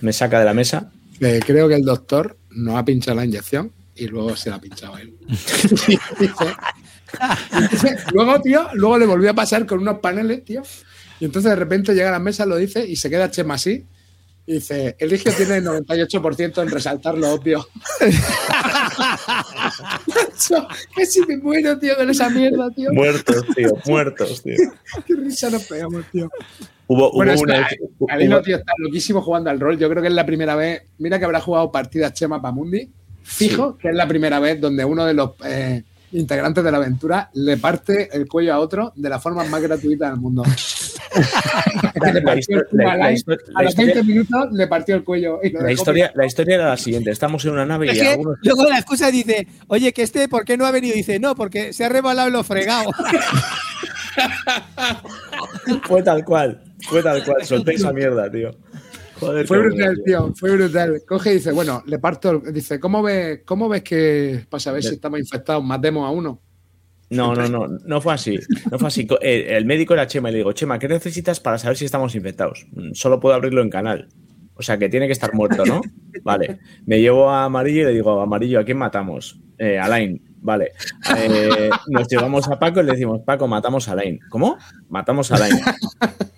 Me saca de la mesa. Eh, creo que el doctor no ha pinchado la inyección y luego se la ha pinchado él. Entonces, luego, tío, luego le volvió a pasar con unos paneles, tío. Y entonces de repente llega a la mesa, lo dice y se queda Chema así. Y dice, Eligio tiene el noventa y ocho por ciento en resaltar lo obvio. Que si me muero, tío, con esa mierda, tío. Muertos, tío, muertos, tío. Qué risa nos pegamos, tío. Hubo, bueno, hubo una... Galeno, tío, está loquísimo jugando al rol. Yo creo que es la primera vez... Mira que habrá jugado partidas Chema Pamundi. Fijo, sí. Que es la primera vez donde uno de los eh, integrantes de la aventura le parte el cuello a otro de la forma más gratuita del mundo. A los veinte minutos le partió el cuello. Y la, historia, la historia era la siguiente. Estamos en una nave y... Que, algunos... Luego la excusa dice, oye, que este, ¿por qué no ha venido? Y dice, no, porque se ha rebalado lo fregado. Fue tal cual. Fue tal cual, solté esa mierda, tío. Joder, fue brutal, mierda, tío. tío, fue brutal. Coge y dice, bueno, le parto, dice, ¿cómo ves, cómo ves que para saber si estamos infectados matemos a uno? No, no, no, no fue así. No fue así. El, el médico era Chema y le digo, Chema, ¿qué necesitas para saber si estamos infectados? Solo puedo abrirlo en canal. O sea, que tiene que estar muerto, ¿no? Vale. Me llevo a Amarillo y le digo, Amarillo, ¿a quién matamos? Eh, Alain. Vale. Eh, nos llevamos a Paco y le decimos, Paco, matamos a Alain. ¿Cómo? Matamos a Alain.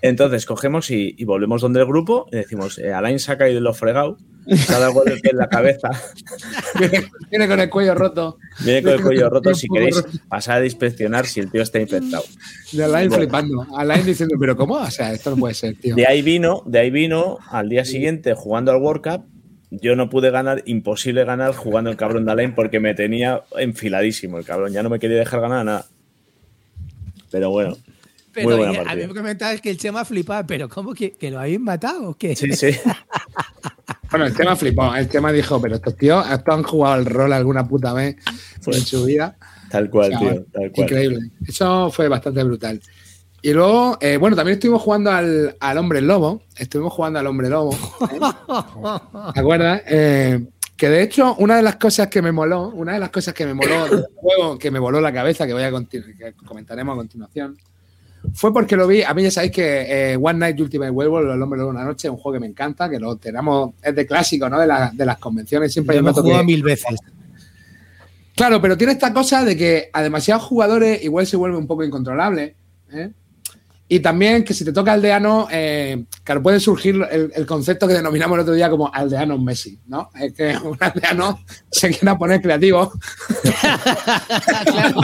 Entonces cogemos y, y volvemos donde el grupo y decimos, eh, Alain se ha caído de los fregados, se ha dado golpe en la cabeza. Viene con el cuello roto. Viene con el cuello roto. Si queréis, pasar a inspeccionar si el tío está infectado. De Alain bueno. flipando. Alain diciendo, ¿pero cómo? O sea, esto no puede ser, tío. De ahí vino, de ahí vino al día siguiente jugando al World Cup. Yo no pude ganar, imposible ganar jugando el cabrón de Alain porque me tenía enfiladísimo el cabrón. Ya no me quería dejar ganar nada. Pero bueno. Pero muy buena a mí me comentabas que el Chema flipaba, pero ¿cómo que, que lo habéis matado o qué? Sí, sí. Bueno, el Chema flipó. El Chema dijo, pero estos tíos hasta han jugado al rol alguna puta vez pues, en su vida. Tal cual, o sea, tío. Tal cual. Increíble. Eso fue bastante brutal. Y luego, eh, bueno, también estuvimos jugando al, al Hombre Lobo. Estuvimos jugando al Hombre Lobo. ¿eh? ¿Te acuerdas? Eh, que de hecho, una de las cosas que me moló, una de las cosas que me moló del juego, que me voló la cabeza, que voy a que comentaremos a continuación, fue porque lo vi. A mí ya sabéis que eh, One Night Ultimate Werewolf, El Hombre Lobo una noche, es un juego que me encanta, que lo tenemos, es de clásico, ¿no? De, la, de las convenciones. Siempre yo lo he jugado mil veces. Claro, pero tiene esta cosa de que a demasiados jugadores igual se vuelve un poco incontrolable, ¿eh? Y también que si te toca aldeano, eh, claro, puede surgir el, el concepto que denominamos el otro día como aldeano Messi, ¿no? Es que un aldeano se quiera poner creativo. Claro.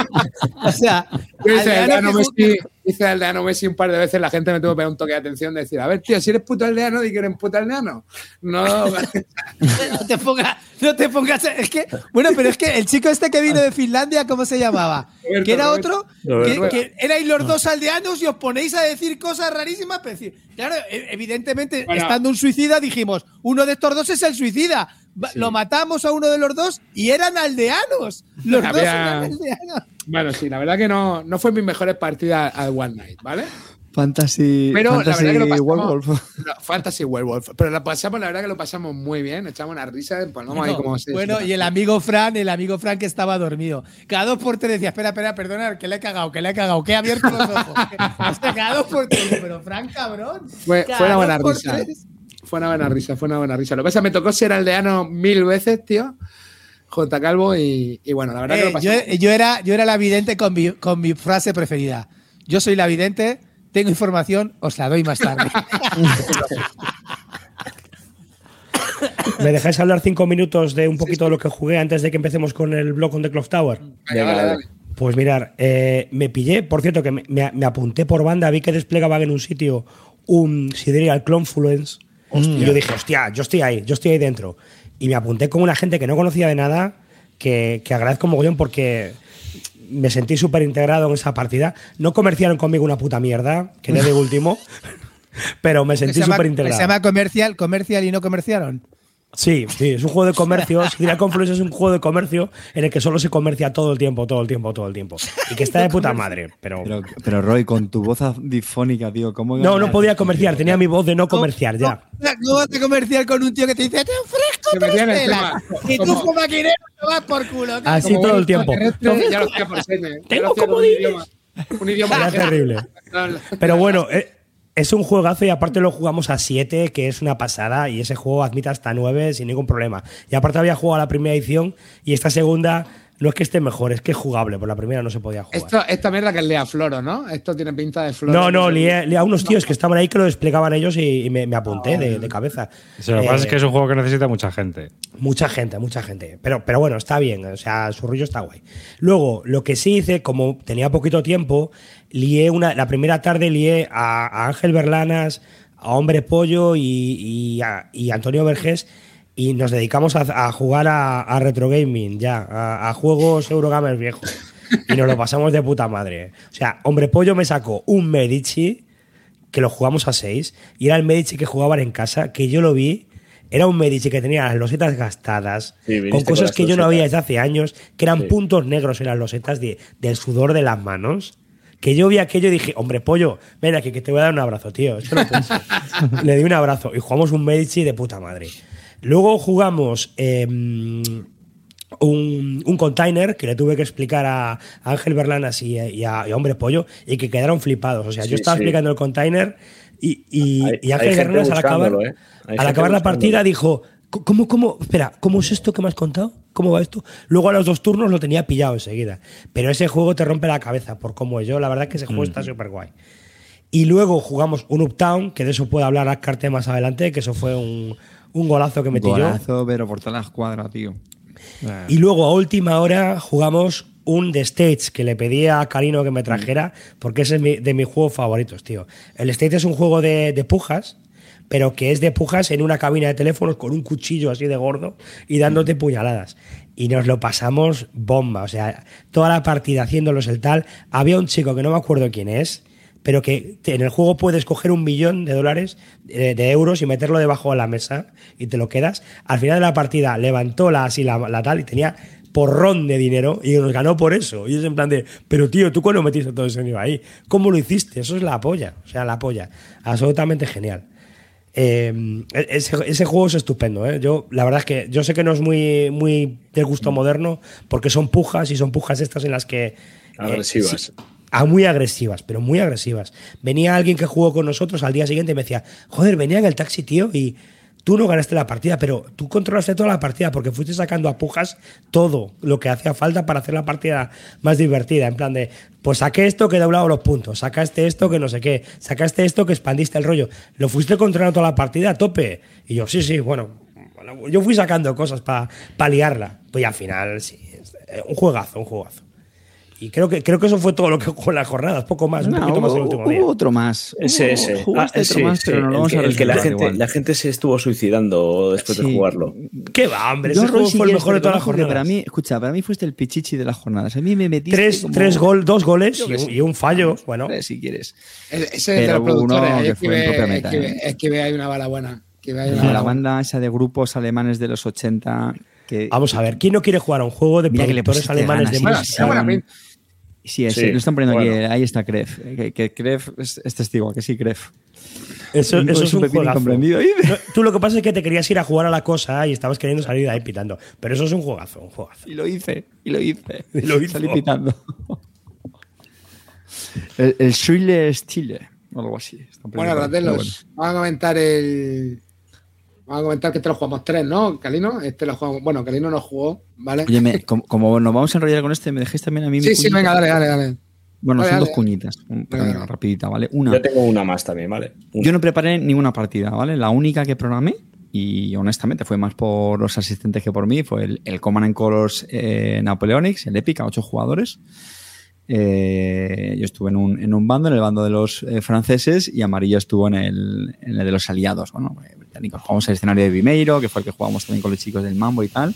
O sea, dice aldeano, aldeano Messi, dice aldeano Messi un par de veces, la gente me tuvo que pegar un toque de atención de decir, a ver, tío, si eres puto aldeano, di que eres puto aldeano. No, no te pongas, no te pongas, es que, bueno, pero es que el chico este que vino de Finlandia, ¿cómo se llamaba? Roberto, que era otro, Roberto, que, que erais los dos aldeanos y os ponéis a decir cosas rarísimas, pero decir, claro, evidentemente, bueno, estando un suicida, dijimos, uno de estos dos es el suicida. Sí. Lo matamos a uno de los dos y eran aldeanos. Los Había... dos eran aldeanos. Bueno, sí, la verdad que no, no fue mis mejores partidas al One Night, ¿vale? Fantasy, pero Fantasy la verdad que lo pasamos, Werewolf. No, Fantasy Werewolf. Pero la pasamos, la verdad que lo pasamos muy bien. Echamos una risa. Pues no, no, ahí como bueno, y el amigo Fran, el amigo Fran que estaba dormido. Cada dos por tres decía, espera, espera, perdonad, que le he cagado, que le he cagado, que he abierto los ojos. Hasta cada dos por tres. Pero Fran, cabrón. Fue, fue una buena risa. Tres. Fue una buena risa, fue una buena risa. Lo que pasa es que me tocó ser aldeano mil veces, tío. J. Calvo y, y bueno, la verdad eh, que lo pasé. Yo, yo, era, yo era la vidente con mi, con mi frase preferida. Yo soy la vidente. Tengo información, os la doy más tarde. ¿Me dejáis hablar cinco minutos de un poquito de lo que jugué antes de que empecemos con el blog on the Clock Tower? Venga, vale, vale. Pues mirar, eh, me pillé, por cierto, que me, me apunté por banda, vi que desplegaban en un sitio un Sidereal Clonfluence. Hostia, mm. Yo dije, hostia, yo estoy ahí, yo estoy ahí dentro. Y me apunté con una gente que no conocía de nada, que, que agradezco mogollón porque me sentí súper integrado en esa partida. No comerciaron conmigo una puta mierda, que de último, pero me sentí súper integrado. ¿Se llama comercial, comercial y no comerciaron? Sí, sí, es un juego de comercio. Dirá Confluence es un juego de comercio en el que solo se comercia todo el tiempo, todo el tiempo, todo el tiempo. Y que está de puta madre. Pero, pero, pero Roy, con tu voz difónica, tío, ¿cómo? No, no podía comerciar, tenía mi voz de no comerciar ya. No vas a comerciar con un tío que te dice, te ofrezco tres telas. Y tú como maquinero te vas por culo. Tío. Así todo el tiempo. Ya lo hacía por señas. Tengo comodines. Un idioma. Era terrible. Pero bueno. Eh, Es un juegazo y aparte lo jugamos a siete, que es una pasada, y ese juego admite hasta nueve sin ningún problema. Y aparte había jugado la primera edición y esta segunda no es que esté mejor, es que es jugable, por la primera no se podía jugar. Esto, esta mierda que es Lea Floro, ¿no? Esto tiene pinta de Floro. No, no, lié, lié a unos tíos que estaban ahí que lo explicaban ellos y, y me, me apunté de, de cabeza. Sí, lo que eh, pasa es que es un juego que necesita mucha gente. Mucha gente, mucha gente. Pero, pero bueno, está bien, o sea, su rollo está guay. Luego, lo que sí hice, como tenía poquito tiempo, lié una, la primera tarde lié a, a Ángel Berlanas, a Hombre Pollo y, y, a, y Antonio Vergés, y nos dedicamos a, a jugar a, a retro gaming ya, a, a juegos Eurogamers viejos. Y nos lo pasamos de puta madre. O sea, Hombre Pollo me sacó un Medici, que lo jugamos a seis, y era el Medici que jugaban en casa, que yo lo vi. Era un Medici que tenía las losetas gastadas, sí, con cosas con que yo no había desde hace años, que eran sí. puntos negros en las losetas de, del sudor de las manos. Que yo vi aquello y dije, hombre, pollo, ven aquí que te voy a dar un abrazo, tío. Esto no puedo. Le di un abrazo y jugamos un Medici de puta madre. Luego jugamos eh, un, un container que le tuve que explicar a Ángel Berlanas y, y, a, y a Hombre Pollo y que quedaron flipados. O sea, sí, yo estaba sí. explicando el container y, y, hay, y Ángel Berlanas al acabar, eh. al acabar la partida dijo… ¿Cómo, cómo? Espera, ¿cómo es esto que me has contado? ¿Cómo va esto? Luego a los dos turnos lo tenía pillado enseguida. Pero ese juego te rompe la cabeza por cómo es. Yo, la verdad es que ese juego mm. está súper guay. Y luego jugamos un Uptown, que de eso puede hablar Ascarte más adelante, que eso fue un, un golazo que metí golazo, yo. Golazo, pero por toda la escuadra, tío. Y luego a última hora jugamos un The States, que le pedí a Carino que me trajera, mm. porque ese es mi, de mis juegos favoritos, tío. El States es un juego de, de pujas, pero que es de pujas en una cabina de teléfonos con un cuchillo así de gordo y dándote puñaladas. Y nos lo pasamos bomba. O sea, toda la partida haciéndolos el tal. Había un chico que no me acuerdo quién es, pero que en el juego puedes coger un millón de dólares, de, de euros, y meterlo debajo de la mesa y te lo quedas. Al final de la partida levantó la, así la, la tal y tenía porrón de dinero y nos ganó por eso. Y es en plan de, pero tío, ¿tú cuándo metiste todo ese dinero ahí? ¿Cómo lo hiciste? Eso es la polla. O sea, la polla. Absolutamente genial. Eh, ese, ese juego es estupendo, ¿eh? Yo, la verdad es que yo sé que no es muy, muy de gusto moderno, porque son pujas y son pujas estas en las que… Agresivas. Eh, sí, ah, muy agresivas, pero muy agresivas. Venía alguien que jugó con nosotros al día siguiente y me decía, joder, venía en el taxi, tío, y… Tú no ganaste la partida, pero tú controlaste toda la partida porque fuiste sacando a pujas todo lo que hacía falta para hacer la partida más divertida. En plan de, pues saqué esto que he doblado los puntos, sacaste esto que no sé qué, sacaste esto que expandiste el rollo. Lo fuiste controlando toda la partida a tope. Y yo, sí, sí, bueno, bueno yo fui sacando cosas para pa liarla. Pues y al final, sí, un juegazo, un juegazo. Y creo que, creo que eso fue todo lo que jugó en las jornadas, poco más, no, un poquito hubo, más el último hubo día. otro más. Ese, ese. Ah, otro sí, más, sí, pero no lo vamos el, a el que la gente, la gente se estuvo suicidando después sí. de jugarlo. ¡Qué va, hombre! Ese juego fue el mejor de todas las jornadas. Para mí, escucha, para mí fuiste el pichichi de las jornadas. A mí me metiste Tres, como... tres gol, dos goles y un, y un fallo. Vamos, bueno. Tres, si quieres. El, ese pero de los uno que fue en propia meta. Es que ve, hay una bala buena. La banda esa de grupos alemanes de los ochenta... Que, Vamos a ver, ¿quién no quiere jugar a un juego de productores alemanes de música? Sí, sí, sí, lo están poniendo bueno. aquí. Ahí está Kref. Que, que Kref es, es testigo, que sí, Kref. Eso, eso es un juegazo. No, tú lo que pasa es que te querías ir a jugar a la cosa y estabas queriendo salir de ahí pitando. Pero eso es un juegazo, un juegazo. Y lo hice, y lo hice. Y lo hice. Salí pitando. el el Schule Stile, o algo así. Bueno, Ratelos, bueno. Vamos a comentar el... Vamos a comentar que este lo jugamos tres, ¿no, Calino? Este lo jugamos. Bueno, Calino no jugó, ¿vale? Oye, me, como, como nos vamos a enrollar con este, ¿me dejéis también a mí? Sí, mi sí, cuñita? venga, dale, dale, dale. Bueno, dale, son dale. dos cuñitas. Dale, dale. Venga, rapidita, ¿vale? Una. Yo tengo una más también, ¿vale? Una. Yo no preparé ninguna partida, ¿vale? La única que programé, y honestamente fue más por los asistentes que por mí, fue el, el Command and Colors eh, Napoleonics, el Epic, a ocho jugadores. Eh, yo estuve en un, en un bando, en el bando de los eh, franceses, y Amarillo estuvo en el, en el de los aliados, bueno, británicos. Jugamos el escenario de Vimeiro, que fue el que jugamos también con los chicos del Mambo y tal.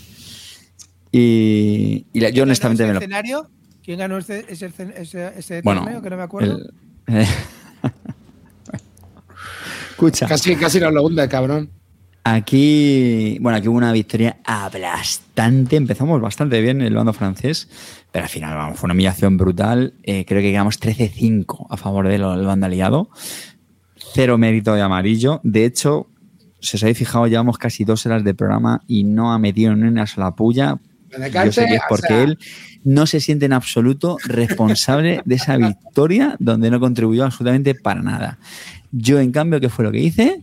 Y, y la, yo honestamente me lo... escenario? ¿Quién ganó ese, ese, ese, ese bueno, torneo que no me acuerdo? El, eh, Escucha. Casi, casi nos lo hunde, cabrón. Aquí, bueno, aquí hubo una victoria aplastante. Empezamos bastante bien el bando francés, pero al final, vamos, fue una humillación brutal. Eh, creo que quedamos trece cinco a favor del bando aliado. Cero mérito de Amarillo. De hecho, si os habéis fijado, llevamos casi dos horas de programa y no ha metido ni una sola puya. Yo sé que es porque o sea... él no se siente en absoluto responsable de esa victoria donde no contribuyó absolutamente para nada. Yo, en cambio, ¿qué fue lo que hice?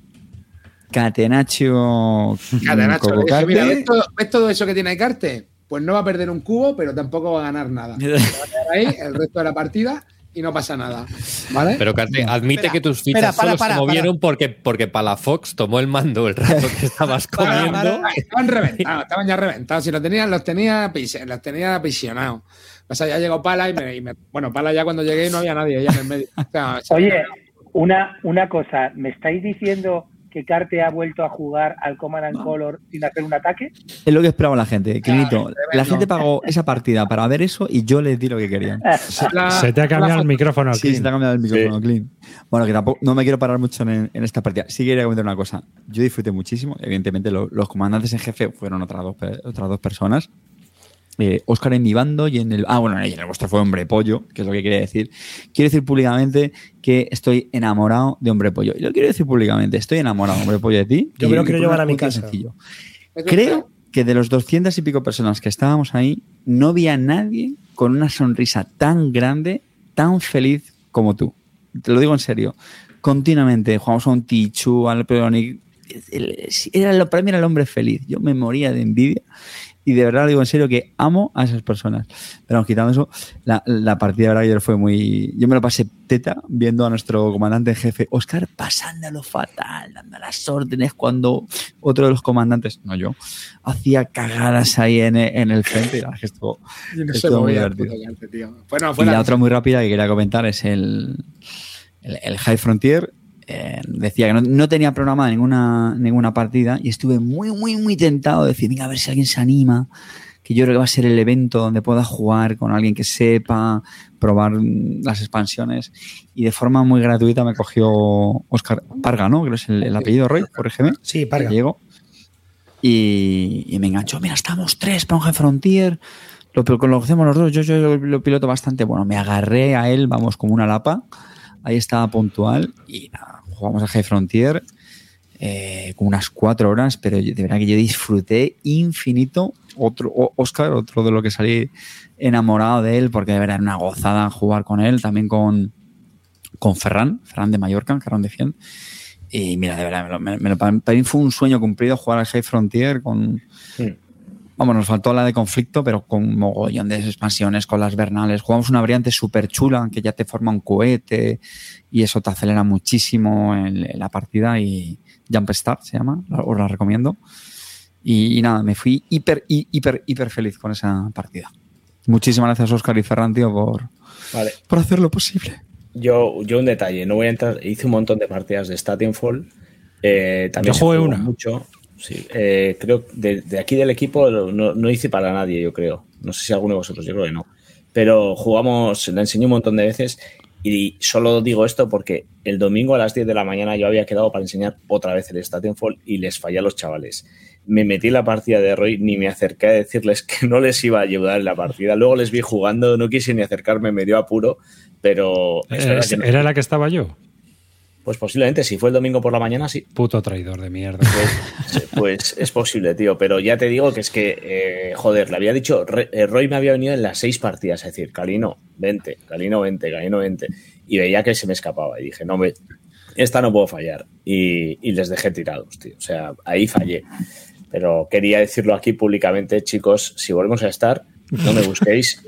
Catenaccio. Catenaccio. Dice, mira, ¿ves todo, ¿ves todo eso que tiene Carte? Pues no va a perder un cubo, pero tampoco va a ganar nada. Se va a quedar ahí el resto de la partida y no pasa nada, ¿vale? Pero Carte, admite espera, que tus fichas espera, para, solo para, para, se movieron para. porque, porque Palafox tomó el mando el rato que estabas comiendo. Para, para. Estaban reventados, estaban ya reventados. Si los tenían, los tenía, los tenía aprisionados. O sea, ya llegó Pala y me, y me... Bueno, Pala ya cuando llegué no había nadie, ya en el medio. O sea, oye, una, una cosa, ¿me estáis diciendo que Carte ha vuelto a jugar al Command and Color sin hacer un ataque? Es lo que esperaba la gente, Clinito. La gente pagó esa partida para ver eso y yo les di lo que querían. La, se te ha cambiado el micrófono, Clint. Sí, se te ha cambiado el micrófono, sí. Clint. Bueno, que tampoco, no me quiero parar mucho en, en esta partida. Sí quería comentar una cosa. Yo disfruté muchísimo. Evidentemente, lo, los comandantes en jefe fueron otras dos, otras dos personas. Eh, Óscar en mi bando y en el... Ah, bueno, en el vuestro fue Hombre Pollo, que es lo que quería decir. Quiero decir públicamente que estoy enamorado de Hombre Pollo. Y lo quiero decir públicamente. Estoy enamorado de Hombre Pollo de ti. Yo me lo quiero llevar a mi casa. Sencillo. Creo que de los doscientas y pico personas que estábamos ahí, no vi a nadie con una sonrisa tan grande, tan feliz como tú. Te lo digo en serio. Continuamente jugamos a un Tichu, al Peronic. Era, para mí era el hombre feliz. Yo me moría de envidia. Y de verdad digo en serio que amo a esas personas. Pero vamos, quitando eso, la, la partida de verdad ayer fue muy... Yo me lo pasé teta viendo a nuestro comandante en jefe, Óscar, pasándolo fatal, dando las órdenes cuando otro de los comandantes, no yo, hacía cagadas ahí en, en el frente. La que estuvo, yo no estuvo muy divertido. Gigante, tío. Bueno, y la, la otra muy rápida que quería comentar es el, el, el High Frontier. Eh, decía que no, no tenía programada ninguna, ninguna partida y estuve muy, muy, muy tentado de decir, venga, a ver si alguien se anima, que yo creo que va a ser el evento donde pueda jugar con alguien que sepa, probar las expansiones. Y de forma muy gratuita me cogió Óscar Parga, ¿no? Creo que es el, el apellido, Roy, corrígeme. Sí, Parga. Llegó y, y me enganchó, mira, estamos tres, Ponja Frontier, lo, lo hacemos los dos, yo, yo, yo lo piloto bastante. Bueno, me agarré a él, vamos, como una lapa. Ahí estaba puntual y nada, jugamos a High Frontier eh, con unas cuatro horas, pero de verdad que yo disfruté infinito. Otro, Óscar, otro de lo que salí enamorado de él, porque de verdad era una gozada jugar con él, también con, con Ferran, Ferran de Mallorca, Ferran de Fiend. Y mira, de verdad, me, me, para mí fue un sueño cumplido jugar al High Frontier con... Sí. Vamos, nos faltó la de conflicto, pero con un mogollón de expansiones, con las Bernales. Jugamos una variante súper chula, que ya te forma un cohete y eso te acelera muchísimo en, en la partida. Y Jump Start se llama, os la recomiendo. Y, y nada, me fui hiper, hiper, hiper feliz con esa partida. Muchísimas gracias, Óscar y Ferran, tío, por, vale. por hacer lo posible. Yo, yo un detalle, no voy a entrar, hice un montón de partidas de Statenfall. Eh, también yo jugué una. Mucho. Sí, eh, creo que de, de aquí del equipo no, no hice para nadie, yo creo. No sé si alguno de vosotros, yo creo que no. Pero jugamos, le enseñé un montón de veces y solo digo esto porque el domingo a las diez de la mañana yo había quedado para enseñar otra vez el Statenfall y les fallé a los chavales. Me metí en la partida de Roy, ni me acerqué a decirles que no les iba a ayudar en la partida. Luego les vi jugando, no quise ni acercarme, me dio apuro, pero... ¿Era, que no... ¿era la que estaba yo? Pues posiblemente, si fue el domingo por la mañana, sí. Puto traidor de mierda. Pues, pues es posible, tío. Pero ya te digo que es que, eh, joder, le había dicho, Roy me había venido en las seis partidas, es decir, Calino, vente, Calino, vente, Calino, vente. Y veía que se me escapaba y dije, no, me, esta no puedo fallar. Y, y les dejé tirados, tío. O sea, ahí fallé. Pero quería decirlo aquí públicamente, chicos, si volvemos a estar, no me busquéis.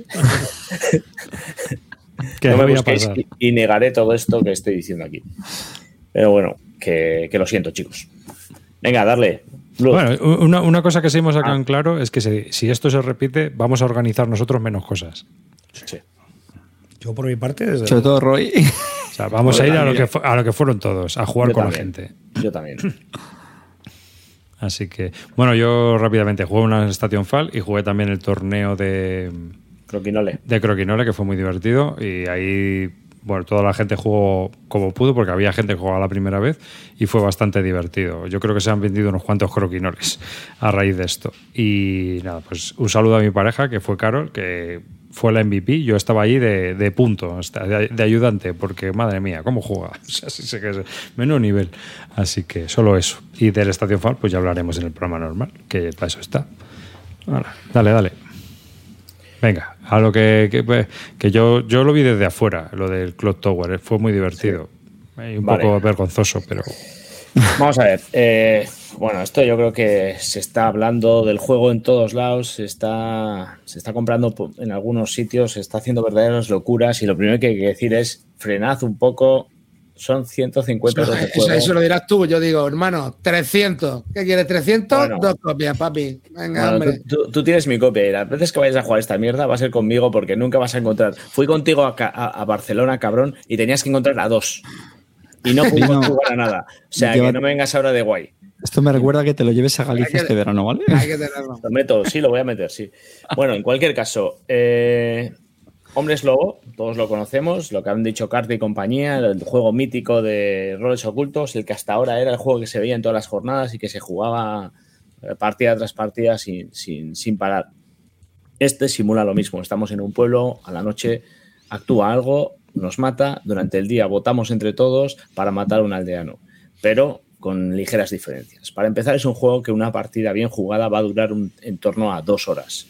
Que no me busquéis y, y negaré todo esto que estoy diciendo aquí. Pero bueno, que, que lo siento, chicos. Venga, darle. Luz. Bueno, una, una cosa que seguimos acá ah. en claro es que se, si esto se repite, vamos a organizar nosotros menos cosas. Sí. Yo por mi parte... Desde Sobre todo Roy. O sea, vamos yo a ir a lo, que, a lo que fueron todos, a jugar yo con también. La gente. Yo también. Así que... Bueno, yo rápidamente jugué una Station Fall y jugué también el torneo de... Croquinole. De Croquinole, que fue muy divertido. Y ahí... Bueno, toda la gente jugó como pudo, porque había gente que jugaba la primera vez y fue bastante divertido. Yo creo que se han vendido unos cuantos croquinoles a raíz de esto. Y nada, pues un saludo a mi pareja, que fue Carol, que fue la M V P. Yo estaba allí de, de punto, de ayudante, porque madre mía, cómo juega. O sea, sí, sí, sí, menos nivel. Así que solo eso. Y del Station Fall, pues ya hablaremos en el programa normal, que para eso está. Ahora, dale, dale. Venga, a lo que, que, que yo, yo lo vi desde afuera, lo del Clock Tower, fue muy divertido, sí. Un vale. poco vergonzoso, pero... Vamos a ver, eh, bueno, esto yo creo que se está hablando del juego en todos lados, se está, se está comprando en algunos sitios, se está haciendo verdaderas locuras y lo primero que hay que decir es frenad un poco, son ciento cincuenta euros de juego. Eso lo dirás tú, yo digo, hermano, trescientos. ¿Qué quieres, trescientos? Bueno, dos copias, papi. Venga, bueno, hombre. Tú, tú tienes mi copia y las veces que vayas a jugar esta mierda va a ser conmigo porque nunca vas a encontrar. Fui contigo a, a, a Barcelona, cabrón, y tenías que encontrar a dos. Y no pude jugar a nada. O sea, que no me vengas ahora de guay. Esto me recuerda que te lo lleves a Galicia que, este verano, ¿vale? Hay que tenerlo. Lo meto, sí, lo voy a meter, sí. Bueno, en cualquier caso... Eh... Hombres Lobo, todos lo conocemos, lo que han dicho Carta y compañía, el juego mítico de roles ocultos, el que hasta ahora era el juego que se veía en todas las jornadas y que se jugaba partida tras partida sin, sin, sin parar. Este simula lo mismo, estamos en un pueblo, a la noche actúa algo, nos mata, durante el día votamos entre todos para matar a un aldeano, pero con ligeras diferencias. Para empezar, es un juego que una partida bien jugada va a durar un, en torno a dos horas.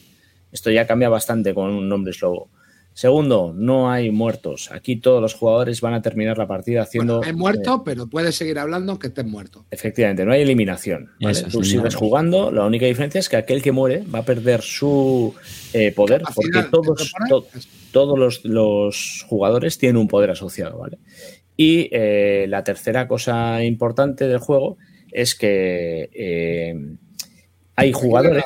Esto ya cambia bastante con un Hombres Lobo. Segundo, no hay muertos. Aquí todos los jugadores van a terminar la partida haciendo... Bueno, no hay muertos, eh, pero puedes seguir hablando aunque estés muerto. Efectivamente, no hay eliminación. ¿Vale? Tú sigues jugando, la única diferencia es que aquel que muere va a perder su eh, poder, porque todos, to, todos los, los jugadores tienen un poder asociado. ¿Vale? Y eh, la tercera cosa importante del juego es que eh, hay jugadores...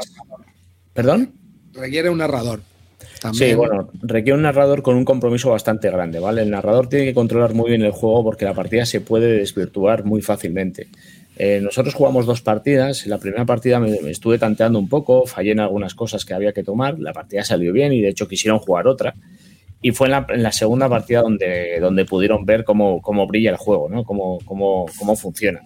¿Perdón? Requiere un narrador. También. Sí, bueno, requiere un narrador con un compromiso bastante grande, ¿vale? El narrador tiene que controlar muy bien el juego porque la partida se puede desvirtuar muy fácilmente. Eh, nosotros jugamos dos partidas. En la primera partida me, me estuve tanteando un poco, fallé en algunas cosas que había que tomar. La partida salió bien y, de hecho, quisieron jugar otra. Y fue en la, en la segunda partida donde, donde pudieron ver cómo, cómo brilla el juego, ¿no? Cómo, cómo, cómo funciona.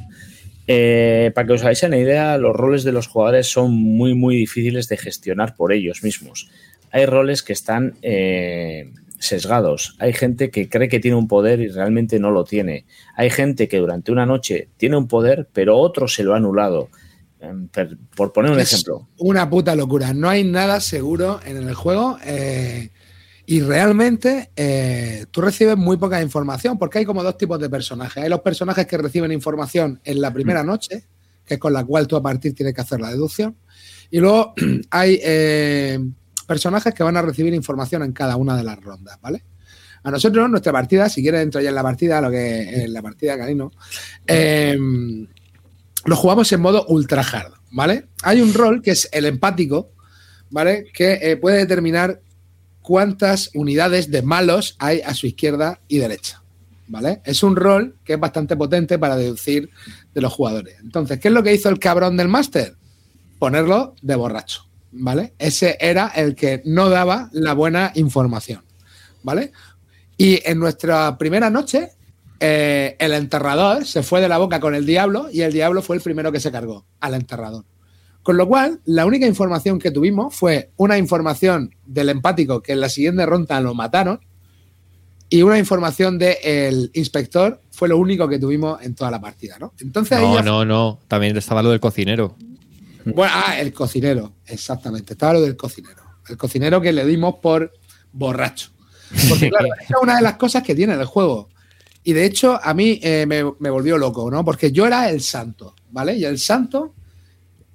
Eh, para que os hagáis una idea, los roles de los jugadores son muy, muy difíciles de gestionar por ellos mismos. Hay roles que están eh, sesgados. Hay gente que cree que tiene un poder y realmente no lo tiene. Hay gente que durante una noche tiene un poder, pero otro se lo ha anulado. Por, por poner un es ejemplo. Una puta locura. No hay nada seguro en el juego eh, y realmente eh, tú recibes muy poca información porque hay como dos tipos de personajes. Hay los personajes que reciben información en la primera noche, que es con la cual tú a partir tienes que hacer la deducción. Y luego hay... Eh, personajes que van a recibir información en cada una de las rondas, ¿vale? A nosotros, nuestra partida, si quieres entro ya en la partida, lo que en la partida, Canino, eh, lo jugamos en modo ultra hard, ¿vale? Hay un rol que es el empático, ¿vale? Que eh, puede determinar cuántas unidades de malos hay a su izquierda y derecha, ¿vale? Es un rol que es bastante potente para deducir de los jugadores. Entonces, ¿qué es lo que hizo el cabrón del máster? Ponerlo de borracho. ¿Vale? Ese era el que no daba la buena información, ¿vale? Y en nuestra primera noche, eh, el enterrador se fue de la boca con el diablo y el diablo fue el primero que se cargó al enterrador. Con lo cual, la única información que tuvimos fue una información del empático que en la siguiente ronda lo mataron y una información del inspector fue lo único que tuvimos en toda la partida, ¿no? Entonces, no, ahí ya... no, no. También estaba lo del cocinero. Bueno, ah, el cocinero, exactamente, estaba lo del cocinero. El cocinero que le dimos por borracho. Porque, claro, esa es una de las cosas que tiene el juego. Y, de hecho, a mí eh, me, me volvió loco, ¿no? Porque yo era el santo, ¿vale? Y el santo,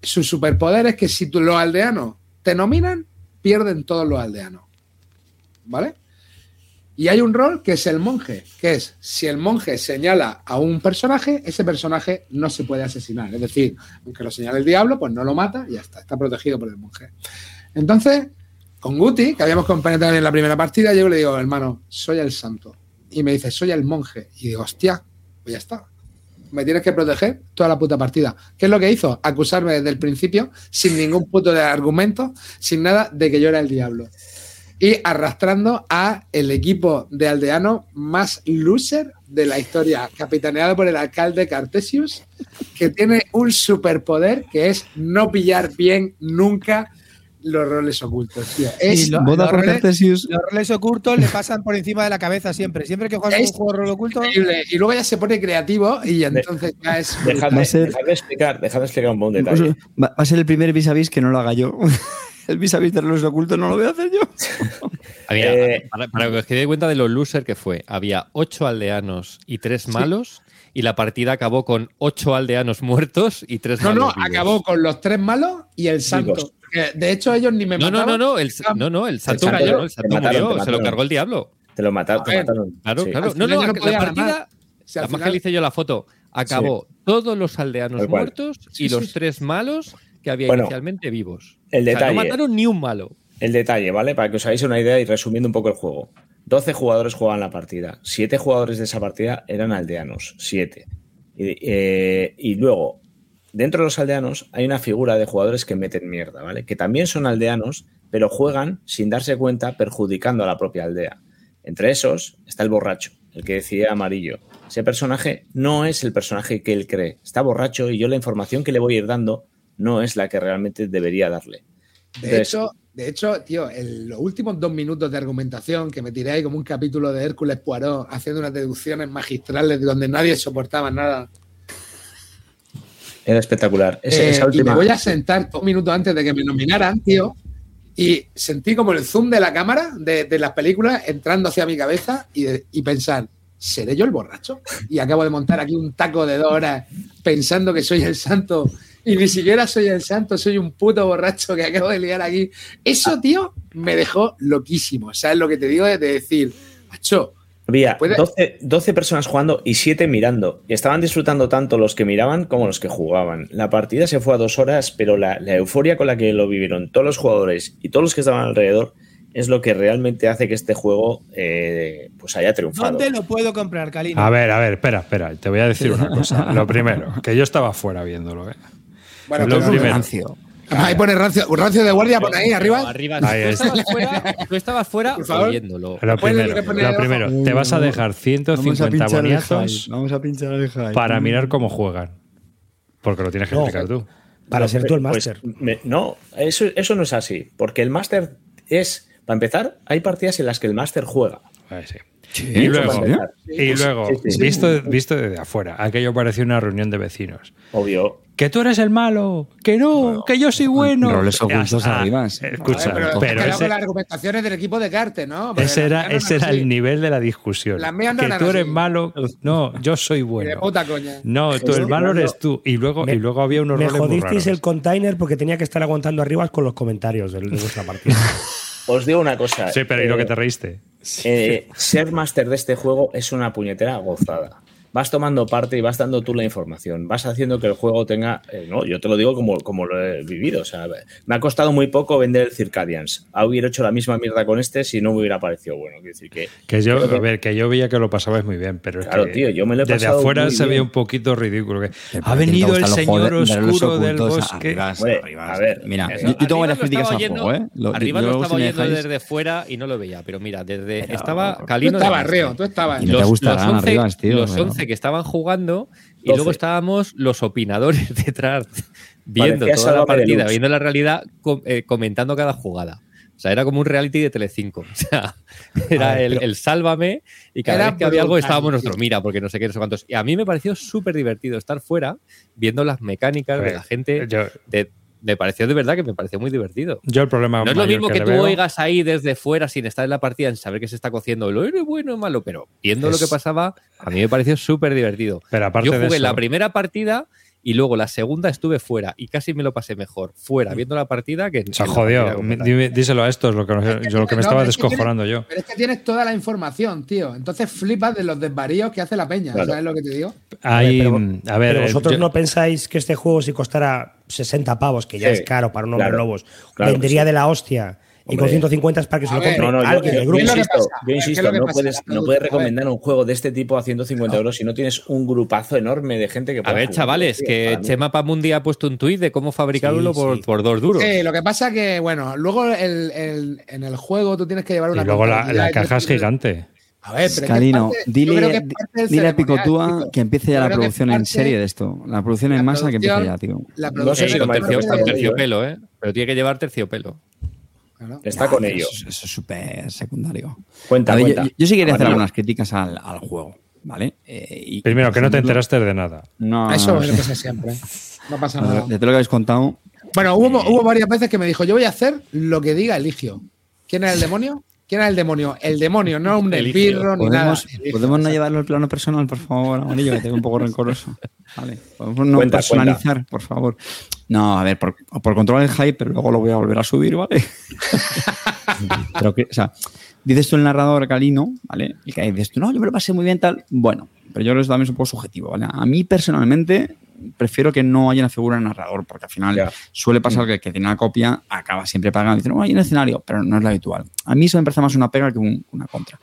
su superpoder es que si tú, los aldeanos te nominan, pierden todos los aldeanos, ¿vale? Y hay un rol que es el monje, que es, si el monje señala a un personaje, ese personaje no se puede asesinar. Es decir, aunque lo señale el diablo, pues no lo mata y ya está. Está protegido por el monje. Entonces, con Guti, que habíamos compenetrado en la primera partida, yo le digo, hermano, soy el santo. Y me dice, soy el monje. Y digo, hostia, pues ya está. Me tienes que proteger toda la puta partida. ¿Qué es lo que hizo? Acusarme desde el principio, sin ningún puto de argumento, sin nada, de que yo era el diablo. Y arrastrando a el equipo de aldeanos más loser de la historia, capitaneado por el alcalde Cartesius, que tiene un superpoder que es no pillar bien nunca los roles ocultos, tío. Es, lo, los, roles, los roles ocultos le pasan por encima de la cabeza siempre. Siempre que juegas un juego de rol oculto. Y luego ya se pone creativo y entonces ya es. Dejadme explicar, dejadme explicar un buen detalle. Va a ser el primer vis a vis que no lo haga yo. El vis a vis de los ocultos no lo voy a hacer yo. Había, eh, para, para que os quedéis cuenta de los loser que fue, había ocho aldeanos y tres malos. Sí. Y la partida acabó con ocho aldeanos muertos y tres no, malos. No, no, acabó con los tres malos y el santo. Vivos. De hecho, ellos ni me no, mataron. No, no, no, el, no, no, el santo el murió, el santo mataron, murió, se lo cargó el diablo. Te lo mataron, te mataron. Claro, sí. claro. No, no, no la partida, si además final... que le hice yo la foto, acabó sí. todos los aldeanos muertos sí, y sí, los sí. tres malos que había bueno, inicialmente vivos. El detalle, o sea, no mataron ni un malo. El detalle, ¿vale? Para que os hagáis una idea y resumiendo un poco el juego. doce jugadores jugaban la partida. siete jugadores de esa partida eran aldeanos. siete. Y, eh, y luego, dentro de los aldeanos hay una figura de jugadores que meten mierda, ¿vale? Que también son aldeanos, pero juegan sin darse cuenta, perjudicando a la propia aldea. Entre esos está el borracho, el que decía amarillo. Ese personaje no es el personaje que él cree. Está borracho y yo la información que le voy a ir dando no es la que realmente debería darle. Entonces, de hecho... De hecho, tío, en los últimos dos minutos de argumentación que me tiré ahí como un capítulo de Hércules Poirot haciendo unas deducciones magistrales de donde nadie soportaba nada. Era espectacular. Esa, eh, esa última... Y me voy a sentar dos minutos antes de que me nominaran, tío, y sentí como el zoom de la cámara de, de las películas entrando hacia mi cabeza y, de, y pensar, ¿seré yo el borracho? Y acabo de montar aquí un taco de dos horas pensando que soy el santo... Y ni siquiera soy el santo, soy un puto borracho que acabo de liar aquí. Eso, tío, me dejó loquísimo. ¿Sabes lo que te digo? De decir, macho. Había doce, doce personas jugando y siete mirando. Y estaban disfrutando tanto los que miraban como los que jugaban. La partida se fue a dos horas, pero la, la euforia con la que lo vivieron todos los jugadores y todos los que estaban alrededor es lo que realmente hace que este juego eh, pues haya triunfado. ¿Dónde lo puedo comprar, Calino? A ver, a ver, espera, espera. Te voy a decir una cosa. Lo primero, que yo estaba fuera viéndolo, ¿eh? Bueno, lo primero. Rancio. Claro. Ahí pone rancio, rancio de guardia, por ahí, arriba. No, arriba ahí es. Tú estabas fuera oyéndolo. Lo primero, lo primero uh, te vas a dejar ciento cincuenta boniatos vamos a pinchar el high para mirar cómo juegan. Porque lo tienes que no, explicar tú. Para no, ser tú el máster. Pues, me, no, eso, eso no es así. Porque el máster es, para empezar, hay partidas en las que el máster juega. Ah, sí. Sí, y luego, y luego sí, sí. Visto, visto desde afuera, aquello parecía una reunión de vecinos. Obvio. Que tú eres el malo, que no, bueno, que yo soy bueno. Roles ocultos ah, arriba. Escucha, ver, pero, pero ese, con las argumentaciones del equipo de Carte, ¿no? Porque ese era, ese era el nivel de la discusión. Las mías no que tú así. Eres malo, no, yo soy bueno. Puta coña. No, tú el malo eres tú. Y luego, me, y luego había unos roles muy raros. Me jodisteis el container porque tenía que estar aguantando arriba con los comentarios de nuestra partida. Os digo una cosa. Sí, pero eh, ¿y lo que te reíste? Eh, ser máster de este juego es una puñetera gozada. Vas tomando parte y vas dando tú la información. Vas haciendo que el juego tenga... Eh, no, yo te lo digo como, como lo he vivido. O sea, me ha costado muy poco vender el Circadians. Ah, hubiera hecho la misma mierda con este si no me hubiera parecido bueno. Quiero decir que... Que yo, que, a ver, que yo veía que lo pasabais muy bien, pero claro, es que... Tío, yo me lo he desde pasado afuera se veía un poquito ridículo. Que, ha venido el señor oscuro del bosque. Arriba, bueno, arriba, a ver, mira, eso, yo tengo varias críticas a juego, ¿eh? Lo, arriba lo estaba oyendo dejáis... desde fuera y no lo veía, pero mira, desde... Pero, estaba no, Calino... Tú estabas, Reo, tú estabas. Y no te gustarán arriba, tío. Que estaban jugando y doce. Luego estábamos los opinadores detrás viendo parecía toda la partida, viendo la realidad, com- eh, comentando cada jugada. O sea, era como un reality de Telecinco. O sea, era ver, el, el sálvame y cada vez que había algo estábamos nosotros, mira, porque no sé qué, no sé cuántos. Y a mí me pareció súper divertido estar fuera viendo las mecánicas ver, de la gente yo... de... Me pareció de verdad que me pareció muy divertido. Yo el problema no es lo mismo que, que tú veo, oigas ahí desde fuera sin estar en la partida, en saber que se está cociendo lo bueno o malo, pero viendo es... lo que pasaba, a mí me pareció súper divertido. Pero aparte yo jugué de eso... la primera partida y luego la segunda estuve fuera y casi me lo pasé mejor fuera viendo la partida que... O sea, jodido, díselo a estos, lo que, nos, es que, yo, lo que me no, estaba descojonando tienes, yo. Pero es que tienes toda la información, tío. Entonces flipas de los desvaríos que hace la peña, claro. ¿Sabes lo que te digo? Ahí, a ver, pero, a ver, pero vosotros eh, yo, no pensáis que este juego si costara sesenta pavos, que ya sí, es caro para un hombre claro, lobos, claro vendería sí. de la hostia Hombre. Y con ciento cincuenta es para que se lo compre no, no, alguien del grupo. Yo insisto, yo insisto no, puedes, no puedes recomendar un juego de este tipo a ciento cincuenta no. euros si no tienes un grupazo enorme de gente que pueda. A ver, jugar. Chavales, que sí, Chema Pamundi ha puesto un tuit de cómo fabricarlo sí, por, sí. por dos duros. Sí, lo que pasa que, bueno, luego el, el, en el juego tú tienes que llevar una. Y luego la, la caja es gigante. A ver, pero Scalino, parte, dile, dile a Picotúa que empiece ya la producción parte, en serie de esto. La producción en masa que empiece ya, tío. La producción no sé, con terciopelo, terciopelo, ¿eh? Pero tiene que llevar terciopelo. Claro. Está ya, con ellos. Eso, eso es súper secundario. Cuenta, ver, cuenta. Yo, yo sí quería hacer algunas críticas al, al juego, ¿vale? Eh, y, Primero, que no te enteraste de nada. No, eso no, es lo que sé siempre. No pasa nada. De todo lo que habéis contado. Bueno, hubo, hubo varias veces que me dijo, yo voy a hacer lo que diga Eligio. ¿Quién es el demonio? ¿Quién era el demonio? El demonio, no un pirro ni nada. ¿Podemos no llevarlo al plano personal, por favor, Amarillo? Que tengo un poco rencoroso. Vale. Podemos no cuenta, personalizar, cuenta. Por favor. No, a ver, por, por controlar el hype, pero luego lo voy a volver a subir, ¿vale? Pero que, o sea, dices tú el narrador Calino, ¿vale? Y que dices tú, no, yo me lo pasé muy bien, tal. Bueno, pero yo creo que también es un poco subjetivo, ¿vale? A mí, personalmente, prefiero que no haya una figura de narrador, porque al final yeah. suele pasar que el que tiene una copia acaba siempre pagando. Dicen, no, hay un escenario, pero no es lo habitual. A mí eso me parece más una pega que un, una contra.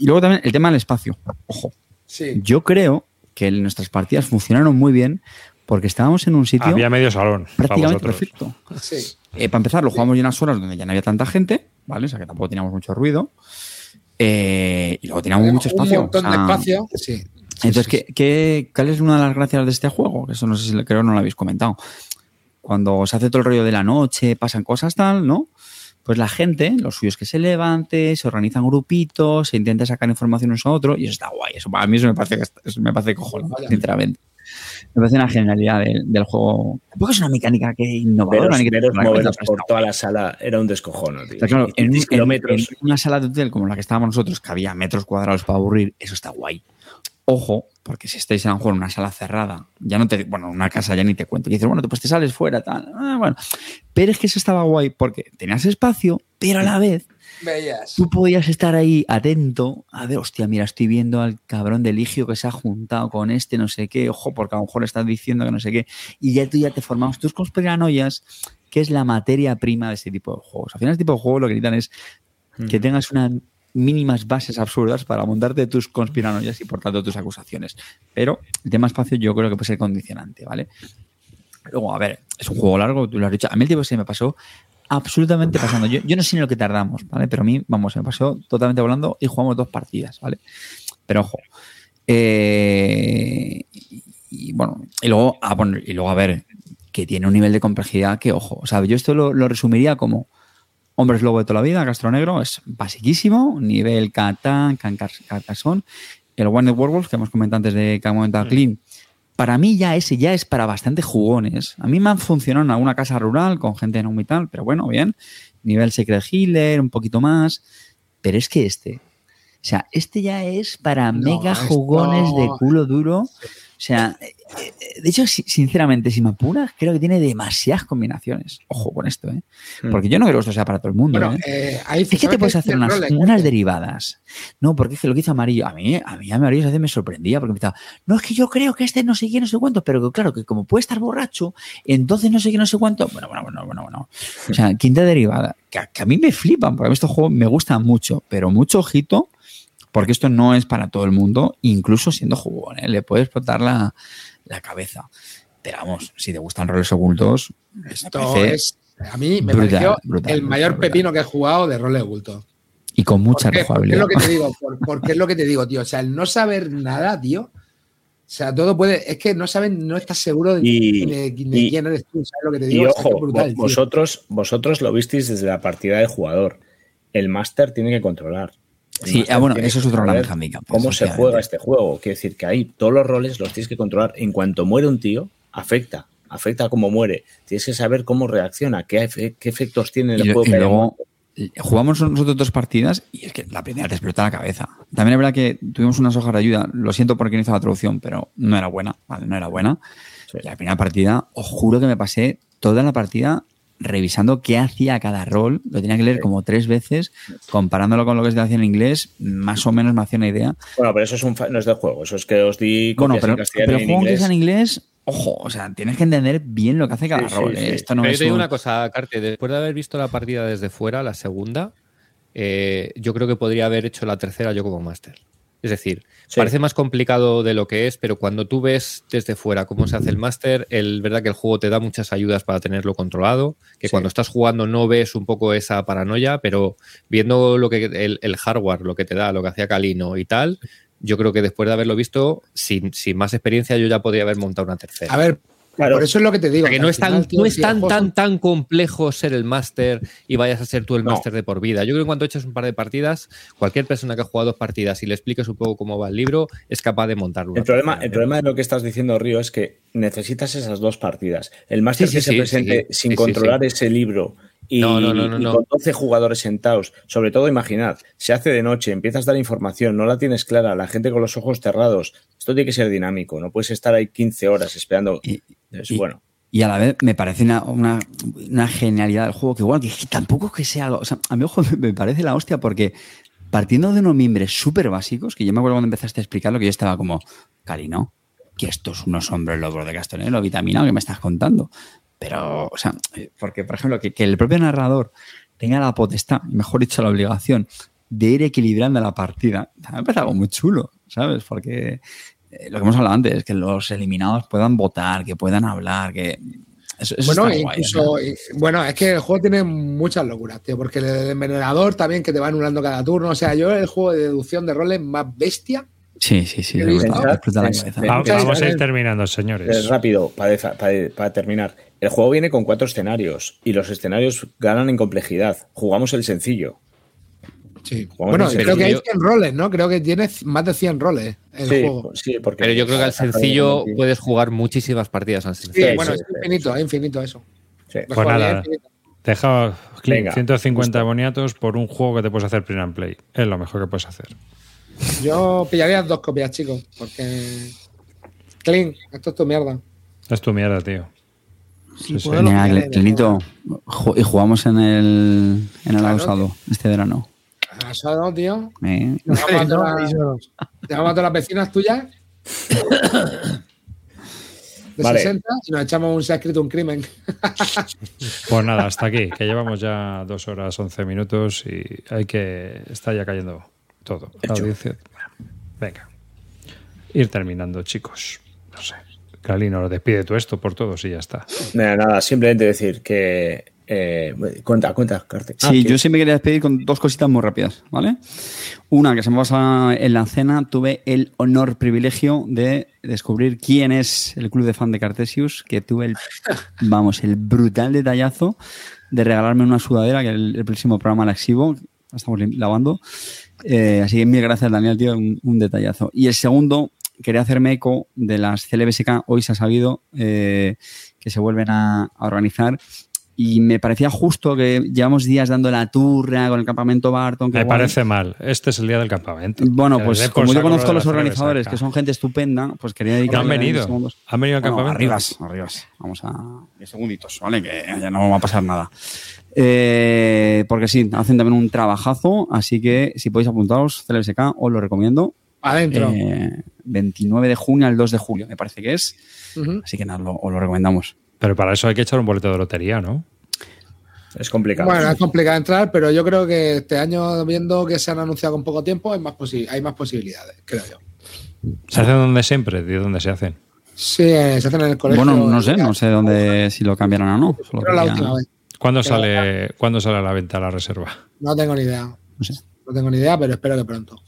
Y luego también el tema del espacio. Ojo. Sí. Yo creo que nuestras partidas funcionaron muy bien porque estábamos en un sitio... Había medio salón. Prácticamente perfecto. Sí. Eh, para empezar, lo jugamos sí. en unas horas donde ya no había tanta gente, ¿vale? O sea, que tampoco teníamos mucho ruido. Eh, y luego teníamos Habíamos mucho espacio. Un montón o sea, de espacio, sí. Entonces, ¿qué, qué, ¿cuál es una de las gracias de este juego? Eso no sé si creo no lo habéis comentado. Cuando se hace todo el rollo de la noche, pasan cosas tal, ¿no? Pues la gente, los suyos que se levante, se organizan grupitos, se intenta sacar información unos a otros y eso está guay. Eso para mí eso me parece, eso me parece cojones, sinceramente. Me parece una genialidad del, del juego. Tampoco es una mecánica que innovadora. Ni que te movernos por toda la sala era un descojono, tío. Pero claro, en, un, kilómetros. En, en una sala de hotel como la que estábamos nosotros, que había metros cuadrados para aburrir, eso está guay. Ojo, porque si estáis a lo mejor en una sala cerrada, ya no te, bueno, una casa ya ni te cuento. Y dices, bueno, pues te sales fuera, tal. Ah, bueno. Pero es que eso estaba guay porque tenías espacio, pero a la vez Bellas. tú podías estar ahí atento a ver, hostia, mira, estoy viendo al cabrón de Eligio que se ha juntado con este no sé qué. Ojo, porque a lo mejor estás diciendo que no sé qué. Y ya tú ya te formamos tus conspiranoias, que es la materia prima de ese tipo de juegos. Al final, este tipo de juegos lo que necesitan es mm. que tengas una... mínimas bases absurdas para montarte tus conspiranoias y por tanto tus acusaciones. Pero el tema espacio yo creo que puede ser condicionante, ¿vale? Luego, a ver, es un juego largo, tú lo has dicho. A mí el tiempo se me pasó absolutamente pasando. Yo, yo no sé ni lo que tardamos, ¿vale? Pero a mí, vamos, se me pasó totalmente volando y jugamos dos partidas, ¿vale? Pero ojo. Eh, y, y bueno, y luego, ah, bueno, y luego, a ver, que tiene un nivel de complejidad que, ojo, o sea, yo esto lo, lo resumiría como Hombres Lobo de toda la vida, Castro Negro, es basiquísimo, nivel Catán, Carcassonne, el One of Werewolves que hemos comentado antes de que hemos comentado Clean. Para mí ya ese ya es para bastante jugones. A mí me han funcionado en alguna casa rural con gente en un y tal, pero bueno, bien. Nivel Secret Healer, un poquito más. Pero es que este, o sea, este ya es para no, mega esto... jugones de culo duro. O sea, de hecho, sinceramente, si me apuras, creo que tiene demasiadas combinaciones. Ojo con esto, ¿eh? Porque yo no creo que esto sea para todo el mundo, bueno, ¿eh? eh es que te puedes hacer unas, unas derivadas. No, porque es que lo que hizo Amarillo, a mí a mí Amarillo a veces me sorprendía porque me estaba, no, es que yo creo que este no sé quién, no sé cuánto, pero que, claro, que como puede estar borracho, entonces no sé quién, no sé cuánto. Bueno, bueno, bueno, bueno, bueno. O sea, quinta derivada, que a, que a mí me flipan, porque a mí estos juegos me gustan mucho, pero mucho ojito, porque esto no es para todo el mundo, incluso siendo jugón, ¿eh? Le puedes explotar la... la cabeza. Pero vamos, si te gustan roles ocultos, esto es a mí me brutal, pareció brutal, el brutal, mayor brutal. pepino que he jugado de roles ocultos. Y con mucha rejugabilidad. Porque es lo que te digo, por, porque es lo que te digo, tío. O sea, el no saber nada, tío. O sea, todo puede. Es que no saben, no estás seguro de, y, de, de y, quién eres tú. ¿Sabes lo que te digo? Y ojo, brutal, vosotros, vosotros lo visteis desde la partida de jugador. El máster tiene que controlar. Sí, ah, bueno, eso es otra mecánica. Pues, ¿Cómo se juega este juego? Quiero decir que ahí todos los roles los tienes que controlar. En cuanto muere un tío, afecta. Afecta cómo muere. Tienes que saber cómo reacciona, qué, efe, qué efectos tiene el y juego. Y luego jugamos nosotros dos partidas y es que la primera te explota la cabeza. También es verdad que tuvimos unas hojas de ayuda. Lo siento por quien hizo la traducción, pero no era buena. Vale, no era buena. Sí. La primera partida, os juro que me pasé toda la partida revisando qué hacía cada rol, lo tenía que leer como tres veces, comparándolo con lo que se hacía en inglés, más o menos me hacía una idea. Bueno, pero eso es un fa- no es del juego, eso es que os di copias bueno, pero, en castellano pero el juego en inglés. En inglés ojo, o sea, tienes que entender bien lo que hace cada sí, rol. Sí, sí. ¿eh? Esto no Pero es yo te digo un... una cosa, Carte, después de haber visto la partida desde fuera, la segunda, eh, yo creo que podría haber hecho la tercera yo como máster. Es decir, sí. parece más complicado de lo que es, pero cuando tú ves desde fuera cómo se hace el máster, el verdad que el juego te da muchas ayudas para tenerlo controlado, que sí. cuando estás jugando no ves un poco esa paranoia, pero viendo lo que el, el hardware, lo que te da, lo que hacía Calino y tal, yo creo que después de haberlo visto, sin, sin más experiencia, yo ya podría haber montado una tercera. A ver, claro, por eso es lo que te digo. Que no es tan, no es tan, tan, tan complejo ser el máster y vayas a ser tú el no. máster de por vida. Yo creo que en cuanto eches un par de partidas, cualquier persona que ha jugado dos partidas y le expliques un poco cómo va el libro, es capaz de montarlo. El problema, el problema de lo que estás diciendo, Río, es que necesitas esas dos partidas. El máster sí, sí, que sí, se presente sí, sin sí, controlar sí, sí. ese libro y, no, no, no, no, y con doce jugadores sentados, sobre todo, imaginad, se hace de noche, empiezas a dar información, no la tienes clara, la gente con los ojos cerrados. Esto tiene que ser dinámico, no puedes estar ahí quince horas esperando... Y, Es y, bueno. y a la vez me parece una, una, una genialidad del juego, que igual bueno, que tampoco es que sea algo, o sea, a mi ojo me parece la hostia, porque partiendo de unos mimbres súper básicos, que yo me acuerdo cuando empezaste a explicarlo, que yo estaba como, Cali, ¿no? Que estos unos hombres lobos de Castanelo, vitamina, que me estás contando. Pero, o sea, porque, por ejemplo, que, que el propio narrador tenga la potestad, mejor dicho, la obligación de ir equilibrando la partida, me parece algo muy chulo, ¿sabes? Porque... lo que hemos hablado antes es que los eliminados puedan votar, que puedan hablar, que eso, eso bueno, está incluso, guay, ¿no? Bueno, es que el juego tiene muchas locuras, tío, porque el envenenador también, que te va anulando cada turno, o sea, yo el juego de deducción de roles más bestia. Sí, sí, sí. Pensad, pensad, vamos, vamos a ir terminando, señores. Rápido, para, para, para terminar. El juego viene con cuatro escenarios y los escenarios ganan en complejidad. Jugamos el sencillo. Sí. Bueno, creo que yo... hay cien roles, ¿no? Creo que tienes más de cien roles el sí, juego. Sí, porque pero yo creo que al sencillo puedes jugar muchísimas partidas al sencillo. Sí, bueno, sí, es infinito, sí. es infinito eso. Sí. Pues nada, deja ciento cincuenta justo. boniatos por un juego que te puedes hacer print and play. Es lo mejor que puedes hacer. Yo pillaría dos copias, chicos, porque... Clean, esto es tu mierda. Es tu mierda, tío. Sí, sí, mira, sí. Clinito, y jugamos en el, en el claro, Ausado este verano. Asado, tío. ¿Eh? Te vamos a todas la, las vecinas tuyas de vale. sesenta y nos echamos un se ha escrito un crimen. Pues nada, hasta aquí, que llevamos ya dos horas, once minutos y hay que estar ya cayendo todo. La audiencia. Venga, ir terminando, chicos. No sé. Calino, lo despide tú esto por todos y ya está. Nada, nada, simplemente decir que. Eh, cuenta, cuenta, Carte. Sí, ah, yo sí me quería despedir con dos cositas muy rápidas, ¿vale? Una, que se me pasa en la cena, tuve el honor, privilegio de descubrir quién es el club de fan de Cartesius, que tuve el, vamos, el brutal detallazo de regalarme una sudadera, que el, el próximo programa la exhibo, la estamos lavando. Eh, así que mil gracias, Daniel, tío, un, un detallazo. Y el segundo, quería hacerme eco de las C L B S K, hoy se ha sabido eh, que se vuelven a, a organizar. Y me parecía justo que llevamos días dando la turra con el campamento Barton. Que me guay. Parece mal. Este es el día del campamento. Bueno, pues el como yo conozco a los organizadores, que son gente estupenda, pues quería dedicarme. No han venido. Segundos. Han venido al bueno, campamento. Arribas, arribas. Vamos a diez segunditos, ¿vale? Que ya no va a pasar nada. Eh, porque sí, hacen también un trabajazo, así que si podéis apuntaros, C L S K, os lo recomiendo. Adentro. Eh, veintinueve de junio al dos de julio, me parece que es. Uh-huh. Así que nada, lo, os lo recomendamos. Pero para eso hay que echar un boleto de lotería, ¿no? Es complicado. Bueno, es complicado entrar, pero yo creo que este año, viendo que se han anunciado con poco tiempo, hay más, posi- hay más posibilidades, creo yo. ¿Se hacen donde siempre? ¿De dónde se hacen? Sí, se hacen en el colegio. Bueno, no sé, no sé dónde, si lo cambiaron o no. Pero la última vez. ¿Cuándo sale, ¿Cuándo sale a la venta la reserva? No tengo ni idea. No sé. No tengo ni idea, pero espero que pronto.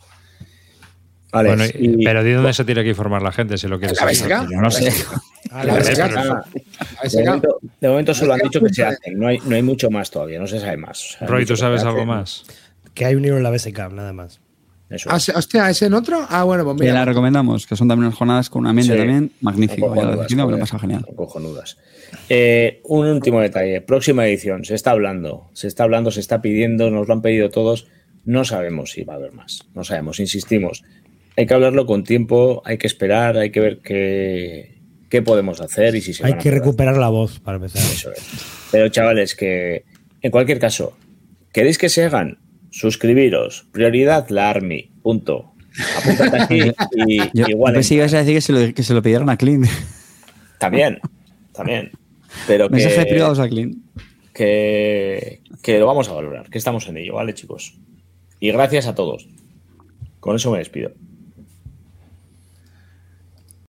Vale, bueno, y, pero ¿de dónde se tiene que informar la gente si lo quieres saber? Yo no sé. De momento solo han dicho que se hacen, no hay, no hay mucho más todavía, no se sabe más. Roy, ¿tú sabes algo más? Que hay un libro en la B S K, nada más. Eso. Ah, hostia, ¿es en otro? Ah, bueno, pues mira. Que la recomendamos, que son también unas jornadas con un ambiente sí. también magnífico. Lo pasa genial. Cojonudas. Eh, un último detalle, próxima edición, se está hablando, se está hablando, se está pidiendo, nos lo han pedido todos, no sabemos si va a haber más, no sabemos, insistimos. Hay que hablarlo con tiempo, hay que esperar, hay que ver qué, qué podemos hacer y si se Hay van a que parar. Recuperar la voz para empezar. Eso es. Pero chavales, que en cualquier caso, ¿queréis que se hagan? Suscribiros. Prioridad la Army. Punto. Apúntate aquí y, y igual. Yo pensé que ibas a decir que se lo, que se lo pidieron a Clint. También, también. Pero mensajes que, privados a Clint. Que, que lo vamos a valorar, que estamos en ello, ¿vale, chicos? Y gracias a todos. Con eso me despido.